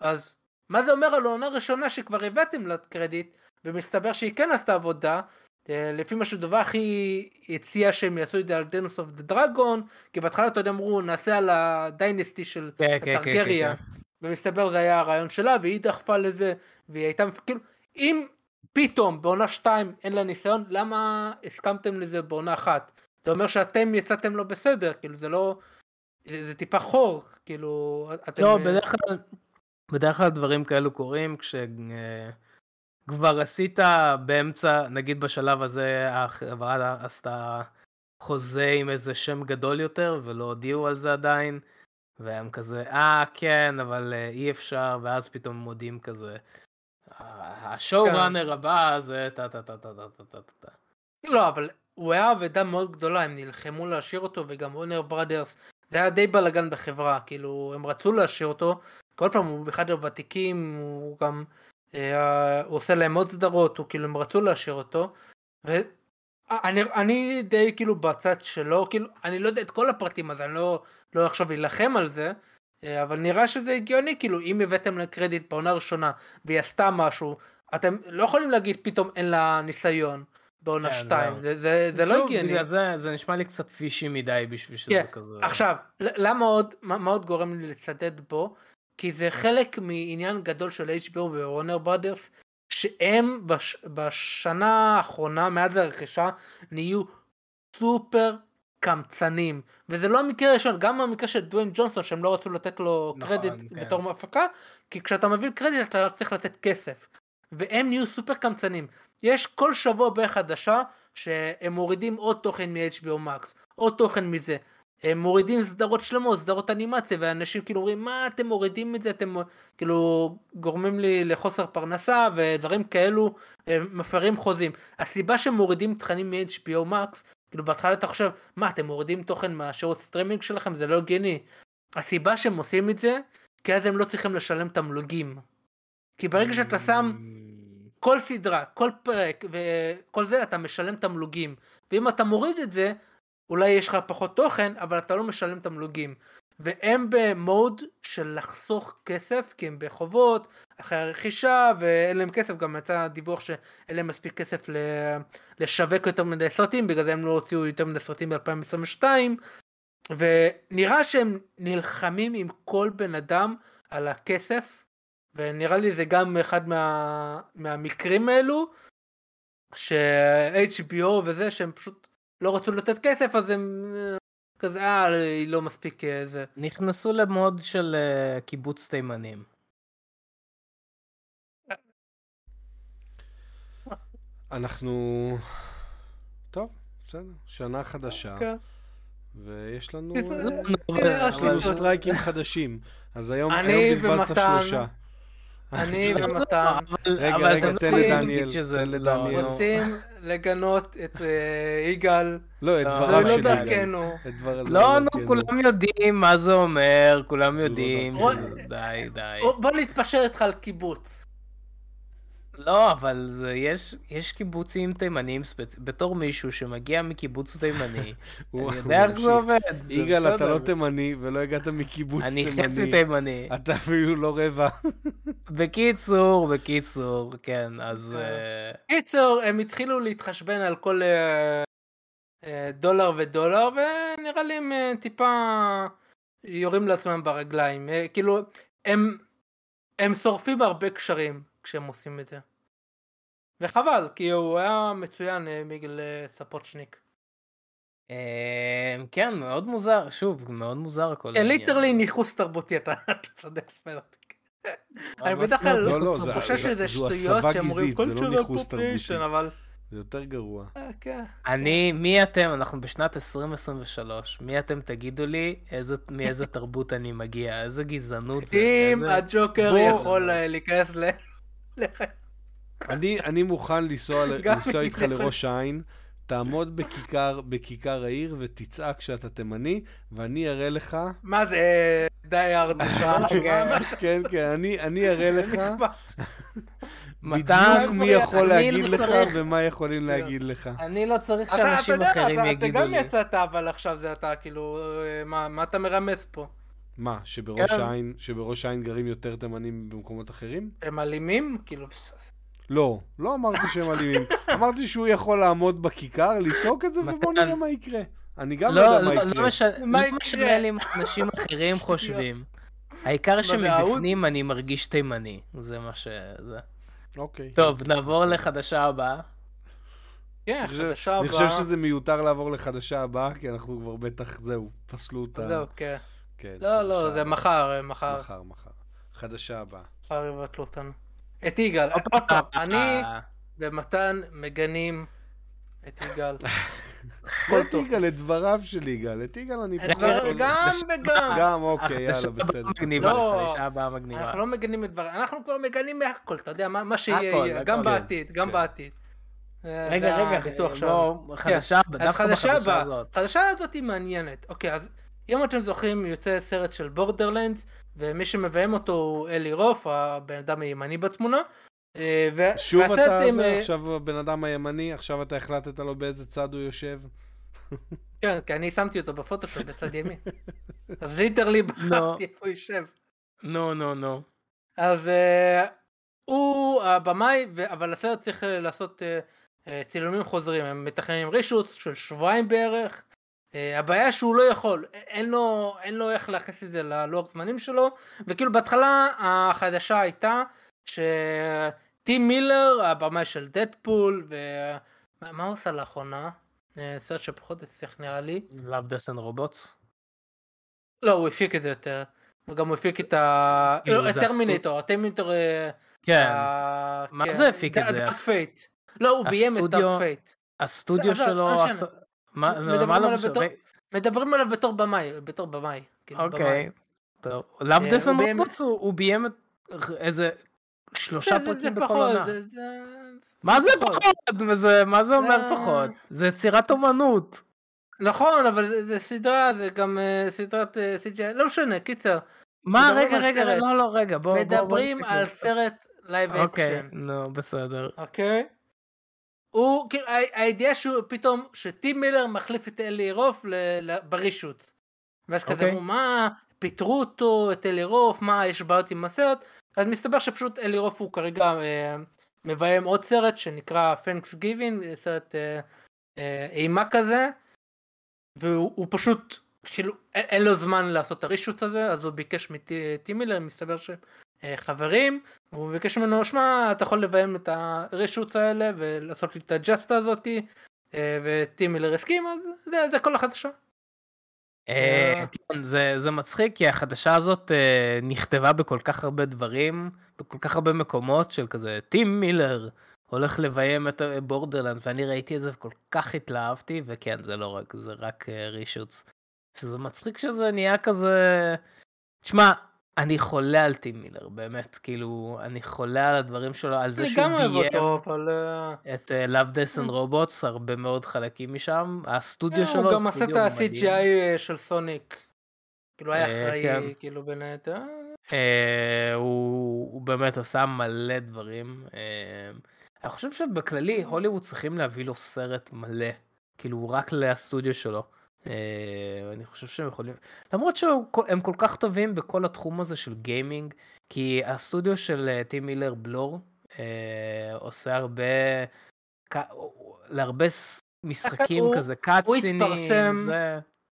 אז מה זה אומר על העונה ראשונה שכבר הבאתם לה קרדיט, ומסתבר שהיא כן עשתה עבודה, לפי מה שדווח היא הציעה שהם יעשו את זה על Dance of the Dragon, כי בהתחלה עוד אמרו נעשה על הדיינסטי של הטרגריה, ומסתבר זה היה הרעיון שלה, והיא דחפה לזה, והיא הייתה, כאילו, אם פתאום בעונה 2 אין לה ניסיון, למה הסכמתם לזה בעונה 1? זה אומר שאתם יצאתם לא בסדר, כאילו זה לא, זה טיפה חור, כאילו, אתם... לא, בדרך כלל... בדרך כלל דברים כאלו קורים כשכבר עשית באמצע, נגיד בשלב הזה החברה עשתה חוזה עם איזה שם גדול יותר ולא הודיעו על זה עדיין, והם כזה, כן, אבל אי אפשר, ואז פתאום מודיעים כזה, השואו-ראנר הבא זה טה-טה-טה-טה-טה-טה-טה. לא, אבל הוא היה עבודה מאוד גדולה, הם נלחמו להשאיר אותו, וגם אונר בראדרס, זה היה די בלגן בחברה, כאילו, הם רצו להשאיר אותו, כל פעם הוא אחד הוותיקים, הוא גם, הוא עושה להם עוד סדרות, הוא כאילו, הם רצו להשאיר אותו, ואני די כאילו בצד שלו, כאילו, אני לא יודע את כל הפרטים, אז אני לא עכשיו להילחם על זה, אבל נראה שזה הגיוני, כאילו, אם הבאתם לקרדיט בעונה הראשונה, והיא עשתה משהו, אתם לא יכולים להגיד פתאום אין לה ניסיון, בעונה 2, זה לא הגיוני. זה נשמע לי קצת פישי מדי בשביל שזה כזה. עכשיו, למה עוד, מה עוד גורם לי לצדד בו? כי זה חלק מעניין גדול של HBO וורנר ברודרס, שהם בשנה האחרונה, מאז הרכישה, נהיו סופר קמצנים. וזה לא המקרה הראשון, גם המקרה של דוויין ג'ונסון, שהם לא רצו לתת לו קרדיט בתור מהפקה, כי כשאתה מביא קרדיט אתה צריך לתת כסף. והם נהיו סופר קמצנים. יש כל שבוע בחדשה שהם מורידים עוד תוכן מ-HBO Max, עוד תוכן מזה. הם מורידים סדרות שלמות, סדרות אנימציה, ואנשים כאילו אומרים, מה אתם מורידים את זה? אתם כאילו גורמים לי לחוסר פרנסה, ודברים כאלו מפרים חוזים. הסיבה שהם מורידים תכנים מ-HBO Max, כאילו בהתחלה אתה חושב, מה אתם מורידים תוכן מהשירות סטרימינג שלכם? זה לא הגיוני. הסיבה שהם עושים את זה, כי אז הם לא צריכים לשלם תמלוגים. כי ברגע שאתה שם כל סדרה, כל פרק וכל זה, אתה משלם תמלוגים. ואם אתה מוריד את זה, אולי יש לך פחות תוכן, אבל אתה לא משלם תמלוגים. והם במוד של לחסוך כסף, כי הם בחובות, אחרי הרכישה, ואין להם כסף. גם יצא דיווח שאין להם מספיק כסף לשווק יותר מדי סרטים, בגלל זה הם לא הוציאו יותר מדי סרטים ב-2022. ונראה שהם נלחמים עם כל בן אדם על הכסף, ונראה לי זה גם אחד מהמקרים האלו, ש-HBO וזה, שהם פשוט לא רצו לתת כסף, אז הם כזה, היא לא מספיק זה. נכנסו למוד של קיבוץ תימנים. אנחנו, טוב, בסדר, שנה חדשה. ויש לנו סטרייקים חדשים, אז היום בזבזת 3. אני ומתן, רגע, תן לדניאל, רוצים לגנות את יגאל, לא, את דבריו של יגאל, לא, כולם יודעים מה זה אומר, כולם יודעים, די, בוא נתפשר איתך על קיבוץ. לא, אבל יש קיבוצים תימנים ספציפיים, בתור מישהו שמגיע מקיבוץ תימני, אני יודע איך זה עובד. יגאל, אתה לא תימני ולא הגעת מקיבוץ תימני. אני חצי תימני. אתה אפילו לא רבע. בקיצור, כן, אז... בקיצור, הם התחילו להתחשבן על כל דולר ודולר, ונראה לי הם טיפה יורים לעצמם ברגליים. כאילו, הם שורפים הרבה קשרים. כשהם עושים את זה. וחבל, כי הוא היה מצוין מיגל ספוצ'ניק. כן, מאוד מוזר, שוב, מאוד מוזר הכל. ליטרלי ניחוס תרבותי, אתה צודק ספלאפיק. אני בטח לא חושב שזה שטויות שאומרים כל שורה פופלישן, אבל... זה יותר גרוע. אני, מי אתם, אנחנו בשנת 2023, מי אתם תגידו לי מאיזה תרבות אני מגיע, איזה גזענות זה. אם הג'וקר יכול להיכנס ל... אני מוכן לנסוע איתך לראש העין, תעמוד בכיכר העיר ותצעק שאתה תימני, ואני אראה לך מה זה די ארדשה. כן, אני אראה לך בדיוק מי יכול להגיד לך ומה יכולים להגיד לך. אני לא צריך שאנשים אחרים יגידו לי. אתה גם יצאת, אבל עכשיו זה אתה כאילו, מה אתה מרמז פה? מה, שבראש העין גרים יותר תימנים במקומות אחרים? הם אלימים? כאילו... לא אמרתי שהם אלימים. אמרתי שהוא יכול לעמוד בכיכר, לצעוק את זה, ובוא נראה מה יקרה. אני גם לא יודע מה יקרה. לא משנה לי מה אנשים אחרים חושבים. העיקר שמבפנים אני מרגיש תימני. זה מה ש... אוקיי. טוב, נעבור לחדשה הבאה. כן, חדשה הבאה. אני חושב שזה מיותר לעבור לחדשה הבאה, כי אנחנו כבר בטח, זהו, פסלו אותה. זהו, כן. לא, זה מחר. חדשה הבאה. כבר יבטלו אותנו. את יגאל, אני ומתן מגנים את יגאל. את יגאל, את דבריו של יגאל, את יגאל אני... גם וגם. גם, אוקיי, יאללה, בסדר. חדשה הבאה מגניבה. אנחנו לא מגנים את דבריו, אנחנו כבר מגנים מהכל, אתה יודע, מה שיהיה, גם בעתיד, גם בעתיד. רגע, חדשה הבאה. חדשה הזאת היא מעניינת. אוקיי, אז... אם אתם זוכרים, יוצא סרט של בורדרלנדס, ומי שמביים אותו הוא אלי רוף, הבן אדם הימני בתמונה. שוב אתה זה, עכשיו הבן אדם הימני, עכשיו אתה החלטת לו באיזה צד הוא יושב. כן, כי אני שמתי אותו בפוטושופ בצד ימין. אז ליטרלי בחרתי איפה יושב. נו. אז הוא הבמאי, אבל הסרט צריך לעשות צילומים חוזרים. הם מתכננים רישוץ של שבועיים בערך. הבעיה שהוא לא יכול, אין לו איך להכניס את זה ללוח זמנים שלו, וכאילו בהתחלה החדשה הייתה שטים מילר, הבמה של דדפול, ומה הוא עושה לאחרונה? סרט שפחות הצליח נראה לי. לאב דסן רובוטס? לא, הוא הפיק את זה יותר, וגם הוא הפיק את הטרמינטור, כן, מה זה הפיק את זה? דארק פייט. לא, הוא ביים את דארק פייט. הסטודיו שלו... מדברים עליו בתור במאי, אוקיי, טוב. לאב דסן רובוטס הוא ביים איזה 3 פרקים בכל עונה. מה זה פחות? מה זה אומר פחות? זה יצירת אומנות. נכון, אבל זה סדרה, זה גם סדרת CGI, לא משנה, קיצר. מה, רגע, לא, בואו. מדברים על סרט לייב אקשן. אוקיי, נו, בסדר. אוקיי. הוא, כאילו, הידיעה שהוא פתאום, שטים מילר מחליף את אלי רוף ברישות. ואז כזה אמרו, מה, פיתרו אותו, את אלי רוף, מה, יש בעיות עם הסרט? אז מסתבר שפשוט אלי רוף הוא כרגע מביים עוד סרט שנקרא Thanksgiving, סרט אימה כזה, והוא פשוט, כאילו, אין לו זמן לעשות את הרישות הזה, אז הוא ביקש מטים מילר, מסתבר ש... חברים, הוא ביקש ממנו, שמע, אתה יכול לביים את הרישוץ האלה ולעשות לי את הג'סטה הזאת, וטים מילר הסכים, אז זה כל החדשה. זה מצחיק, כי החדשה הזאת נכתבה בכל כך הרבה דברים, בכל כך הרבה מקומות של כזה, טים מילר הולך לביים את בורדרלנד, ואני ראיתי את זה וכל כך התלהבתי, וכן, זה לא רק, זה רק רישוץ. שזה מצחיק שזה נהיה כזה, תשמע, אני חולה על טים מילר, באמת, כאילו, אני חולה על הדברים שלו, על זה שהוא ביים את לאב דסן רובוטס, הרבה מאוד חלקים משם, הסטודיו שלו, הוא גם עשה את ה-CGI של סוניק, כאילו היה אחראי, כאילו בין היתר. הוא באמת עשה מלא דברים, אני חושב שבכללי, הוליווד צריכים להביא לו סרט מלא, כאילו רק לסטודיו שלו. אני חושב שהם יכולים, למרות שהם כל כך טובים בכל התחום הזה של גיימינג, כי הסטודיו של טים מילר בלור עושה הרבה להרבה משחקים כזה קאטסינים,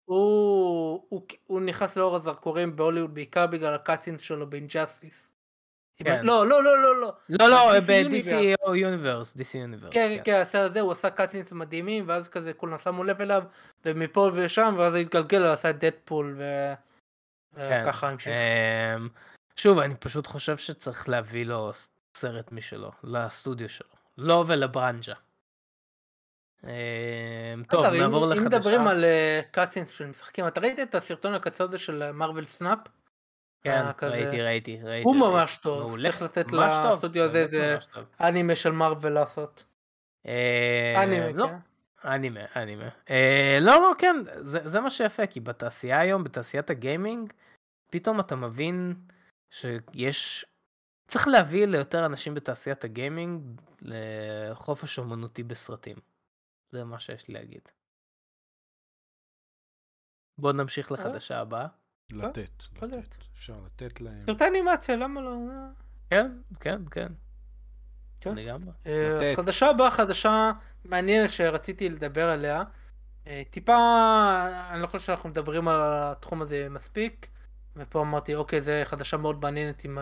הוא נכנס לאור הזרקורים בהוליווד בעיקר בגלל הקאטסין שלו באינג'אסטיס. לא, ב-DC Universe, כן, הסרט הזה, הוא עשה קאטסינס מדהימים, ואז כזה כולם שמו לב אליו, ומפה ושם, ואז התגלגל, הוא עשה דדפול, וככה המשיך. שוב, אני פשוט חושב שצריך להביא לו סרט משלו, לסטודיו שלו, לא ולברנג'ה. טוב, נעבור לחדשה. אם מדברים על קאטסינס של משחקים, אתה ראית את הסרטון הקצר הזה של מרוול סנאפ? כן, ראיתי. הוא ממש טוב, צריך לתת לסטודיו הזה איזה אנימה של מרוול לעשות. אנימה. לא, כן, זה מה שיפה, כי בתעשייה היום, בתעשיית הגיימינג, פתאום אתה מבין שיש... צריך להביא ליותר אנשים בתעשיית הגיימינג לחופש אומנותי בסרטים. זה מה שיש לי להגיד. בואו נמשיך לחדשה הבאה. לתת, אפשר לתת להם. סרטי אנימציה, למה לא? כן. חדשה הבאה, חדשה מעניינת שרציתי לדבר עליה. טיפה, אני לא חושב שאנחנו מדברים על התחום הזה מספיק, ופה אמרתי, אוקיי, זה חדשה מאוד מעניינת עם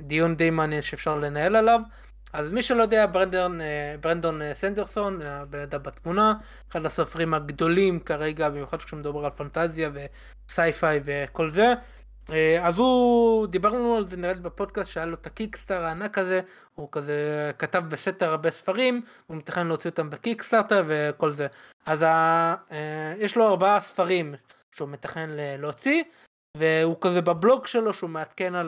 דיון די מעניין שאפשר לנהל עליו. אז מי שלא יודע, ברנדון סנדרסון, הבן אדם בתמונה, אחד הסופרים הגדולים כרגע, במיוחד כשמדובר על פנטזיה וסייפיי וכל זה, אז הוא, דיברנו על זה נראה לי בפודקאסט, שהיה לו את הקיקסטאר הענק הזה, הוא כזה כתב בסתר הרבה ספרים, הוא מתכנן להוציא אותם בקיקסטארטר וכל זה. אז יש לו 4 ספרים שהוא מתכנן להוציא, והוא כזה בבלוג שלו שהוא מעדכן על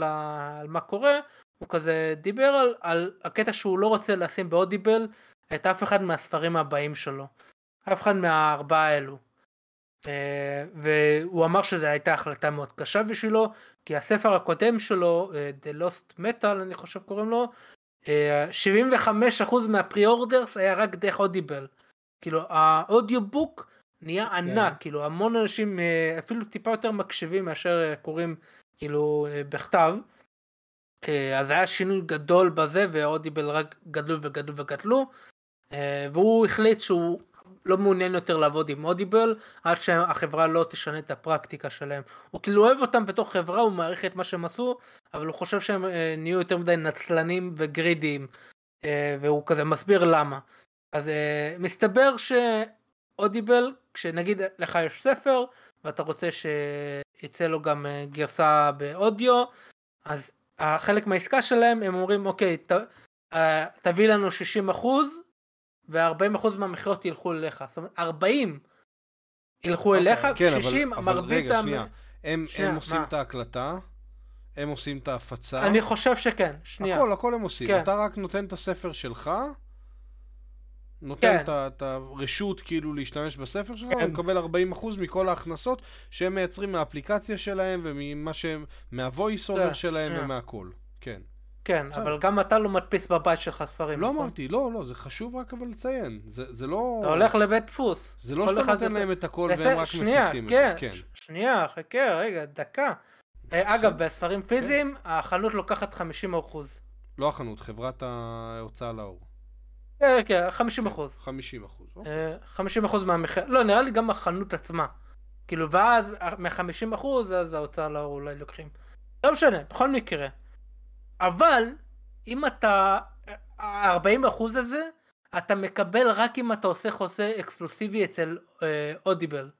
מה קורה, הוא כזה דיבר על הקטע שהוא לא רוצה לשים באודיבל את אף אחד מהספרים הבאים שלו, אף אחד מה4 האלו. והוא אמר שזו הייתה החלטה מאוד קשה בשבילו, כי הספר הקודם שלו, The Lost Metal אני חושב קוראים לו, 75% מהפרי-אורדרס היה רק דרך אודיבל, כאילו האודיובוק נהיה ענק, כאילו המון אנשים אפילו טיפה יותר מקשיבים מאשר קוראים כאילו בכתב, אז היה שינוי גדול בזה, והאודיבל רק גדלו וגדלו וגדלו, והוא החליט שהוא לא מעוניין יותר לעבוד עם אודיבל, עד שהחברה לא תשנה את הפרקטיקה שלהם. הוא כאילו אוהב אותם בתוך חברה, הוא מעריך את מה שהם עשו, אבל הוא חושב שהם נהיו יותר מדי נצלנים וגרידיים, והוא כזה מסביר למה. אז מסתבר שאודיבל, כשנגיד לך יש ספר, ואתה רוצה שיצא לו גם גרסה באודיו, אז חלק מהעסקה שלהם, הם אומרים, אוקיי, תביא לנו 60%, ו40% מהמחירות ילכו אליך. זאת אומרת, 40 ילכו אליך, 60 מרבית... רגע, שנייה. הם עושים את ההקלטה, הם עושים את ההפצה. אני חושב שכן, שנייה. הכל הם עושים. אתה רק נותן את הספר שלך, נותן את הרשות כאילו להשתמש בספר שלך, הוא מקבל 40% מכל ההכנסות שהם מייצרים מהאפליקציה שלהם, וממה שהם, מהוויס אובר שלהם ומהכל. כן. כן, אבל גם אתה לא מדפיס בבית שלך ספרים. לא אמרתי, לא, זה חשוב רק אבל לציין. זה לא... אתה הולך לבית דפוס. זה לא שאתה נותן להם את הכל והם רק מפציצים את זה. שנייה, חכה, רגע, דקה. אגב, בספרים פיזיים, החנות לוקחת 50%. לא החנות, חברת ההוצאה לאור. כן, 50%. 50%, אוקיי. 50% מהמחיר. לא, נראה לי גם החנות עצמה. כאילו, ואז, מ-50%, אז ההוצאה לאור אולי לוקחים. לא משנה, בכל מקרה. אבל אם אתה 40% הזה אתה מקבל רק אם אתה עושה חוזה אקסקלוסיבי אצל אודיבל.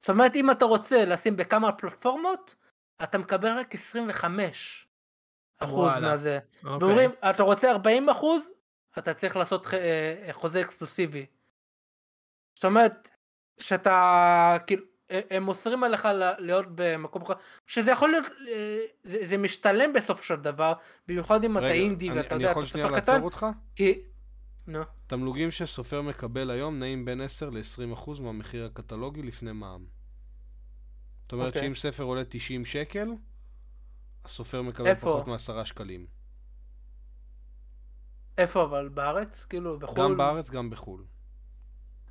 זאת אומרת אם אתה רוצה לשים בכמה פלטפורמות אתה מקבל רק 25% מהזה. ואומרים אתה רוצה 40% אתה צריך לעשות חוזה אקסקלוסיבי. זאת אומרת שאתה כאילו הם מוסרים עליך להיות במקום אחר, שזה יכול להיות, זה משתלם בסוף של דבר, במיוחד אם אתה אינדי ואתה יודע, אתה סופר קטן, כי... תמלוגים שסופר מקבל היום נעים בין 10 ל-20% מהמחיר הקטלוגי לפני מע"מ. זאת אומרת שאם ספר עולה 90 שקל, הסופר מקבל פחות מ10 שקלים. איפה אבל? בארץ? כאילו בחול? גם בארץ, גם בחול.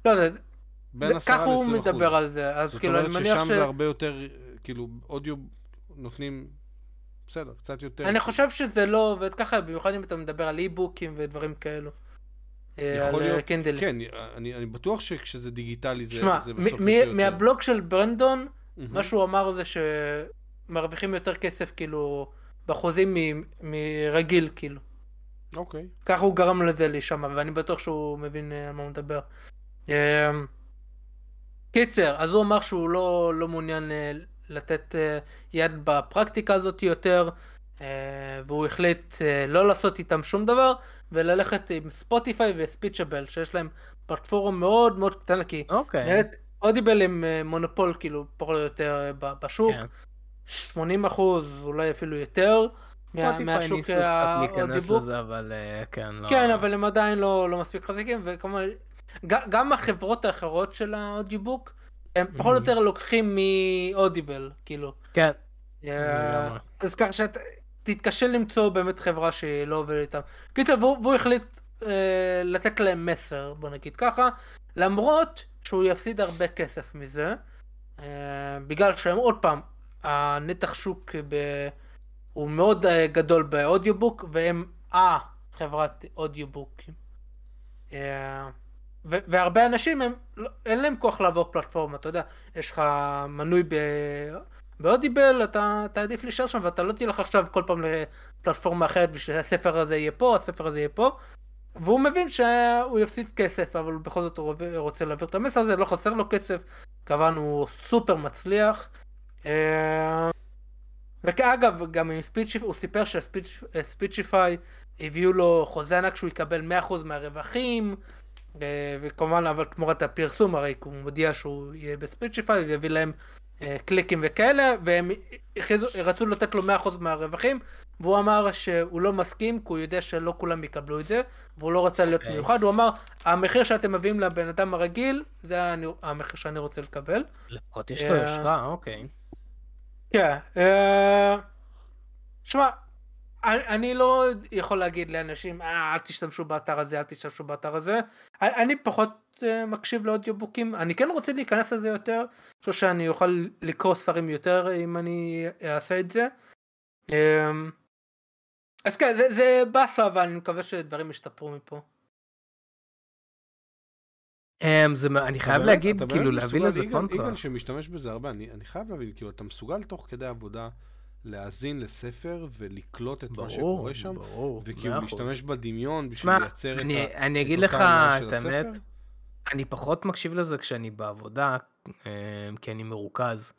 לא יודע, ככה הוא מדבר על זה, אז כאילו אני מניח ש... זאת אומרת ששם זה הרבה יותר, כאילו אודיו נותנים, בסדר, קצת יותר... אני חושב שזה לא, וככה במיוחד אם אתה מדבר על אי-בוקים ודברים כאלו. יכול להיות, כן, אני בטוח שכשזה דיגיטלי זה בסוף יותר. מהבלוג של ברנדון, מה שהוא אמר זה שמרוויחים יותר כסף כאילו בחוזים מרגיל כאילו. אוקיי. ככה הוא גרם לזה לשם, ואני בטוח שהוא מבין על מה הוא מדבר. קיצר, אז הוא אמר שהוא לא מעוניין לתת יד בפרקטיקה הזאת יותר, והוא החליט לא לעשות איתם שום דבר, וללכת עם ספוטיפיי וספיצ'בל, שיש להם פלטפורמה מאוד מאוד קטנה, כי נראית אודיבל עם מונופול כאילו פחות או יותר בשוק, 80% אולי אפילו יותר, ספוטיפיי ניסו קצת להיכנס לזה, אבל כן, לא... כן, אבל הם עדיין לא מספיק חזקים, וכמובן... גם החברות האחרות של האודיובוק, הם פחות או יותר לוקחים מאודיבל, כאילו. כן. אז כך שאתה תתקשה למצוא באמת חברה שהיא לא עובדת איתם. קיצר, והוא החליט לתת להם מסר, בוא נגיד ככה, למרות שהוא יפסיד הרבה כסף מזה, בגלל שהם עוד פעם, הנתח שוק הוא מאוד גדול באודיובוק, והם חברת אודיובוק. והרבה אנשים אין להם כוח לעבור פלטפורמה, אתה יודע, יש לך מנוי באודיבל, אתה עדיף להישאר שם ואתה לא תלך עכשיו כל פעם לפלטפורמה אחרת בשביל הספר הזה יהיה פה, הספר הזה יהיה פה, והוא מבין שהוא יפסיד כסף, אבל בכל זאת הוא רוצה להעביר את המסר הזה, לא חסר לו כסף, כמובן הוא סופר מצליח, רק אגב, גם עם ספיצ'יפיי, הוא סיפר שספיצ'יפיי הביאו לו חוזה ענק שהוא יקבל 100% מהרווחים, וכמובן, אבל תמורת הפרסום, הרי הוא מודיע שהוא יהיה בספיצ'יפיי, ויביא להם קליקים וכאלה, והם רצו לתת לו 100% מהרווחים, והוא אמר שהוא לא מסכים, כי הוא יודע שלא כולם יקבלו את זה, והוא לא רצה להיות מיוחד, הוא אמר, המחיר שאתם מביאים לבן אדם הרגיל, זה המחיר שאני רוצה לקבל. לפחות יש לו יושרה, אוקיי. כן, שמע, אני לא יכול להגיד לאנשים, אל תשתמשו באתר הזה, אל תשתמשו באתר הזה, אני פחות מקשיב לאודיובוקים, אני כן רוצה להיכנס לזה יותר, אני חושב שאני אוכל לקרוא ספרים יותר אם אני אעשה את זה, אז כן, זה בסה, אבל אני מקווה שדברים ישתפרו מפה. אני חייב להגיד, כאילו, להבין לזה קונטרה. איגן שמשתמש בזה הרבה, אני חייב להבין, כאילו, אתה מסוגל תוך כדי עבודה להאזין לספר ולקלוט את מה שקורה שם, וכאילו להשתמש בדמיון בשביל לייצר את אותה עניין של הספר. אני אגיד לך את האמת, אני פחות מקשיב לזה כשאני בעבודה, כי אני מרוכז,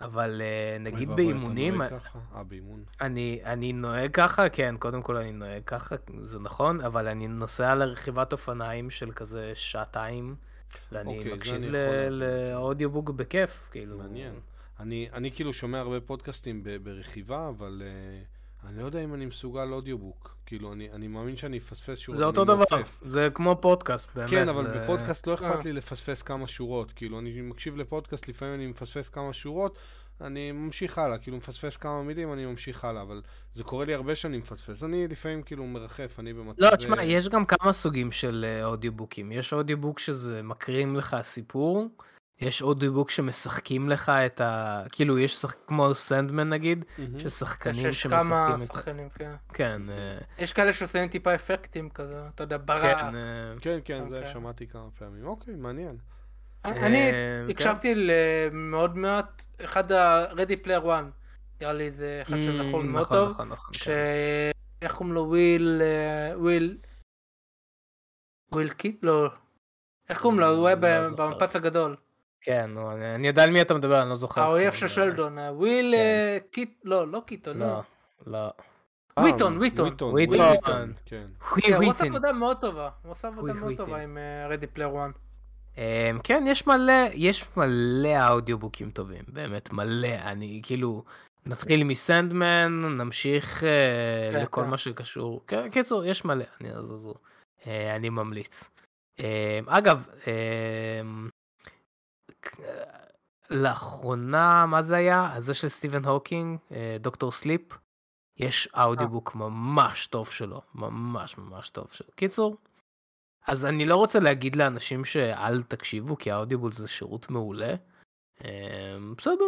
אבל נגיד באימונים, אני נוהג ככה, כן, קודם כל אני נוהג ככה, זה נכון, אבל אני נוסע לרכיבת אופניים של כזה שעתיים, ואני מקשיב לאודיובוק בכיף, כאילו. מעניין. אני כאילו שומע הרבה פודקאסטים ברכיבה, אבל אני לא יודע אם אני מסוגל לאודיובוק, כאילו אני מאמין שאני אפספס שורות. זה אותו דבר, זה כמו פודקאסט, באמת. כן, אבל בפודקאסט לא אכפת לי לפספס כמה שורות, כאילו אני מקשיב לפודקאסט, לפעמים אני מפספס כמה שורות, אני ממשיך הלאה, כאילו מפספס כמה מילים, אני ממשיך הלאה, אבל זה קורה לי הרבה שאני מפספס, אני לפעמים כאילו מרחף, אני במצב... לא, תשמע, יש גם כמה סוגים של אודיובוקים, יש אודיובוק שזה מקרים לך סיפור, יש אודיובוק שמשחקים לך את ה... כאילו, יש כמו סנדמן נגיד, ששחקנים שמשחקים את... כן. יש כאלה שעושים טיפה אפקטים כזה, אתה יודע, ברע. כן, כן, זה שמעתי כמה פעמים. אוקיי, מעניין. אני הקשבתי למאוד מעט, אחד ה-Ready Player One, נראה לי זה אחד שזכור מאוד טוב, שאיך קוראים לו וויל קיט? לא. איך קוראים לו? הוא היה במפץ הגדול. כן, אני יודע על מי אתה מדבר, אני לא זוכר. האויב של שלדון, וויל קיט, לא קיטון, לא. וויטון. הוא עושה עבודה מאוד טובה, הוא עושה עבודה מאוד טובה עם Ready Player One. כן, יש מלא אודיובוקים טובים, באמת מלא, אני כאילו, נתחיל מסנדמן, נמשיך לכל מה שקשור, קיצור, יש מלא, אני אעזבו, אני ממליץ. אגב, לאחרונה, מה זה היה? הזה של סטיבן הוקינג, דוקטור סליפ, יש אודיובוק ממש טוב שלו, ממש ממש טוב שלו. קיצור, אז אני לא רוצה להגיד לאנשים שאל תקשיבו, כי האודיובוק זה שירות מעולה. בסדר,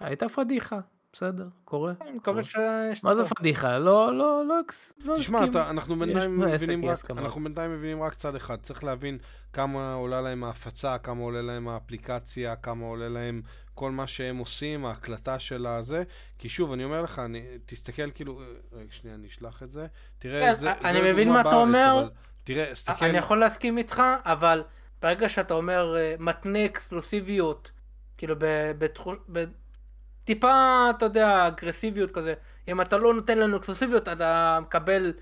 הייתה פדיחה, בסדר, קורה. מה זה פדיחה? לא, תשמע, אנחנו בינתיים מבינים רק צד אחד, צריך להבין כמה עולה להם ההפצה, כמה עולה להם האפליקציה, כמה עולה להם כל מה שהם עושים, ההקלטה של הזה, כי שוב, אני אומר לך, תסתכל כאילו, שנייה, אני אשלח את זה, תראה, זה... אני מבין מה אתה אומר, אני יכול להסכים איתך, אבל ברגע שאתה אומר מתנה אקסקלוסיביות, כאילו טיפה, אתה יודע, אגרסיביות כזה, אם אתה לא נותן לנו אקסקלוסיביות, אתה מקבל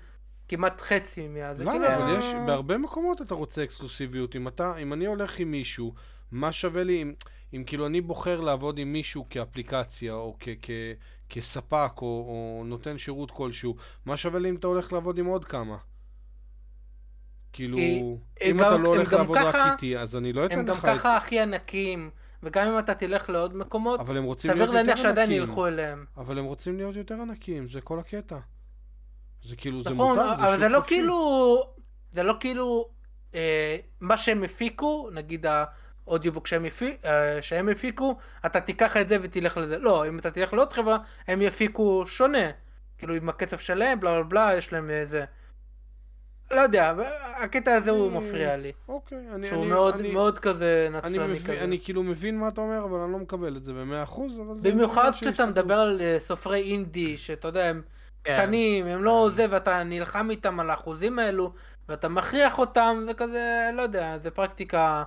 כמעט חצי מהזה. לא, אבל יש, בהרבה מקומות אתה רוצה אקסקלוסיביות, אם אני הולך עם מישהו, מה שווה לי, אם כאילו אני בוחר לעבוד עם מישהו כאפליקציה, או כספק, או נותן שירות כלשהו, מה שווה לי אם אתה הולך לעבוד עם עוד כמה? כאילו, אם אתה לא הולך לעבוד רק איתי, אז אני לא אתן לך... הם גם ככה הכי ענקים, וגם אם אתה תלך לעוד מקומות, סביר להניח שעדיין ילכו אליהם. אבל הם רוצים להיות יותר ענקים, זה כל הקטע. זה כאילו, זה מותר, זה שוק חופשי. אבל זה לא כאילו, מה שהם הפיקו, נגיד האודיובוק שהם הפיקו, אתה תיקח את זה ותלך לזה. לא, אם אתה תלך לעוד חברה, הם יפיקו שונה. כאילו, עם הקצב שלהם, בלה בלה בלה, יש להם איזה... לא יודע, הקטע הזה הוא מפריע לי. אוקיי, שהוא מאוד כזה נצלני כזה. אני כאילו מבין מה אתה אומר, אבל אני לא מקבל את זה ב-100%. במיוחד כשאתה מדבר על סופרי אינדי, שאתה יודע, הם קטנים, הם לא זה, ואתה נלחם איתם על האחוזים האלו, ואתה מכריח אותם, זה כזה, לא יודע, זה פרקטיקה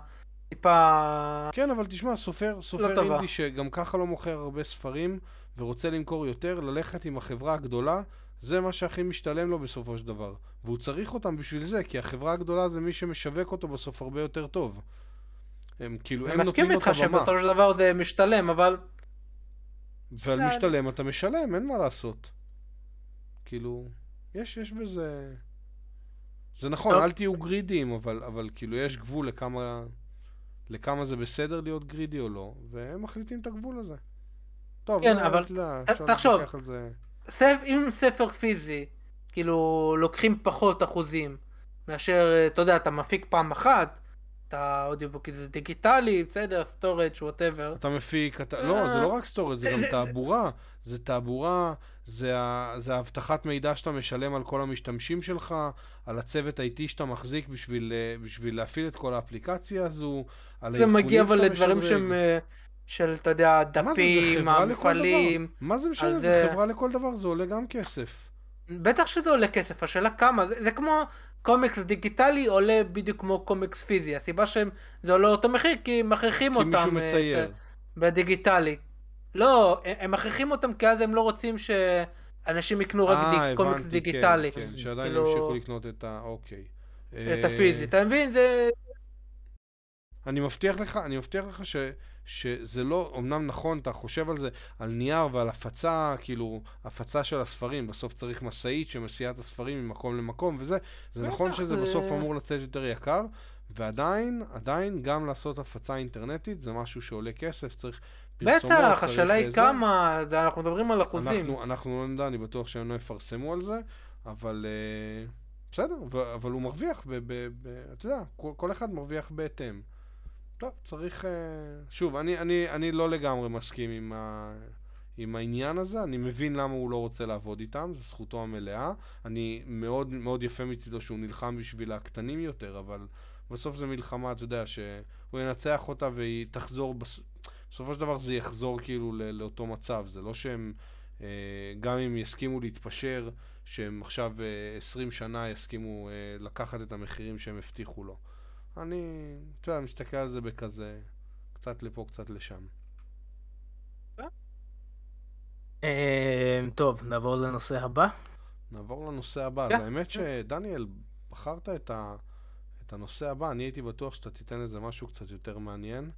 טיפה... כן, אבל תשמע, סופר אינדי שגם ככה לא מוכר הרבה ספרים, ורוצה למכור יותר, ללכת עם החברה הגדולה, זה מה שהכי משתלם לו בסופו של דבר. והוא צריך אותם בשביל זה, כי החברה הגדולה זה מי שמשווק אותו בסוף הרבה יותר טוב. הם כאילו, הם נותנים אותה במה. אני מסכים איתך שבסופו של דבר זה משתלם, אבל... ועל משתלם אתה משלם, אין מה לעשות. כאילו, יש בזה... זה נכון, אל תהיו גרידים, אבל כאילו יש גבול לכמה זה בסדר להיות גרידי או לא, והם מחליטים את הגבול הזה. טוב, כן, אבל תחשוב, אם ספר פיזי, כאילו לוקחים פחות אחוזים, מאשר, אתה יודע, אתה מפיק פעם אחת, אתה אודיובוק, זה דיגיטלי, בסדר, סטורג' ווטאבר. אתה מפיק, לא, זה לא רק סטורג', זה גם תעבורה, זה תעבורה, זה הבטחת מידע שאתה משלם על כל המשתמשים שלך, על הצוות IT שאתה מחזיק בשביל להפעיל את כל האפליקציה הזו, זה מגיע אבל לדברים שהם... של, אתה יודע, דפים, המפעלים. מה זה משנה? זה חברה לכל דבר, זה עולה גם כסף. בטח שזה עולה כסף, השאלה כמה. זה כמו קומיקס דיגיטלי עולה בדיוק כמו קומיקס פיזי. הסיבה שזה עולה אותו מחיר, כי מכריחים אותם. כי מישהו מצייר. בדיגיטלי. לא, הם מכריחים אותם כי אז הם לא רוצים שאנשים יקנו רק קומיקס דיגיטלי. כן, שעדיין ימשיכו לקנות את ה... אוקיי. את הפיזי. אתה מבין? זה... אני מבטיח לך שזה לא, אמנם נכון, אתה חושב על זה, על נייר ועל הפצה, כאילו, הפצה של הספרים, בסוף צריך מסעית שמסיעה את הספרים ממקום למקום, וזה, זה נכון שזה בסוף אמור לצאת יותר יקר, ועדיין גם לעשות הפצה אינטרנטית, זה משהו שעולה כסף, צריך פרסומות, צריך איזה. בטח, השאלה היא כמה, אנחנו מדברים על אחוזים. אנחנו לא נדע, אני בטוח שהם לא יפרסמו על זה, אבל בסדר, אבל הוא מרוויח, אתה יודע, כל אחד מרוויח בהתאם. טוב, צריך... שוב, אני לא לגמרי מסכים עם העניין הזה, אני מבין למה הוא לא רוצה לעבוד איתם, זו זכותו המלאה, אני מאוד מאוד יפה מצידו שהוא נלחם בשביל הקטנים יותר, אבל בסוף זה מלחמה, אתה יודע, שהוא ינצח אותה והיא תחזור, בסופו של דבר זה יחזור כאילו לאותו מצב, זה לא שהם, גם אם יסכימו להתפשר, שהם עכשיו 20 שנה יסכימו לקחת את המחירים שהם הבטיחו לו. אני, אתה יודע, מסתכל על זה בכזה, קצת לפה, קצת לשם. טוב, נעבור לנושא הבא. אז האמת שדניאל, בחרת את הנושא הבא, אני הייתי בטוח שאתה תיתן לזה משהו קצת יותר מעניין.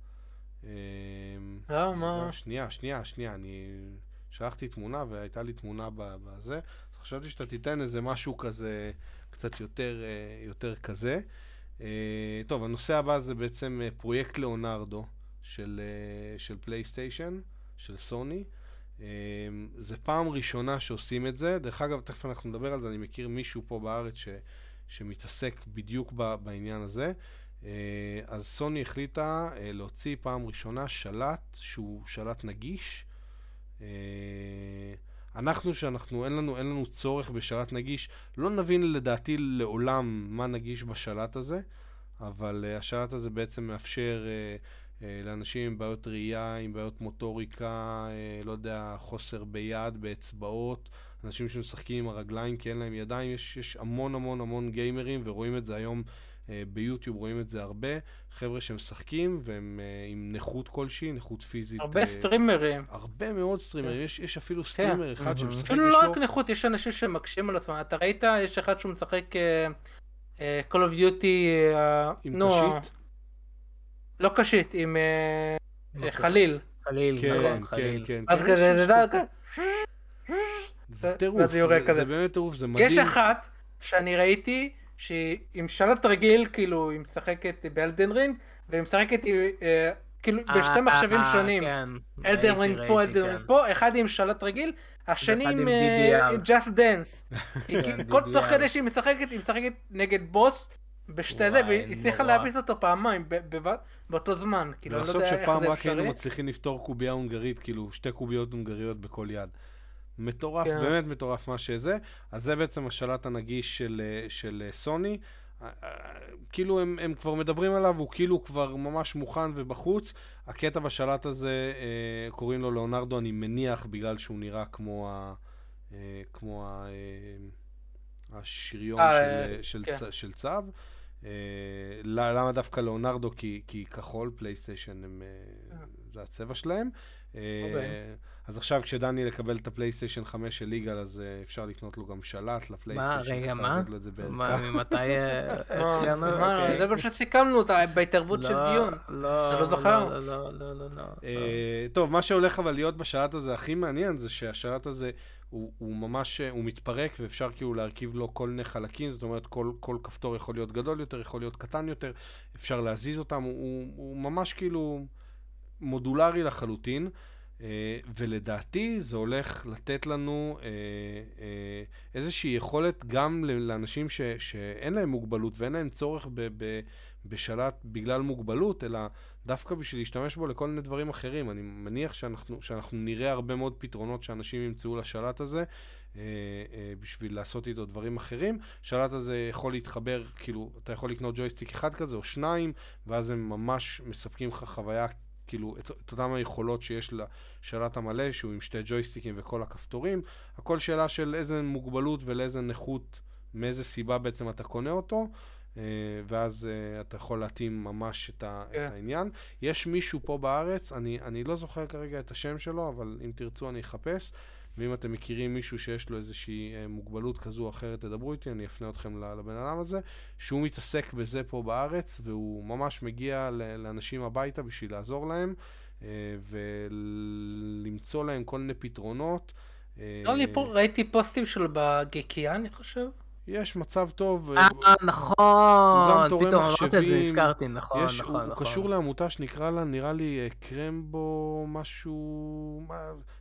מה? שנייה, אני שלחתי תמונה והייתה לי תמונה בזה, אז חשבתי שאתה תיתן לזה משהו כזה, קצת יותר כזה. טוב, הנושא הבא זה בעצם פרויקט לאונרדו של פלייסטיישן, של סוני. זה פעם ראשונה שעושים את זה. דרך אגב, תכף אנחנו נדבר על זה, אני מכיר מישהו פה בארץ שמתעסק בדיוק בעניין הזה. אז סוני החליטה להוציא פעם ראשונה שלט שהוא שלט נגיש. אנחנו אין לנו צורך בשלט נגיש, לא נבין לדעתי לעולם מה נגיש בשלט הזה, אבל השלט הזה בעצם מאפשר לאנשים עם בעיות ראייה, עם בעיות מוטוריקה, לא יודע, חוסר ביד, באצבעות, אנשים שמשחקים עם הרגליים כי אין להם ידיים, יש המון המון המון גיימרים ורואים את זה היום ביוטיוב, רואים את זה הרבה, חבר'ה שמשחקים והם עם נכות כלשהי, נכות פיזית. הרבה סטרימרים. הרבה מאוד סטרימרים, יש אפילו סטרימר אחד שמשחק. אפילו לא רק נכות, יש אנשים שמקשים על עצמם. אתה ראית, יש אחד שהוא משחק Call of Duty... עם קשית? לא קשית, עם חליל. חליל. אז כזה, זה טירוף, זה באמת טירוף, זה מדהים. יש אחת שאני ראיתי, שעם שלט רגיל, כאילו, היא משחקת באלדן רינג, והיא משחקת כאילו בשתי מחשבים שונים. אלדן רינג פה, אלדן רינג פה, אחד עם שלט רגיל, השני עם Just Dance. תוך כדי שהיא משחקת, היא משחקת נגד בוס בשתי זה, והיא צריכה להביס אותו פעמיים באותו זמן. ולחשוב שפעם רק היינו מצליחים לפתור קובייה הונגרית, כאילו שתי קוביות הונגריות בכל יד. מטורף, באמת מטורף מה שזה. אז זה בעצם השלט הנגיש של סוני. כאילו הם כבר מדברים עליו, הוא כאילו כבר ממש מוכן ובחוץ. הקטע בשלט הזה קוראים לו לאונרדו, אני מניח, בגלל שהוא נראה כמו השריון של צב. למה דווקא לאונרדו? כי כחול, פלייסטיישן, זה הצבע שלהם. אז עכשיו כשדני לקבל את הפלייסטיישן 5 של ליגל, אז אפשר לקנות לו גם שלט לפלייסטיישן. מה, רגע, מה? מה, ממתי... זה מה שסיכמנו אותה בהתערבות של דיון. אתה לא זוכר? לא, לא, לא, לא. טוב, מה שהולך אבל להיות בשלט הזה הכי מעניין, זה שהשלט הזה הוא ממש, הוא מתפרק, ואפשר כאילו להרכיב לו כל מיני חלקים, זאת אומרת, כל כפתור יכול להיות גדול יותר, יכול להיות קטן יותר, אפשר להזיז אותם, הוא ממש כאילו מודולרי לחלוטין. ולדעתי זה הולך לתת לנו איזושהי יכולת גם לאנשים שאין להם מוגבלות ואין להם צורך בשלט בגלל מוגבלות, אלא דווקא בשביל להשתמש בו לכל מיני דברים אחרים. אני מניח שאנחנו נראה הרבה מאוד פתרונות שאנשים ימצאו לשלט הזה בשביל לעשות איתו דברים אחרים. שלט הזה יכול להתחבר, כאילו אתה יכול לקנות ג'ויסטיק אחד כזה או שניים, ואז הם ממש מספקים לך חוויה כאילו, את אותם היכולות שיש לשלט המלא, שהוא עם שתי ג'ויסטיקים וכל הכפתורים. הכל שאלה של איזה מוגבלות ולאיזה נכות, מאיזה סיבה בעצם אתה קונה אותו, ואז אתה יכול להתאים ממש את העניין. יש מישהו פה בארץ, אני לא זוכר כרגע את השם שלו, אבל אם תרצו אני אחפש, ואם אתם מכירים מישהו שיש לו איזושהי מוגבלות כזו או אחרת, תדברו איתי, אני אפנה אתכם לבן אדם הזה, שהוא מתעסק בזה פה בארץ, והוא ממש מגיע לאנשים הביתה בשביל לעזור להם, ולמצוא להם כל מיני פתרונות. לא, ראיתי פוסטים שלו בגיקייה, אני חושב. יש מצב טוב. נכון, פתאום אמרת את זה, הזכרתי, נכון. הוא קשור לעמותה שנקרא לה, נראה לי קרמבו משהו,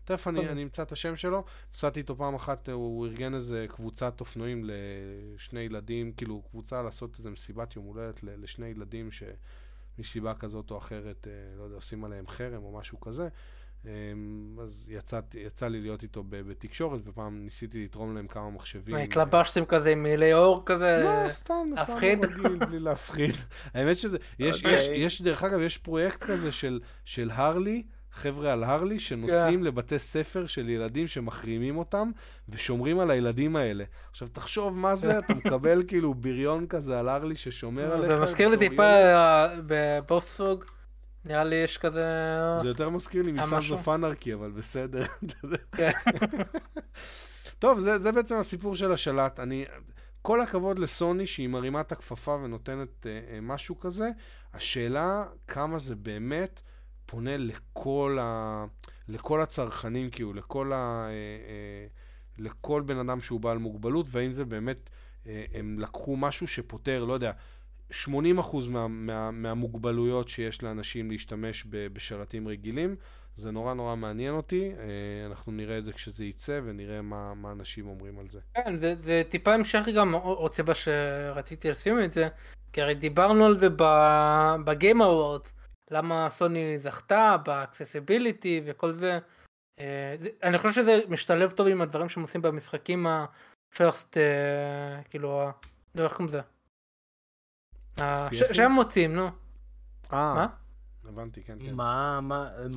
תכף אני אמצא את השם שלו, נסעתי איתו פעם אחת, הוא ארגן איזה קבוצת אופנועים לשני ילדים, כאילו קבוצה לעשות איזה מסיבת יום הולדת לשני ילדים שמסיבה כזאת או אחרת, לא יודע, עושים עליהם חרם או משהו כזה. אז יצא לי להיות איתו בתקשורת, ופעם ניסיתי לתרום להם כמה מחשבים. התלבשתם כזה עם מילי אור כזה? לא, סתם, נסענו רגיל בלי להפחיד. האמת שזה, יש דרך אגב, יש פרויקט כזה של הרלי, חבר'ה על הרלי, שנוסעים לבתי ספר של ילדים שמחרימים אותם, ושומרים על הילדים האלה. עכשיו תחשוב מה זה, אתה מקבל כאילו בריון כזה על הרלי ששומר עליך. זה מזכיר לי טיפה בפוסטפוג. נראה לי יש כזה... זה יותר מזכיר לי מסאז' ופאנרקי, אבל בסדר. טוב, זה בעצם הסיפור של השלט. כל הכבוד לסוני שהיא מרימה את הכפפה ונותנת משהו כזה. השאלה כמה זה באמת פונה לכל הצרכנים, כאילו, לכל בן אדם שהוא בעל מוגבלות, והאם זה באמת, הם לקחו משהו שפותר, לא יודע, 80% מהמוגבלויות שיש לאנשים להשתמש בשלטים רגילים. זה נורא נורא מעניין אותי, אנחנו נראה את זה כשזה יצא ונראה מה אנשים אומרים על זה. כן, זה טיפה המשך גם רוצה בה שרציתי לשים את זה, כי הרי דיברנו על זה בגיים אוורד, למה סוני זכתה, באקססיביליטי וכל זה. אני חושב שזה משתלב טוב עם הדברים שהם עושים במשחקים הפרסט, כאילו, לא איך עם זה. שהם מוצאים, נו. מה? הבנתי, כן, כן. מה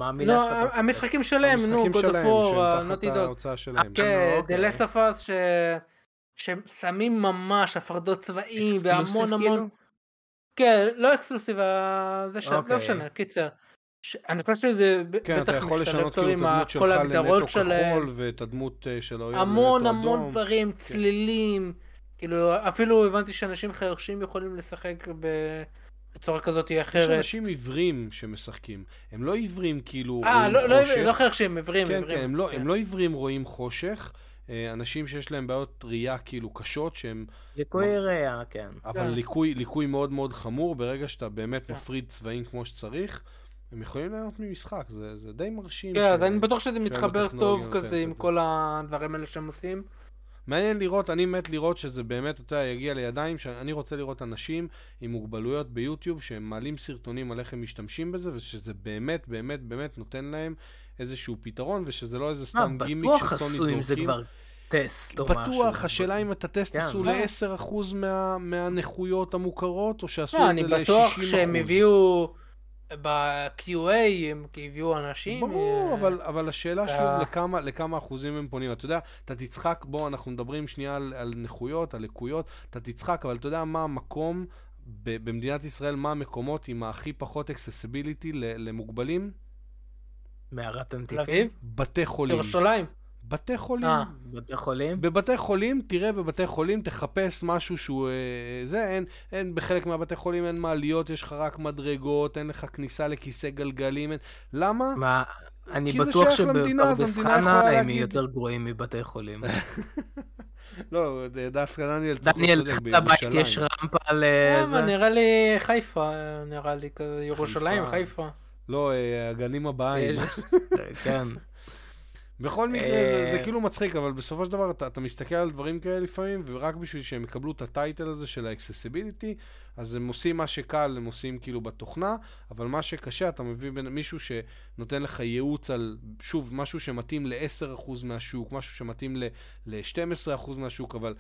המילה שלהם? לא, המשחקים שלהם, נו, קודפור, נוטי דוג. כן, דלספס, שהם שמים ממש הפרדות צבעים, והמון המון... כן, לא אקסקלוסיב, זה שנה, קיצר. אני חושב שזה בטח משתלב טוב עם כל הגדרות שלהם. המון המון דברים, צלילים. כאילו, אפילו הבנתי שאנשים חרשים יכולים לשחק בצורה כזאת אחרת. יש אנשים עיוורים שמשחקים. הם לא עיוורים כאילו רואים לא, חושך. לא חרשים, עיוורים. כן, עיוורים. כן, הם, לא, הם לא עיוורים רואים חושך. אנשים שיש להם בעיות ראייה כאילו קשות שהם... ליקוי ראייה, כן. אבל כן. ליקוי מאוד מאוד חמור. ברגע שאתה באמת מפריד צבעים כמו שצריך, הם יכולים ליהנות ממשחק. זה די מרשים. כן, אני בטוח שזה מתחבר טוב כזה עם כל הדברים האלה שהם עושים. מעניין לראות, אני מת לראות שזה באמת אותה יגיע לידיים, שאני רוצה לראות אנשים עם מוגבלויות ביוטיוב שהם מעלים סרטונים על איך הם משתמשים בזה, ושזה באמת באמת באמת נותן להם איזשהו פתרון, ושזה לא איזה סתם גימיק שסוני זורקים. בטוח עשו אם זה כבר טסט או משהו. בטוח, השאלה אם את הטסט עשו ל-10% מהנכויות המוכרות, או שעשו את זה ל-60%. אני בטוח שהם הביאו... ב-QA הם הביאו אנשים. ברור, אבל השאלה שוב, לכמה אחוזים הם פונים. אתה יודע, אתה תצחק, בוא, אנחנו מדברים שנייה על נכויות, על לקויות, אתה תצחק, אבל אתה יודע מה המקום במדינת ישראל, מה המקומות עם הכי פחות accessibility למוגבלים? מערת הנטיפים? בתי חולים. ירושלים. בתי חולים. בתי חולים. בבתי חולים, תראה בבתי חולים, תחפש משהו שהוא... אין בחלק מהבתי חולים, אין מעליות, יש לך רק מדרגות, אין לך כניסה לכיסא גלגלים. למה? מה? אני בטוח שבפרדס חנה הם יותר גרועים מבתי חולים. לא, דווקא דניאל צריך לצדק בירושלים. דניאל, לבית יש רמפה על זה. נראה לי חיפה, נראה לי כזה ירושלים, חיפה. לא, הגנים הבאים. כן. בכל מקרה, זה כאילו מצחיק, אבל בסופו של דבר אתה מסתכל על דברים כאלה לפעמים, ורק בשביל שהם יקבלו את הטייטל הזה של האקססיביליטי, אז הם עושים מה שקל, הם עושים כאילו בתוכנה, אבל מה שקשה, אתה מביא מישהו שנותן לך ייעוץ על, שוב, משהו שמתאים ל-10% מהשוק, משהו שמתאים ל-12% מהשוק, אבל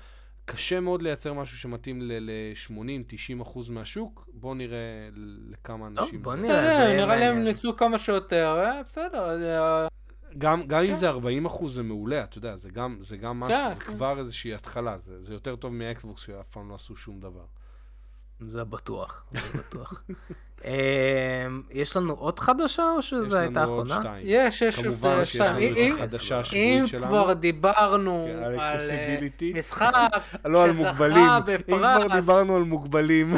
קשה מאוד לייצר משהו שמתאים ל-80-90% מהשוק. בוא נראה לכמה אנשים. בוא נראה, נראה להם ניסו כמה שיותר, בסדר. גם אם זה 40% זה מעולה, אתה יודע, זה גם משהו, זה כבר איזושהי התחלה, זה יותר טוב מהאקסבוקס שאף פעם לא עשו שום דבר. זה בטוח, זה בטוח. יש לנו עוד חדשה או שזו הייתה האחרונה? יש לנו עוד 2. יש כמובן שיש לנו את החדשה השבועית שלנו. אם כבר דיברנו על משחק, לא על מוגבלים, אם כבר דיברנו על מוגבלים.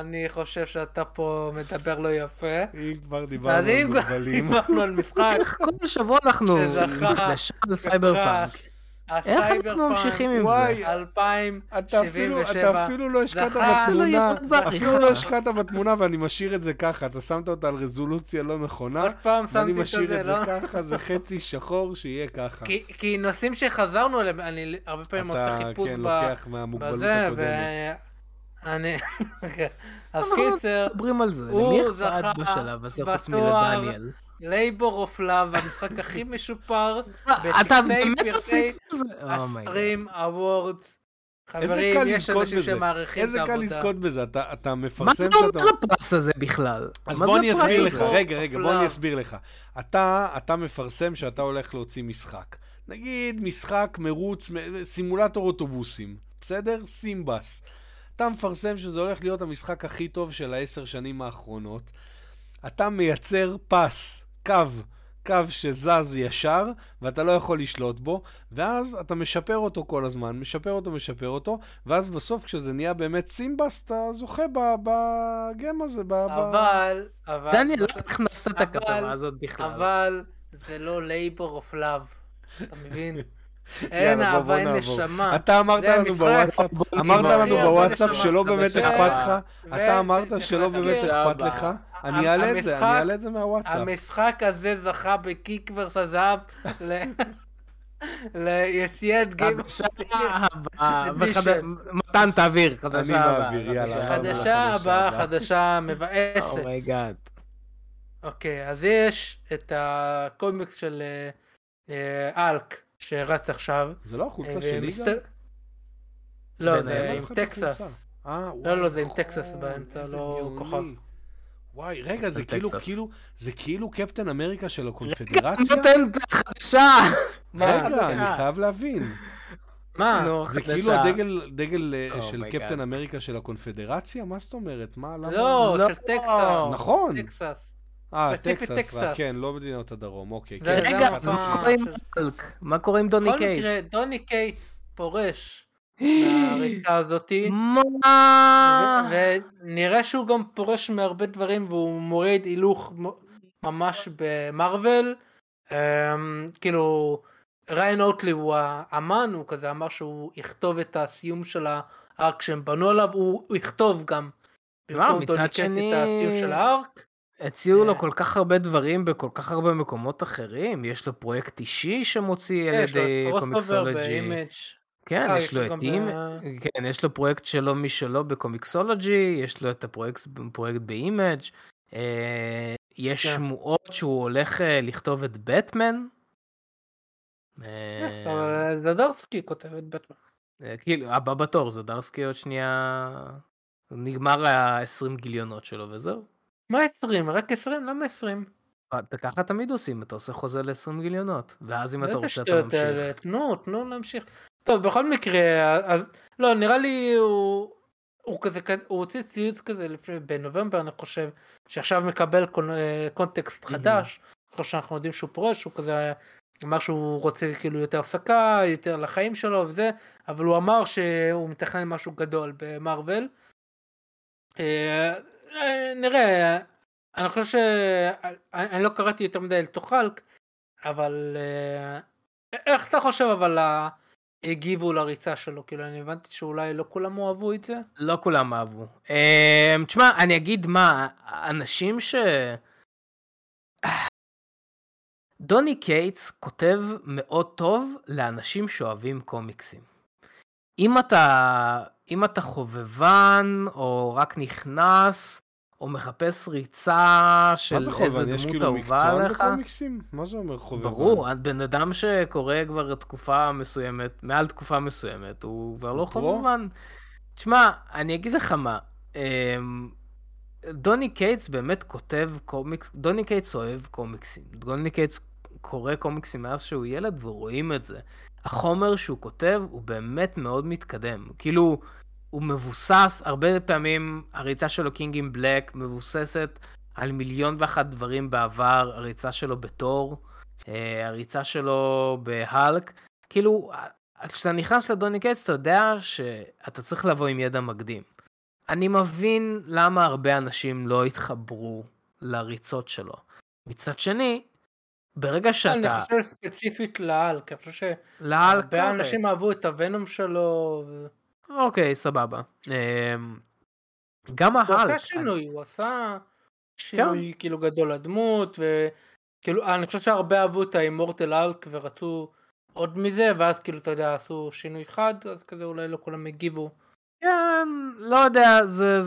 אני חושב שאתה פה מדבר לא יפה. אם כבר דיברנו על מוגבלים. דיברנו על משחק. כל שבוע אנחנו חדשה לסייבר פאנק. איך אנחנו ממשיכים עם זה? 2077. אתה אפילו לא השקעת בתמונה, ואני משאיר את זה ככה. אתה שמת אותה על רזולוציה לא נכונה, ואני משאיר את זה ככה, זה חצי שחור שיהיה ככה. כי נושאים שחזרנו אליהם, אני הרבה פעמים עושה חיפוש בזה, אז קיצר, הוא זכה בתואר לייבור אוף לאב, המשחק הכי משופר בטקסי פרטי הסטרים אבורדס. חברים, יש אנשים שמעריכים את העבודה. איזה קל לזכות בזה, אתה מפרסם... מה זה אומר לפרס הזה בכלל? אז בוא אני אסביר לך, רגע, בוא אני אסביר לך. אתה מפרסם שאתה הולך להוציא משחק. נגיד משחק מרוץ, סימולטור אוטובוסים, בסדר? סימבס. אתה מפרסם שזה הולך להיות המשחק הכי טוב של 10 השנים האחרונות. אתה מייצר פס, קו שזז ישר, ואתה לא יכול לשלוט בו, ואז אתה משפר אותו כל הזמן, משפר אותו, ואז בסוף כשזה נהיה באמת סימבס, אתה זוכה בגם הזה, אבל... דני, לא הכנסת את הכתבה הזאת בכלל. אבל זה לא labor of love, אתה מבין? אין אהבה, אין נשמה. אתה אמרת לנו בוואטסאפ, שלא באמת אכפת לך, אתה אמרת שלא באמת אכפת לך, אני אעלה את זה, מהוואטסאפ. המשחק הזה זכה בקיקוורס הזהב ליציאת גיימר. מתן תעביר, חדשה הבאה. חדשה מבאסת. אוקיי, אז יש את הקומיקס של אלק. שרץ עכשיו. זה לא החולצה שלי גם? לא, זה עם טקסס. לא, זה עם טקסס באמצע, לא כוכב. וואי, רגע, זה כאילו קפטן אמריקה של הקונפדרציה? נותן חדשה! רגע, אני חייב להבין. מה? זה כאילו הדגל של קפטן אמריקה של הקונפדרציה? מה זאת אומרת? לא, של טקסס. נכון. טקסס, כן, לא מדינות הדרום, אוקיי. רגע, מה קורה עם דוני קייט? בכל מקרה, דוני קייט פורש מהריצה הזאת. מה? ונראה שהוא גם פורש מהרבה דברים, והוא מוריד הילוך ממש במרוול. כאילו, ריין אוטלי הוא האמן, הוא כזה אמר שהוא יכתוב את הסיום של הארק שהם בנו עליו, הוא יכתוב גם במקום דוני קייט את הסיום של הארק. הציעו לו כל כך הרבה דברים בכל כך הרבה מקומות אחרים, יש לו פרויקט אישי שמוציא על ידי קומיקסולוג'י. כן, יש לו את אימג', כן, יש לו פרויקט שלו משלו בקומיקסולוג'י, יש לו את הפרויקט באימג', יש שמועות שהוא הולך לכתוב את בטמן. זדרסקי כותב את בטמן. כאילו, הבא בתור, זדרסקי עוד שנייה, נגמר ה-20 גיליונות שלו וזהו. מה 20? רק 20? למה 20? ככה תמיד עושים, אתה עושה חוזה ל-20 גיליונות, ואז אם אתה רוצה אתה ממשיך. תנו להמשיך. טוב, בכל מקרה, לא, נראה לי הוא הוא הוציא ציוץ כזה לפני בנובמבר אני חושב, שעכשיו מקבל קונטקסט חדש, כמו שאנחנו יודעים שהוא פורש, הוא כזה אמר שהוא רוצה כאילו יותר הפסקה, יותר לחיים שלו וזה, אבל הוא אמר שהוא מתכנן משהו גדול במרוול. נראה, אני חושב שאני לא קראתי יותר מדי לתוך חלק, אבל איך אתה חושב אבל הגיבו לריצה שלו? כאילו אני הבנתי שאולי לא כולם אוהבו את זה? לא כולם אהבו. תשמע, אני אגיד מה, אנשים ש... דוני קייטס כותב מאוד טוב לאנשים שאוהבים קומיקסים. אם אתה חובבן, או רק נכנס, או מחפש ריצה של איזה דמות אהובה עליך. מה זה אומר חובבן? ברור, בן אדם שקורא כבר תקופה מסוימת, מעל תקופה מסוימת, הוא כבר לא חובבן. תשמע, אני אגיד לך מה, דוני קייטס באמת כותב קומיקס, דוני קייטס אוהב קומיקסים, דוני קייטס קורא קומיקסים מאז שהוא ילד ורואים את זה. החומר שהוא כותב הוא באמת מאוד מתקדם, כאילו הוא מבוסס, הרבה פעמים הריצה שלו קינג אין בלק מבוססת על 1,001 דברים בעבר, הריצה שלו בתור, הריצה שלו בהלק, כאילו כשאתה נכנס לדוני קייטס אתה יודע שאתה צריך לבוא עם ידע מקדים. אני מבין למה הרבה אנשים לא התחברו לריצות שלו. מצד שני, ברגע שאתה... אני חושב ספציפית להל, כי אני חושב שהרבה אנשים אהבו את הוונום שלו. אוקיי, סבבה. גם ההל... הוא עשה שינוי, הוא עשה שינוי כאילו גדול לדמות, וכאילו, אני חושב שהרבה אהבו את האימורטל הלק ורצו עוד מזה, ואז כאילו, אתה יודע, עשו שינוי חד, אז כזה אולי לא כולם הגיבו. כן, לא יודע, זה,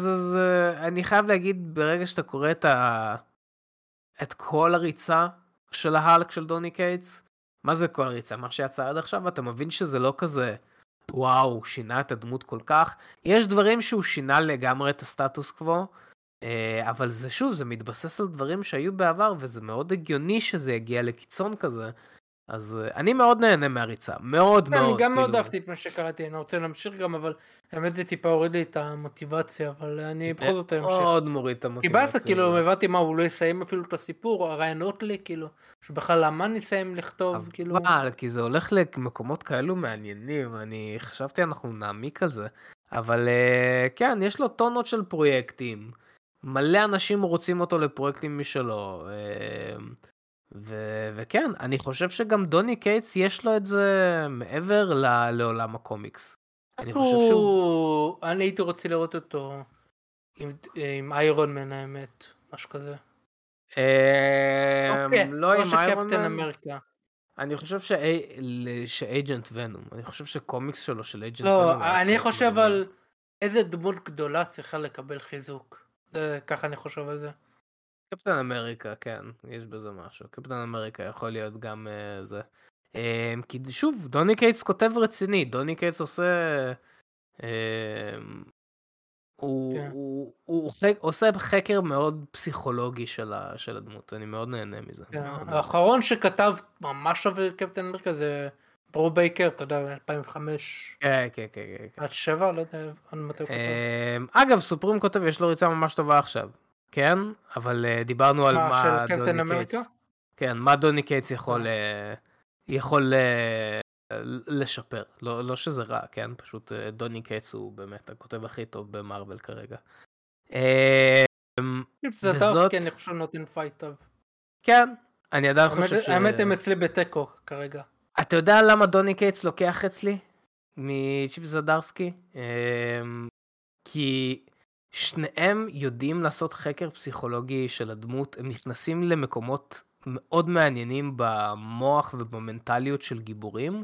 אני חייב להגיד, ברגע שאתה קורא את כל הריצה של ההלק של דוני קייטס, מה זה כל הריצה? מה שיצא עד עכשיו, אתה מבין שזה לא כזה, וואו, שינה את הדמות כל כך. יש דברים שהוא שינה לגמרי את הסטטוס קוו, אבל זה שוב, זה מתבסס על דברים שהיו בעבר, וזה מאוד הגיוני שזה יגיע לקיצון כזה. אז אני מאוד נהנה מהריצה, מאוד מאוד. אני גם מאוד אהבתי את מה שקראתי, אני רוצה להמשיך גם, אבל האמת זה טיפה הוריד לי את המוטיבציה, אבל אני בכל זאת אמשיך. מאוד מוריד את המוטיבציה. כי בעצם כאילו הבאתי מה, הוא לא יסיים אפילו את הסיפור, הרעיונות לי כאילו, שבכלל למה נסיים לכתוב כאילו. אבל כי זה הולך למקומות כאלו מעניינים, אני חשבתי אנחנו נעמיק על זה, אבל כן, יש לו טונות של פרויקטים, מלא אנשים רוצים אותו לפרויקטים משלו, וכן, אני חושב שגם דוני קייטס יש לו את זה מעבר לעולם הקומיקס. אני חושב שהוא... אני הייתי רוצה לראות אותו עם איירון מן האמת, משהו כזה. לא עם איירון מן. אני חושב שאייג'נט ונום, אני חושב שקומיקס שלו של אייג'נט ונום. לא, אני חושב על איזה דמות גדולה צריכה לקבל חיזוק. ככה אני חושב על זה. קפטן אמריקה, כן, יש בזה משהו. קפטן אמריקה יכול להיות גם זה. כי שוב, דוני קייטס כותב רציני, דוני קייטס עושה... הוא עושה חקר מאוד פסיכולוגי של הדמות, אני מאוד נהנה מזה. האחרון שכתב ממש על קפטן אמריקה זה ברו בייקר, אתה יודע, 2005. כן, כן, כן. עד 7, לא יודע, אני מתי הוא כותב. אגב, סופרים כותב, יש לו ריצה ממש טובה עכשיו. כן, אבל דיברנו על מה דוני קייטס. כן, מה דוני קייטס יכול לשפר. לא שזה רע, כן, פשוט דוני קייטס הוא באמת הכותב הכי טוב במרוול כרגע. זה טוב, כן, אני חושב נותן פייט טוב. כן, אני עדיין חושב ש... האמת הם אצלי בטקו כרגע. אתה יודע למה דוני קייטס לוקח אצלי? מצ'יפ זדרסקי? כי... שניהם יודעים לעשות חקר פסיכולוגי של הדמות, הם נכנסים למקומות מאוד מעניינים במוח ובמנטליות של גיבורים.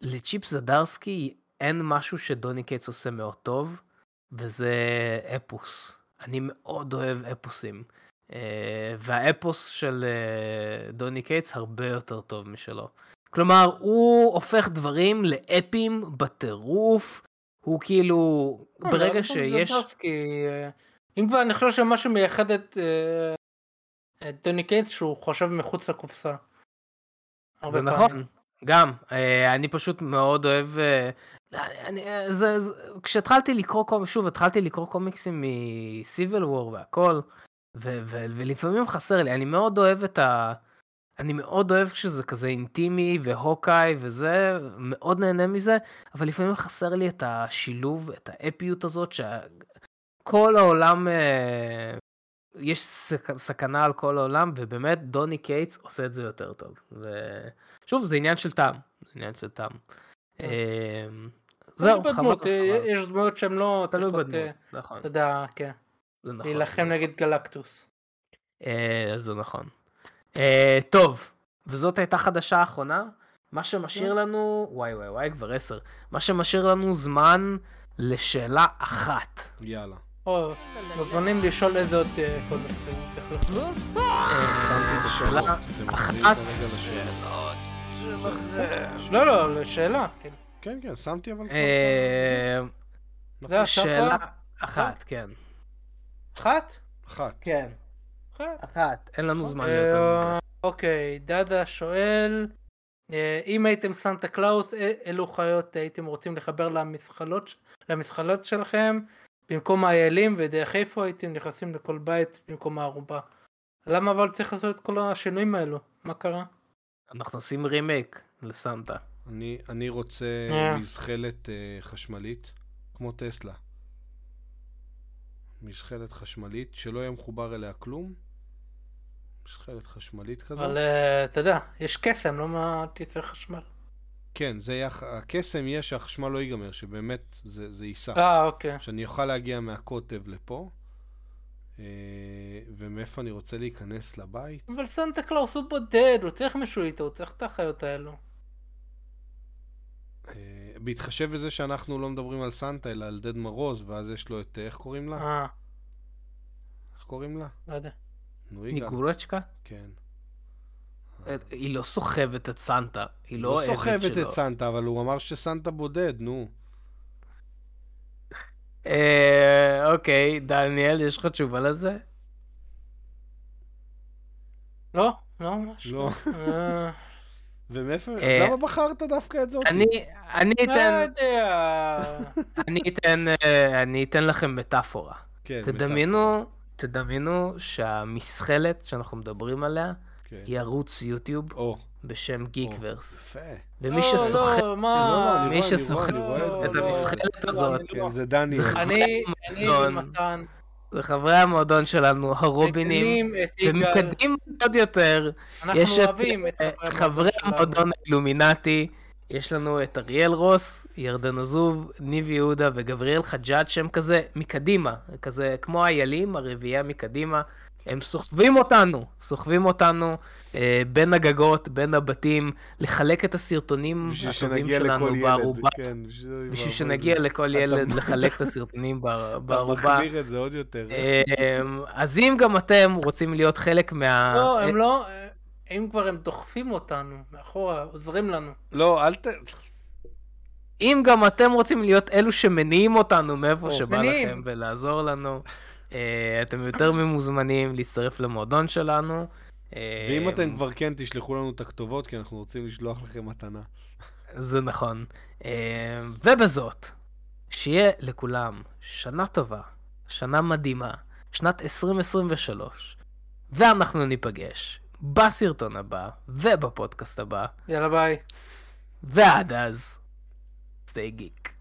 לצ'יפ זדרסקי אין משהו שדוני קייטס עושה מאוד טוב, וזה אפוס. אני מאוד אוהב אפוסים, והאפוס של דוני קייטס הרבה יותר טוב משלו. כלומר, הוא הופך דברים לאפים בטירוף, הוא כאילו, ברגע שיש... אם כבר אני חושב שמה שמייחד את דוני קייטס, שהוא חושב מחוץ לקופסה. זה נכון, גם, אני פשוט מאוד אוהב, כשהתחלתי לקרוא, שוב, התחלתי לקרוא קומיקסים מסיביל וור והכל, ולפעמים חסר לי, אני מאוד אוהב את ה... אני מאוד אוהב כשזה כזה אינטימי והוקאי וזה, מאוד נהנה מזה, אבל לפעמים חסר לי את השילוב, את האפיות הזאת, שכל העולם, יש סכנה על כל העולם, ובאמת דוני קייטס עושה את זה יותר טוב. שוב, זה עניין של טעם, זה עניין של טעם. זהו, חמוד. יש דמויות שהן לא צריכות, אתה יודע, כן. להילחם נגד גלקטוס. זה נכון. טוב, וזאת הייתה חדשה האחרונה, מה שמשאיר לנו, וואי וואי וואי כבר 10, מה שמשאיר לנו זמן לשאלה אחת. יאללה. מוזמנים לשאול איזה עוד קודקסים צריך לחזור? שמתי את השאלה אחת. לא, לא, לשאלה. כן, כן, שמתי אבל כבר. שאלה אחת, כן. אחת? אחת. כן. אחת, אין לנו זמן יותר. אוקיי, דדה שואל, אם הייתם סנטה קלאוס, אילו חיות הייתם רוצים לחבר למשחלות שלכם במקום האיילים, ודרך איפה הייתם נכנסים לכל בית במקום הערובה? למה אבל צריך לעשות את כל השינויים האלו? מה קרה? אנחנו עושים רימייק לסנטה. אני רוצה מזחלת חשמלית כמו טסלה. משחלת חשמלית, שלא יהיה מחובר אליה כלום. משחלת חשמלית כזאת. אבל אתה יודע, יש קסם, לא מה תיצר חשמל. כן, הקסם יהיה שהחשמל לא ייגמר, שבאמת זה ייסע. אוקיי. שאני אוכל להגיע מהקוטב לפה, ומאיפה אני רוצה להיכנס לבית. אבל סנטה קלאוס הוא בודד, הוא צריך מישהו איתו, הוא צריך את החיות האלו. בהתחשב בזה שאנחנו לא מדברים על סנטה, אלא על דד מרוז, ואז יש לו את, איך קוראים לה? איך קוראים לה? לא יודע. ניגורצ'קה? כן. היא לא סוחבת את סנטה. היא לא סוחבת את סנטה, אבל הוא אמר שסנטה בודד, נו. אוקיי, דניאל, יש לך תשובה לזה? לא, לא ממש. לא. ומאיפה? למה בחרת דווקא את זאת? אני אתן לכם מטאפורה. תדמיינו שהמשחלת שאנחנו מדברים עליה היא ערוץ יוטיוב בשם גיקוורס. יפה. ומי שסוחט את המשחלת הזאת זה דני. אני ומתן. וחברי המועדון שלנו, הרובינים, ומקדים עוד יותר, יש את חברי המועדון האילומינטי, יש לנו את אריאל רוס, ירדן עזוב, ניב יהודה וגבריאל חג'אד, שם כזה מקדימה, כזה כמו איילים, הרביעייה מקדימה, הם סוחבים אותנו בין הגגות, בין הבתים, לחלק את הסרטונים הטובים שלנו בערובה. בשביל שנגיע לכל ילד, לחלק את הסרטונים בערובה. אתה מחזיר את זה עוד יותר. אז אם גם אתם רוצים להיות חלק מה... לא, הם לא... אם כבר הם דוחפים אותנו מאחורה, עוזרים לנו. לא, אל ת... אם גם אתם רוצים להיות אלו שמניעים אותנו מאיפה שבא לכם ולעזור לנו... אתם יותר ממוזמנים להצטרף למועדון שלנו. ואם אתם כבר כן, תשלחו לנו את הכתובות, כי אנחנו רוצים לשלוח לכם מתנה. זה נכון. ובזאת, שיהיה לכולם שנה טובה, שנה מדהימה, שנת 2023, ואנחנו ניפגש בסרטון הבא ובפודקאסט הבא. יאללה ביי. ועד אז, stay geek.